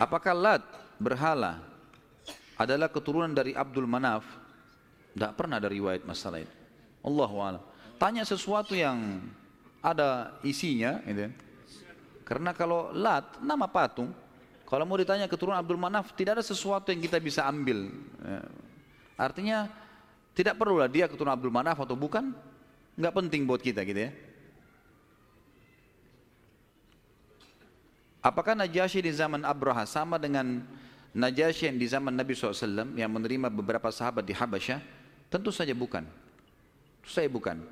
Apakah Lat berhala adalah keturunan dari Abdul Manaf? Tidak pernah ada riwayat masalah itu. Allahu a'lam. Tanya sesuatu yang ada isinya, gitu. Karena kalau Lat nama patung, kalau mau ditanya keturunan Abdul Manaf, tidak ada sesuatu yang kita bisa ambil. Artinya tidak perlulah dia keturunan Abdul Manaf atau bukan, nggak penting buat kita gitu ya. Apakah Najasyi di zaman Abraha sama dengan Najasyi yang di zaman Nabi shallallahu alaihi wasallam yang menerima beberapa sahabat di Habasyah? Tentu saja bukan. Tentu saja bukan.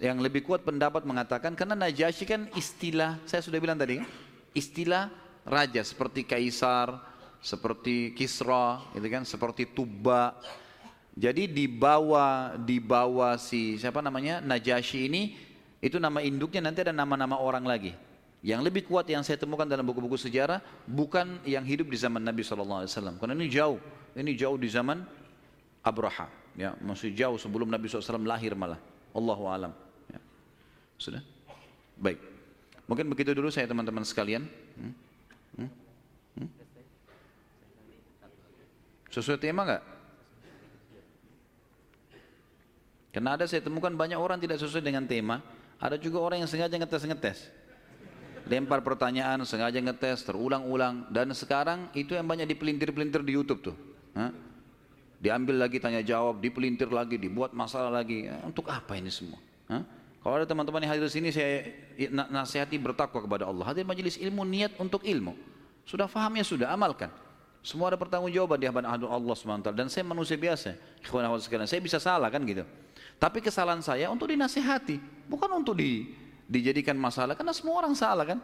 Yang lebih kuat pendapat mengatakan, karena Najasyi kan istilah, saya sudah bilang tadi, istilah raja seperti Kaisar, seperti Kisra, gitu kan, seperti Tuba. Jadi di bawah di bawah si siapa namanya Najasyi ini, itu nama induknya, nanti ada nama-nama orang lagi. Yang lebih kuat yang saya temukan dalam buku-buku sejarah bukan yang hidup di zaman Nabi shallallahu alaihi wasallam. Karena ini jauh, ini jauh di zaman Abraha, ya, masih jauh sebelum Nabi shallallahu alaihi wasallam lahir malah. Allahu a'lam. Ya. Sudah, baik. Mungkin begitu dulu saya teman-teman sekalian. Hmm? Hmm? Hmm? Sesuai tema nggak? Karena ada saya temukan banyak orang tidak sesuai dengan tema. Ada juga orang yang sengaja ngetes-ngetes. Lempar pertanyaan, sengaja ngetes, terulang-ulang. Dan sekarang itu yang banyak dipelintir-pelintir di YouTube tuh. Hah? Diambil lagi tanya-jawab, dipelintir lagi, dibuat masalah lagi. Untuk apa ini semua? Hah? Kalau ada teman-teman yang hadir di sini, saya nasihati bertakwa kepada Allah. Hadir majelis ilmu, niat untuk ilmu. Sudah fahamnya, sudah amalkan. Semua ada pertanggungjawaban di hadapan Allah subhanahu wa taala. Dan saya manusia biasa. Ikhwan akhwat sekalian, saya bisa salah kan gitu. Tapi kesalahan saya untuk dinasihati, bukan untuk di... dijadikan masalah, karena semua orang salah kan.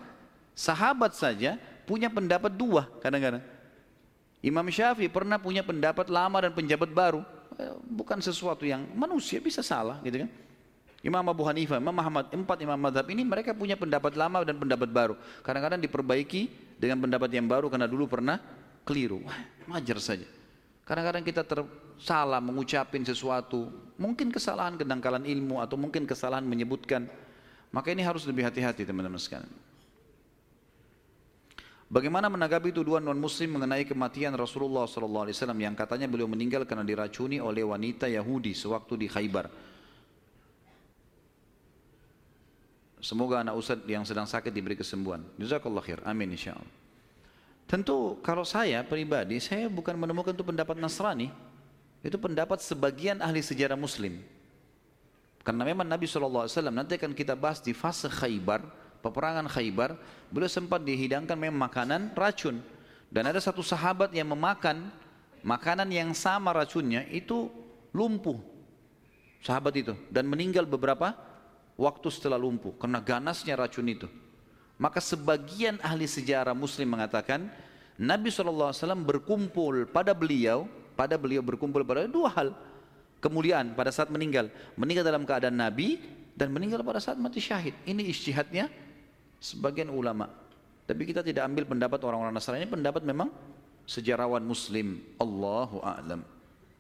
Sahabat saja punya pendapat dua kadang-kadang. Imam Syafi'i pernah punya pendapat lama dan pendapat baru, bukan sesuatu yang manusia bisa salah gitu kan. Imam Abu Hanifah, Imam Ahmad, empat imam mazhab ini mereka punya pendapat lama dan pendapat baru, kadang-kadang diperbaiki dengan pendapat yang baru karena dulu pernah keliru. Wah, wajar saja kadang-kadang kita tersalah mengucapin sesuatu, mungkin kesalahan kedangkalan ilmu atau mungkin kesalahan menyebutkan. Maka ini harus lebih hati-hati teman-teman sekalian. Bagaimana menanggapi tuduhan non-muslim mengenai kematian Rasulullah shallallahu alaihi wasallam yang katanya beliau meninggal karena diracuni oleh wanita Yahudi sewaktu di Khaybar? Semoga anak Ustaz yang sedang sakit diberi kesembuhan. Jazakallah khair. Amin insyaAllah. Tentu kalau saya pribadi, saya bukan menemukan itu pendapat Nasrani. Itu pendapat sebagian ahli sejarah muslim. Karena memang Nabi shallallahu alaihi wasallam, nanti akan kita bahas di fase Khaybar, peperangan Khaybar, beliau sempat dihidangkan memang makanan racun. Dan ada satu sahabat yang memakan makanan yang sama racunnya, itu lumpuh sahabat itu. Dan meninggal beberapa waktu setelah lumpuh, karena ganasnya racun itu. Maka sebagian ahli sejarah muslim mengatakan, Nabi shallallahu alaihi wasallam berkumpul pada beliau, pada beliau berkumpul pada dua hal. Kemuliaan pada saat meninggal, meninggal dalam keadaan Nabi, dan meninggal pada saat mati syahid. Ini ijtihadnya sebagian ulama. Tapi kita tidak ambil pendapat orang-orang Nasrani, pendapat memang sejarawan muslim. Allahu a'lam.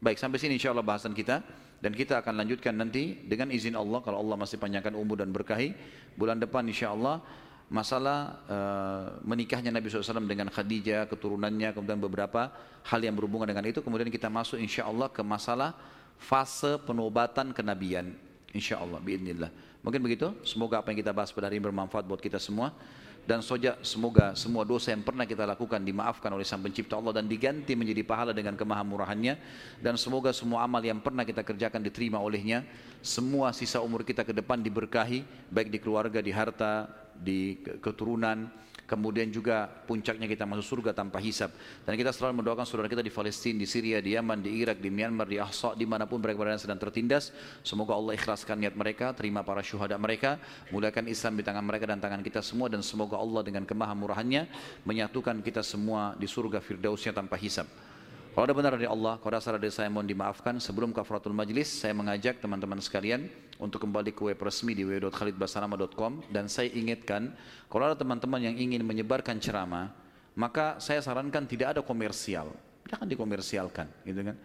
Baik, sampai sini insya Allah bahasan kita, dan kita akan lanjutkan nanti dengan izin Allah kalau Allah masih panjangkan umur dan berkahi bulan depan insya Allah, masalah uh, menikahnya Nabi shallallahu alaihi wasallam dengan Khadijah, keturunannya, kemudian beberapa hal yang berhubungan dengan itu. Kemudian kita masuk insya Allah ke masalah fase penobatan kenabian insya Allah biiznillah. Mungkin begitu, semoga apa yang kita bahas pada hari ini bermanfaat buat kita semua. Dan soja, semoga semua dosa yang pernah kita lakukan dimaafkan oleh Sang Pencipta Allah dan diganti menjadi pahala dengan kemahamurahannya. Dan semoga semua amal yang pernah kita kerjakan diterima olehnya. Semua sisa umur kita ke depan diberkahi, baik di keluarga, di harta, di keturunan. Kemudian juga puncaknya kita masuk surga tanpa hisab. Dan kita selalu mendoakan saudara kita di Palestina, di Syria, di Yaman, di Irak, di Myanmar, di Ahsa, dimanapun mereka berada sedang tertindas. Semoga Allah ikhlaskan niat mereka, terima para syuhada mereka, muliakan Islam di tangan mereka dan tangan kita semua. Dan semoga Allah dengan kemahamurahannya menyatukan kita semua di surga firdausnya tanpa hisab. Kalau ada benar dari Allah, kalau ada salah dari saya mohon dimaafkan. Sebelum kafaratul majlis, saya mengajak teman-teman sekalian untuk kembali ke web resmi di w w w dot khalid basalama dot com. Dan saya ingatkan, kalau ada teman-teman yang ingin menyebarkan ceramah, maka saya sarankan tidak ada komersial. Jangan dikomersialkan, gitu kan?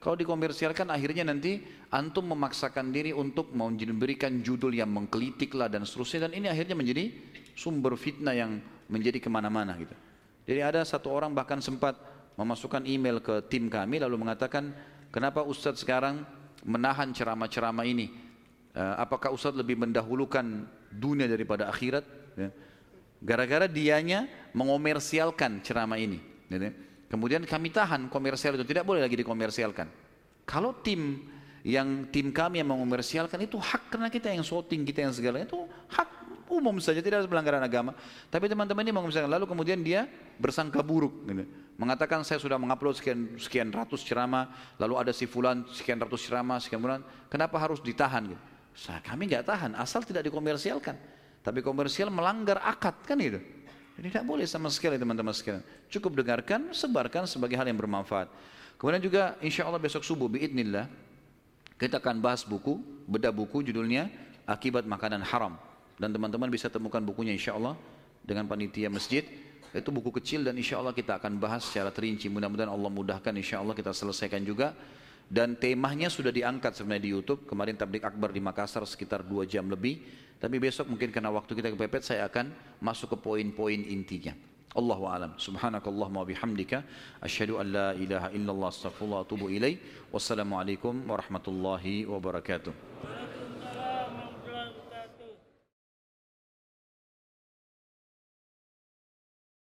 Kalau dikomersialkan akhirnya nanti antum memaksakan diri untuk mau memberikan judul yang mengkritik lah dan seterusnya. Dan ini akhirnya menjadi sumber fitnah yang menjadi kemana-mana gitu. Jadi ada satu orang bahkan sempat memasukkan email ke tim kami lalu mengatakan, kenapa Ustadz sekarang menahan ceramah-ceramah ini, apakah Ustadz lebih mendahulukan dunia daripada akhirat, gara-gara dianya mengomersialkan ceramah ini. Kemudian kami tahan komersial itu, tidak boleh lagi dikomersialkan. Kalau tim yang tim kami yang mengomersialkan itu hak, karena kita yang shooting, kita yang segalanya itu hak umum saja, tidak ada pelanggaran agama. Tapi teman-teman ini mengomersialkan, lalu kemudian dia bersangka buruk gitu. Mengatakan saya sudah mengupload sekian, sekian ratus ceramah, lalu ada si fulan sekian ratus ceramah, sekian bulan, kenapa harus ditahan gitu. Saya, kami nggak tahan, asal tidak dikomersialkan. Tapi komersial melanggar akad kan gitu. Jadi tidak boleh sama sekali teman-teman sekalian. Cukup dengarkan, sebarkan sebagai hal yang bermanfaat. Kemudian juga insya Allah besok subuh biidnillah kita akan bahas buku, bedah buku judulnya Akibat Makanan Haram. Dan teman-teman bisa temukan bukunya insya Allah dengan panitia masjid. Itu buku kecil dan insya Allah kita akan bahas secara terinci. Mudah-mudahan Allah mudahkan, insya Allah kita selesaikan juga. Dan temanya sudah diangkat sebenarnya di YouTube. Kemarin tablik akbar di Makassar sekitar dua jam lebih. Tapi besok mungkin karena waktu kita kepepet, saya akan masuk ke poin-poin intinya. Allahu a'lam. Subhanakallahumma wa bihamdika asyhadu an la ilaha illallah astaghfirullah wa atubu ilaih. Wassalamualaikum warahmatullahi wabarakatuh.